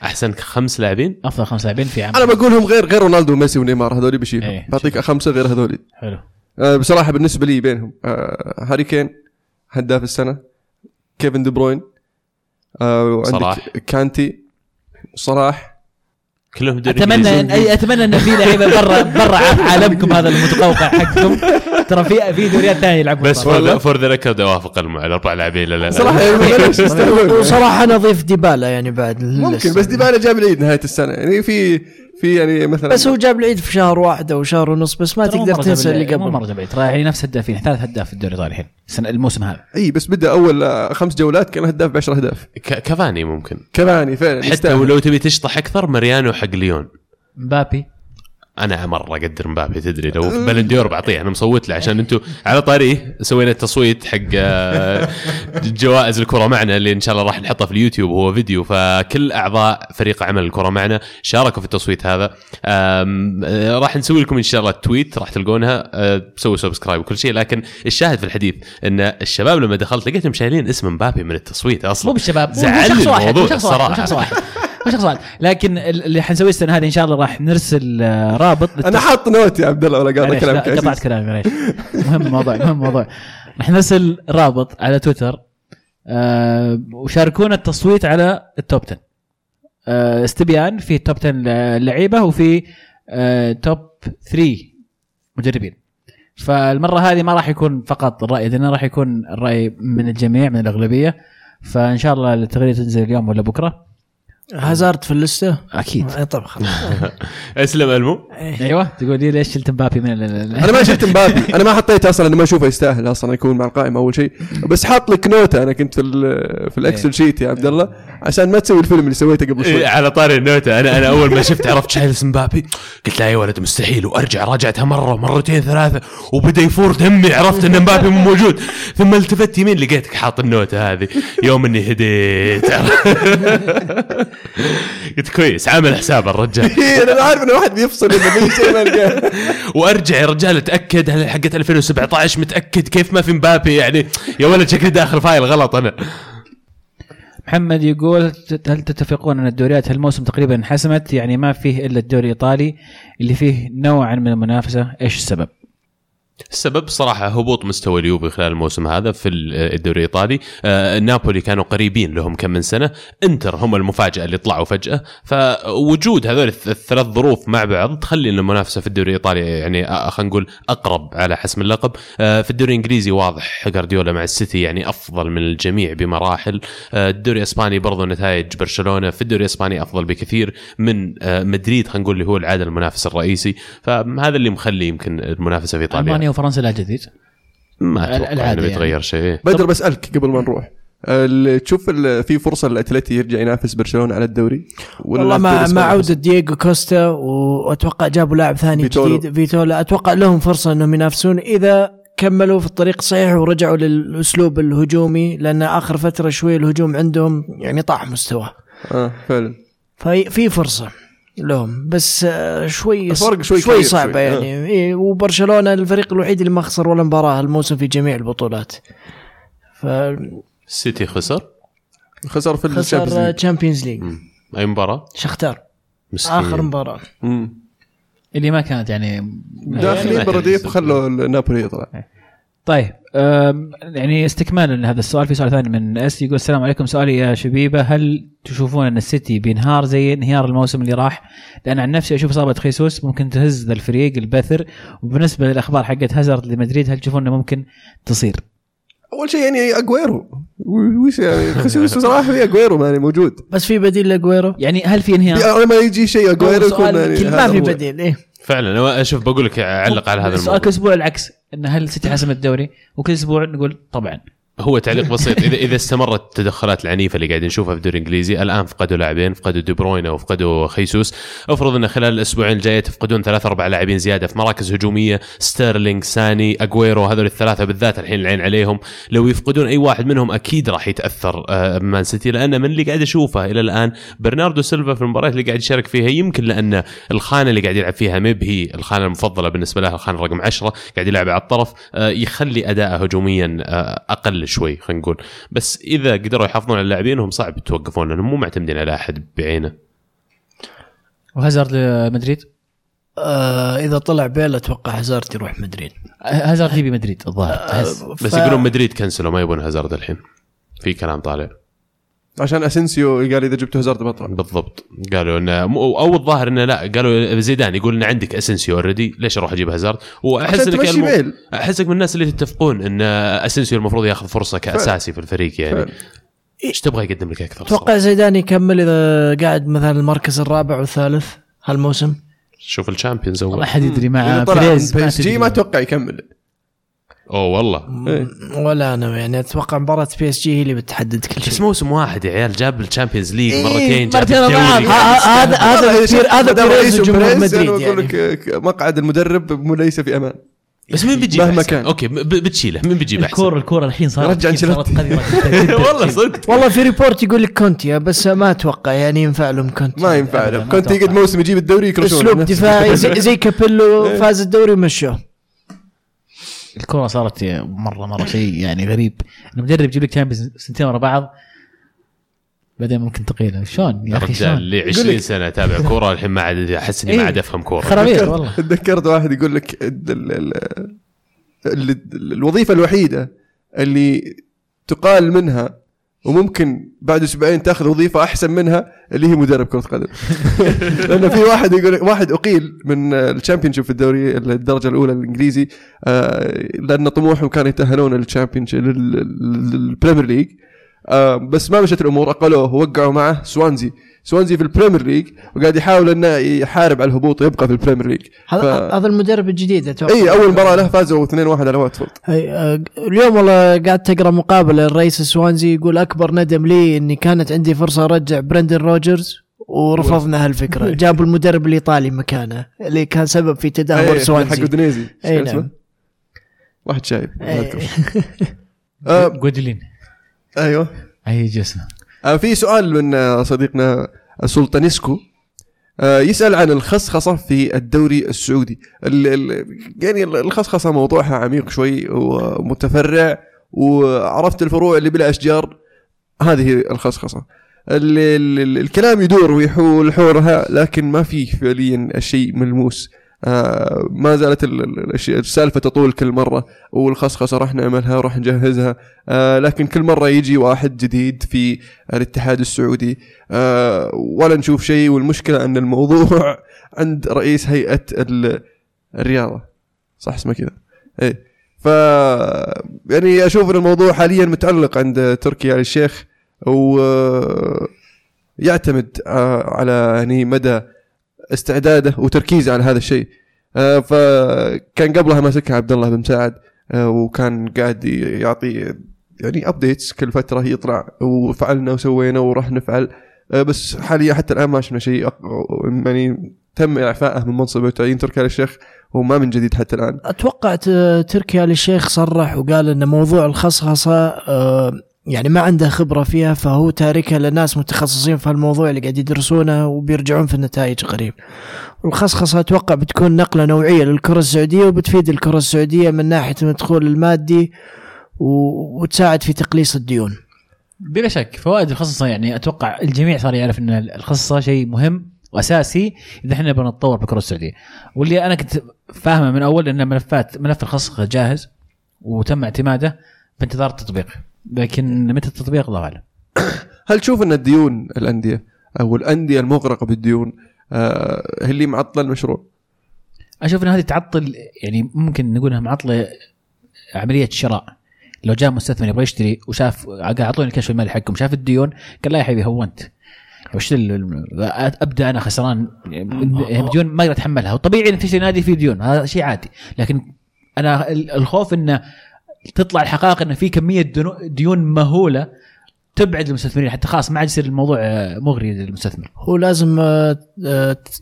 أحسن 5 لاعبين؟ أفضل 5 لاعبين في عام. أنا بقولهم غير رونالدو وميسي ونيمار، هذولي بشيلهم. بعطيك 5 غير هذولي. حلو. بصراحة بالنسبة لي بينهم هاري كين هداف السنة، كيفن دي بروين، وعندك كانتي وصلاح. كلهم أتمنى أن في لعيبة برا عالمكم هذا المتقوقع حقكم. ترى في دوريات ثانية يلعبون. بس فورد ركب دوافق ال4 لاعبين. لا صراحة صراحة نضيف ديبالا يعني بعد ممكن، بس ديبالا جاب العيد نهاية السنة. يعني في يعني مثلا، بس هو جاب العيد في شهر 1 أو شهر ونص، بس ما تقدر تنسى اللي قبل. مرة جاب العيد ترى يعني نفس هدافين، 3 هداف في الدوري الإيطالي الحين الموسم هذا. أي بس بدأ أول 5 جولات كان هداف ب10 أهداف. كافاني ممكن فعلا حتى ولو تبي تشطح أكثر. مريانو حق ليون. مبابي أنا مرة أقدر مبابي، تدري لو في بلنديور بعطيه. أنا مصوت له عشان أنتوا على طريق سوينا التصويت حق جوائز الكرة معنا اللي إن شاء الله راح نحطه في اليوتيوب، وهو فيديو. فكل أعضاء فريق عمل الكرة معنا شاركوا في التصويت هذا. راح نسوي لكم إن شاء الله التويت، راح تلقونها. سووا سبسكرايب وكل شيء. لكن الشاهد في الحديث أن الشباب لما دخلت لقيتهم شايلين اسم مبابي من التصويت أصلا. مو بالشباب، زعلني الموضوع الصراحة. مش خلاص، لكن اللي حنسويه السنه هذه ان شاء الله راح نرسل رابط انا حاط نوت يا عبد الله ولا قاطع كلامك. قطعت كلامي معليش. مهم الموضوع راح نرسل رابط على تويتر وشاركونا التصويت على التوب 10 استبيان في التوب 10 لعيبه وفي توب 3 مدربين. فالمره هذه ما راح يكون فقط الراي لنا، راح يكون الراي من الجميع من الاغلبيه. فان شاء الله التغريده تنزل اليوم ولا بكره. هازارد في اللسته اكيد. اي طبعا اسلم المو. ايوه تقول لي ليش شلت مبابي من انا ما شلت مبابي, انا ما حطيته اصلا, انا ما اشوفه يستاهل اصلا يكون مع القائمه اول شيء, بس حاط لك نوته. انا كنت في الاكسل شيت يا عبد الله عشان ما تسوي الفيلم اللي سويته قبل شوي. على طاري النوته, انا اول ما شفت عرفت شايل مبابي قلت لا يا ولد مستحيل, وارجع راجعتها مره مرتين ثلاثه وبدا يفور دمي, عرفت ان مبابي مو موجود. ثم التفت يمين لقيتك حاط النوته هذه, يوم اني هديت قلت كويس عامل حساب الرجال. انا عارف ان واحد بيفصل اذا بيسوي. وارجع يا رجال اتاكد هل حقه 2017 متاكد كيف ما في مبابي, يعني يا ولد شكلي داخل فايل غلط. انا محمد يقول هل تتفقون ان الدوريات هالموسم تقريبا انحسمت, يعني ما فيه الا الدوري الايطالي اللي فيه نوعا من المنافسه, ايش السبب؟ السبب صراحة هبوط مستوى اليوفي خلال الموسم هذا في الدوري الإيطالي. نابولي كانوا قريبين لهم كم من سنة, انتر هم المفاجأة اللي طلعوا فجأة, فوجود هذول الثلاث ظروف مع بعض تخلي المنافسة في الدوري الإيطالي يعني خلينا نقول أقرب على حسم اللقب. في الدوري الإنجليزي واضح غارديولا مع السيتي يعني أفضل من الجميع بمراحل. الدوري الإسباني برضو نتائج برشلونة في الدوري الإسباني أفضل بكثير من مدريد, خلينا نقول اللي هو العادة المنافس الرئيسي, فهذا اللي مخلي يمكن المنافسة في إيطاليا. وفرنسا لا جديد, ما أتوقع أنه بيتغير يعني. شيء بدر بسألك قبل ما نروح, تشوف في فرصة للأتلتي يرجع ينافس برشلونة على الدوري؟ والله مع عودة دييغو كوستا, وأتوقع جابوا لاعب ثاني جديد فيتولا, أتوقع لهم فرصة أنهم ينافسون إذا كملوا في الطريق صحيح ورجعوا للأسلوب الهجومي, لأن آخر فترة شوي الهجوم عندهم يعني طاح مستوى. فعلا في فرصة لهم, بس شوي صعبة يعني. وبرشلونة الفريق الوحيد اللي ما خسر ولا مباراة الموسم في جميع البطولات. السيتي خسر في الشامبيونز ليج. أي مباراة؟ شختار آخر مباراة اللي ما كانت يعني داخلين برديف, خلوا نابولي يطلع. طيب يعني استكمالا لهذا السؤال, في سؤال ثاني من اس يقول السلام عليكم, سؤالي يا شبيبة هل تشوفون ان السيتي بينهار زي انهيار الموسم اللي راح؟ لان عن نفسي اشوف اصابه خيسوس ممكن تهز الفريق البثر, وبالنسبه للاخبار حقت هازارد لمدريد هل تشوفون انه ممكن تصير؟ اول شيء يعني اغويرو وش يعني خيسوس صراحه في اغويرو ما يعني موجود, بس في بديل لاغويرو يعني هل في انهيار ما يجي شيء اغويرو يكون يعني ما في بديل. ايه فعلا انا اشوف بقول لك اعلق على هذا الموضوع. الاسبوع العكس ان هل السيتي حسم الدوري, وكل اسبوع نقول طبعا. هو تعليق بسيط, اذا استمرت التدخلات العنيفه اللي قاعدين نشوفها في الدوري الانجليزي, الان فقدوا لاعبين, فقدوا دي بروين وفقدوا خيسوس, افرض ان خلال الاسبوعين الجايه تفقدون 3-4 لاعبين زياده في مراكز هجوميه, ستيرلينج ساني اغويرو, هذول الثلاثه بالذات الحين العين عليهم, لو يفقدون اي واحد منهم اكيد راح يتاثر مان سيتي. لان من اللي قاعد اشوفه الى الان برناردو سيلفا في المباريات اللي قاعد يشارك فيها, يمكن لان الخانه اللي قاعد يلعب فيها مب هي الخانه المفضله بالنسبه له, الخانه رقم 10 قاعد يلعب على الطرف, يخلي اداءه هجوميا اقل شوي خلينا نقول. بس اذا قدروا يحافظون على لاعبينهم صعب يتوقفون, لانهم مو معتمدين على احد بعينه. وهازارد مدريد اذا طلع بيل اتوقع هازارد يروح مدريد. هازارد يبي مدريد الظاهر, بس يقولون مدريد كنسلوا ما يبون هازارد الحين, في كلام طالع عشان اسنسيو قال اذا جبته هازارد بطلع. بالضبط قالوا انه او الظاهر انه لا, قالوا زيدان يقول ان عندك اسنسيو اوريدي ليش اروح اجيب هازارد. واحسك احسك من الناس اللي تتفقون ان اسنسيو المفروض ياخذ فرصه كاساسي في الفريق يعني. ايش تبغى يقدم لك اكثر؟ اتوقع زيدان يكمل اذا قاعد مثلا المركز الرابع والثالث هالموسم, شوف الشامبيونز اول ما حد يدري مع بريز جي, ما اتوقع يكمل. أو والله ولا أنا يعني أتوقع مباراة بي إس جي هي اللي بتحدد كل شيء. بس موسم واحد يا عيال جاب الشامبيونز ليج مرتين, هذا رئيس جمهور مدريد يعني. مقعد المدرب ليس في أمان, بس مين بيجي مهما كان اوكي بتشيله, مين بيجي بحسن الكوره الحين صارت قضيه والله صدق. والله في ريبورت يقول لك كونتي, بس ما اتوقع يعني ينفع لهم كونتي, ما ينفع لهم كونتي قد موسم يجيب الدوري يكرشونه اسلوب دفاعي زي كابيلو فاز الدوري ومشوه. الكرة صارت مرة شيء يعني غريب, المدرب يجيب لك تشامبيونز سنتين ورا بعض بعدين ممكن تقيله. شلون يا اخي اللي 20 سنة تابع كرة الحين ما عاد احس اني ما عاد افهم كرة خرابيط والله. تذكرت واحد يقول لك الوظيفة الوحيدة اللي تقال منها وممكن بعد أسبوعين تاخذ وظيفة أحسن منها اللي هي مدرب كرة قدم. لأن في واحد يقول واحد أقيل من الشامبيونشيب في الدوري الدرجة الأولى الإنجليزي, لأن طموحهم كان يتأهلون للشامبيونشيب للبريمير ليج, بس ما مشت الامور، اقلوه ووقعوا معه سوانزي. سوانزي في البريمير ليج وقاعد يحاول انه يحارب على الهبوط يبقى في البريمير ليج. هذا المدرب الجديد اتوقع، اي اول مباراه له فازوا 2-1 على واتفورد. اليوم والله قاعد تقرا مقابله الرئيس سوانزي يقول اكبر ندم لي اني كانت عندي فرصه ارجع برندن روجرز ورفضنا هالفكره، جابوا المدرب الايطالي مكانه اللي كان سبب في تدهور سوانزي حق دنيزي. نعم. واحد شايب جودلين ايوه اي جسمه. في سؤال من صديقنا سلطانيسكو يسأل عن الخصخصة في الدوري السعودي. يعني الخصخصة موضوعها عميق شوي ومتفرع، وعرفت الفروع اللي بلا أشجار هذه الخصخصة. الكلام يدور ويحول حولها لكن ما فيه فعليا شيء ملموس. ما زالت السالفة تطول كل مرة، والخصخصة راح نعملها راح نجهزها، لكن كل مرة يجي واحد جديد في الاتحاد السعودي ولا نشوف شيء. والمشكلة أن الموضوع عند رئيس هيئة الرياضة، صح اسمه كذا؟ إيه. يعني أشوف أن الموضوع حاليا متعلق عند تركي آل الشيخ، ويعتمد على يعني مدى استعداده وتركيزه على هذا الشيء. فكان قبلها ماسكها عبد الله بن مساعد، وكان قاعد يعطي يعني ابديتس كل فتره يطلع وفعلنا وسوينا وراح نفعل، بس حاليا حتى الان ما شفنا شيء. يعني تم اعفائه من منصبه وتعيين تركي آل الشيخ وما من جديد حتى الان. اتوقع تركي آل الشيخ صرح وقال ان موضوع الخصخصه يعني ما عنده خبرة فيها، فهو تاركها لناس متخصصين في هالموضوع اللي قاعد يدرسونه وبيرجعون في النتائج قريب. والخصخصة أتوقع بتكون نقلة نوعية للكرة السعودية، وبتفيد الكرة السعودية من ناحية المدخول المادي وتساعد في تقليص الديون بلا شك. فوائد الخصخصة يعني أتوقع الجميع صار يعرف أن الخصخصة شيء مهم وأساسي إذا إحنا بنتطور بالكرة السعودية. واللي أنا كنت فاهمه من أول أن ملف الخصخصة جاهز وتم اعتماده بانتظار التطبيق، لكن متى التطبيق ضاع له. هل تشوف ان الديون الانديه او الانديه المغرقه بالديون هي اللي معطله المشروع؟ اشوف ان هذه تعطل، يعني ممكن نقولها معطله عمليه شراء. لو جاء مستثمر يبغى يشتري وشاف اعطوني الكشف المالي حقكم، شاف الديون قال لا يا حبيبي هو انت وش ابدا انا خسران بديون ما اقدر اتحملها. وطبيعي انك تشتري نادي فيه ديون، هذا شيء عادي، لكن انا الخوف انه تطلع الحقائق أن في كمية ديون مهولة تبعد المستثمرين، حتى خاص ما عاد يصير الموضوع مغري للمستثمر. هو لازم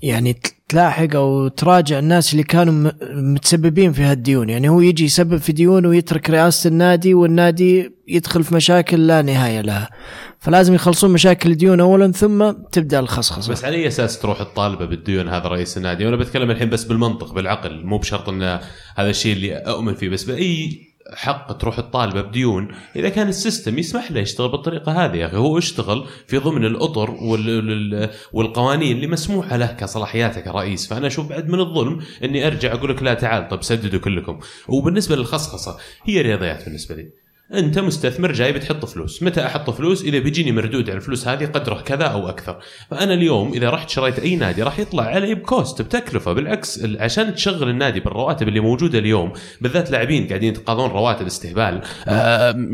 يعني تلاحق أو تراجع الناس اللي كانوا متسببين في هالديون. يعني هو يجي يسبب في ديون ويترك رئاسة النادي، والنادي يدخل في مشاكل لا نهاية لها. فلازم يخلصون مشاكل الديون أولا ثم تبدأ الخصخصة. بس على أي أساس تروح الطالبة بالديون هذا رئيس النادي؟ وأنا بتكلم الحين بس بالمنطق بالعقل، مو بشرط أن هذا الشيء اللي أؤمن فيه، بس بأي حق تروح الطالبة بديون إذا كان السيستم يسمح له يشتغل بالطريقة هذه؟ يا أخي هو اشتغل في ضمن الأطر والقوانين اللي مسموحة له كصلاحياته كرئيس. فأنا أشوف بعد من الظلم أني أرجع أقول لك لا تعال طب سددوا كلكم. وبالنسبة للخصخصة هي رياضيات بالنسبة لي. أنت مستثمر جاي بتحط فلوس، متى أحط فلوس؟ إذا بيجيني مردود على الفلوس هذه قدره كذا أو أكثر. فأنا اليوم إذا رحت شريت أي نادي راح يطلع علي بكوست بتكلفة. بالعكس عشان تشغل النادي بالرواتب اللي موجودة اليوم، بالذات لاعبين قاعدين يتقاضون رواتب استهبال.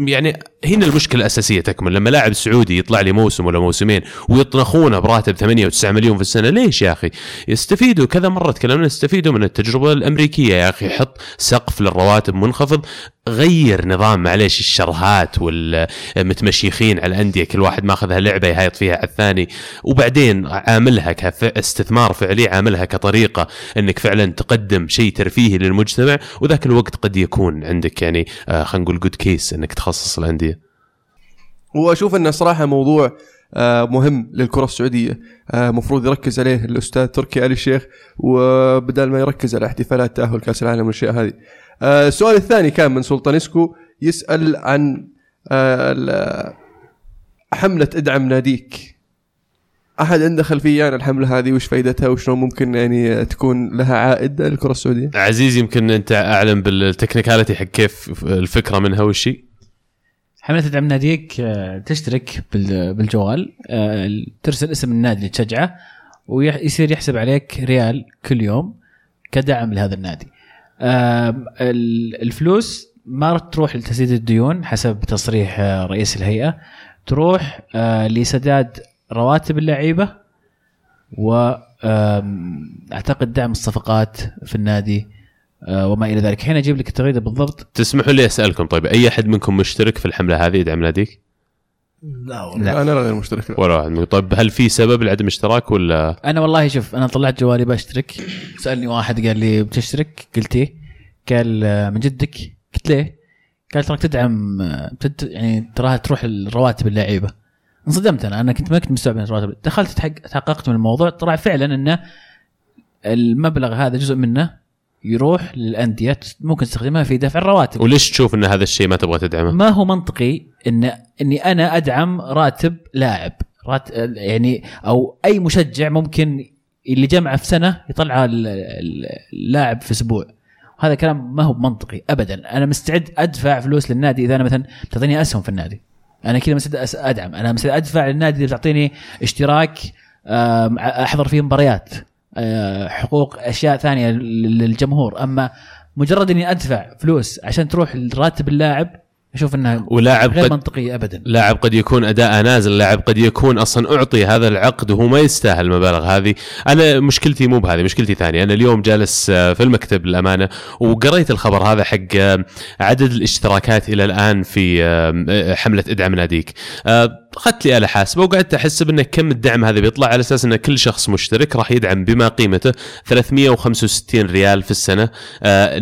يعني هنا المشكلة الأساسية تكمن، لما لاعب سعودي يطلع لي موسم ولا موسمين ويطنخونه براتب 8 و9 مليون في السنة. ليش يا أخي؟ يستفيدوا كذا مرة تكلمنا، يستفيدوا من التجربة الأمريكية. يا أخي حط سقف للرواتب منخفض، غير نظام معليش الشرهات والمتمشيخين على الأندية كل واحد ما أخذها لعبة يهايط فيها على الثاني، وبعدين عاملها كاستثمار فعلي، عاملها كطريقة أنك فعلا تقدم شيء ترفيهي للمجتمع. وذاك الوقت قد يكون عندك يعني خلينا نقول good case أنك تخصص الأندية. وأشوف أنه صراحة موضوع مهم للكرة السعودية، مفروض يركز عليه الأستاذ تركي آل الشيخ، وبدل ما يركز على احتفالات تأهل كأس العالم والشيء هذه. السؤال الثاني كان من سلطانيسكو يسأل عن حملة ادعم ناديك. أحد عنده خلفية عن الحملة هذه؟ وش فائدتها وشلون ممكن يعني تكون لها عائد للكرة السعودية؟ عزيز يمكن أنت أعلم بالتكنيكاليتي حق كيف الفكرة منها والشيء. حملة ادعم ناديك تشترك بالجوال، ترسل اسم النادي اللي تشجعه ويصير يحسب عليك ريال كل يوم كدعم لهذا النادي. الفلوس ما تروح لتسديد الديون حسب تصريح رئيس الهيئة، تروح لسداد رواتب اللعيبه واعتقد دعم الصفقات في النادي وما الى ذلك. حين اجيب لك التغريده بالضبط. تسمحوا لي اسالكم طيب اي احد منكم مشترك في الحمله هذه يدعم ناديك؟ لا انا غير مشترك ولا واحد. طيب هل في سبب لعدم اشتراك ولا؟ انا والله شوف انا طلعت جوالي باشترك, سالني واحد قال لي بتشترك, قلت ايه, قال من جدك, قلت ليه, قال تراك تدعم يعني تراها تروح الرواتب اللعيبه. انصدمت انا كنت ما كنت مستوعب الرواتب. دخلت تحققت من الموضوع, طلع فعلا ان المبلغ هذا جزء منه يروح للأندية ممكن تستخدمها في دفع الرواتب. وليش تشوف أن هذا الشيء ما تبغى تدعمه؟ ما هو منطقي إني أنا أدعم راتب لاعب يعني أو أي مشجع ممكن اللي جمعه في سنة يطلع اللاعب في أسبوع. هذا كلام ما هو منطقي أبدا. أنا مستعد أدفع فلوس للنادي إذا أنا مثلا تعطيني أسهم في النادي, أنا كده مستعد أدعم. أنا مستعد أدفع للنادي إذا تعطيني اشتراك أحضر فيه مباريات, حقوق أشياء ثانية للجمهور. أما مجرد أني أدفع فلوس عشان تروح راتب اللاعب أشوف أنها غير منطقية أبدا. لاعب قد يكون أداء نازل, لاعب قد يكون أصلا أعطي هذا العقد وهو ما يستاهل المبالغ هذه. أنا مشكلتي مو بهذه, مشكلتي ثانية. أنا اليوم جالس في المكتب للأمانة وقريت الخبر هذا حق عدد الاشتراكات إلى الآن في حملة إدعم ناديك. أخذت لي آلة حاسبة وقعدت أحسب إن كم الدعم هذا بيطلع, على أساس إن كل شخص مشترك راح يدعم بما قيمته 365 ريال في السنة.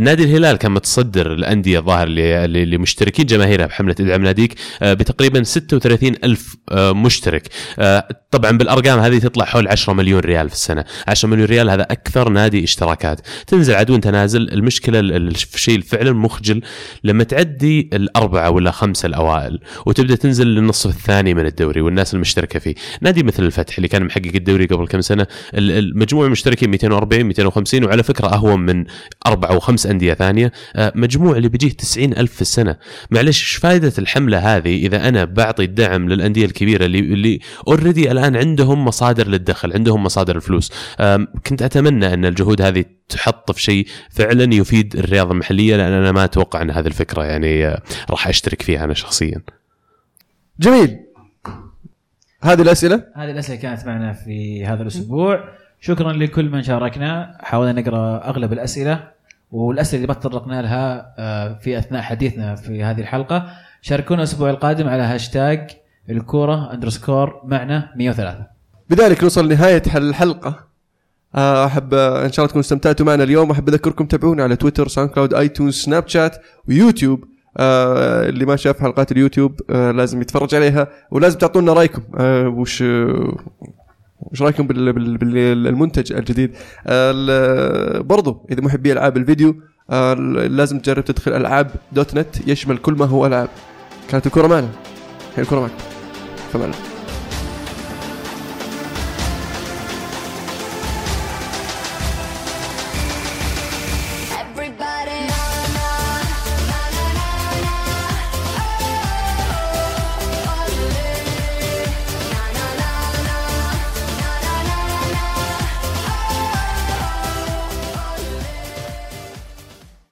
نادي الهلال كان متصدر الأندية الظاهر اللي مشتركين جماهيرها بحملة إدعم ناديك بتقريبا 36,000 مشترك. طبعا بالأرقام هذه تطلع حول 10 مليون ريال في السنة. 10 مليون ريال هذا أكثر نادي اشتراكات, تنزل عدون تنازل. المشكلة الشيء فعلا مخجل لما تعدي الأربعة ولا خمسة الأوائل وتبدأ تنزل للنصف الثاني من الدوري والناس المشتركه فيه. نادي مثل الفتح اللي كان محقق الدوري قبل كم سنه, المجموع المشتركين 240 250, وعلى فكره اهون من 4 و5 انديه ثانيه, مجموع اللي بيجيه 90,000 في السنه. معلش ايش فائده الحمله هذه اذا انا بعطي الدعم للانديه الكبيره اللي اوريدي الان عندهم مصادر للدخل, عندهم مصادر الفلوس؟ كنت اتمنى ان الجهود هذه تحط في شيء فعلا يفيد الرياضه المحليه, لان انا ما اتوقع ان هذه الفكره يعني راح اشترك فيها انا شخصيا. جميل. هذه الأسئلة كانت معنا في هذا الأسبوع. شكرا لكل من شاركنا, حاولنا نقرأ أغلب الأسئلة, والأسئلة اللي بتطرقنا لها في أثناء حديثنا في هذه الحلقة. شاركونا الأسبوع القادم على هاشتاج الكورة _ معنا 103. بذلك نوصل لنهاية الحلقة. أحب إن شاء الله تكونوا استمتعتوا معنا اليوم. أحب أذكركم تابعونا على تويتر, ساوند كلاود, آيتونز, سناب شات, ويوتيوب. اللي ما شاف حلقات اليوتيوب لازم يتفرج عليها, ولازم تعطونا رايكم. وش رايكم بالمنتج الجديد؟ برضو اذا محبي العاب الفيديو لازم تجرب تدخل العاب.net, يشمل كل ما هو العاب. كانت الكره معنا, هي الكره معك.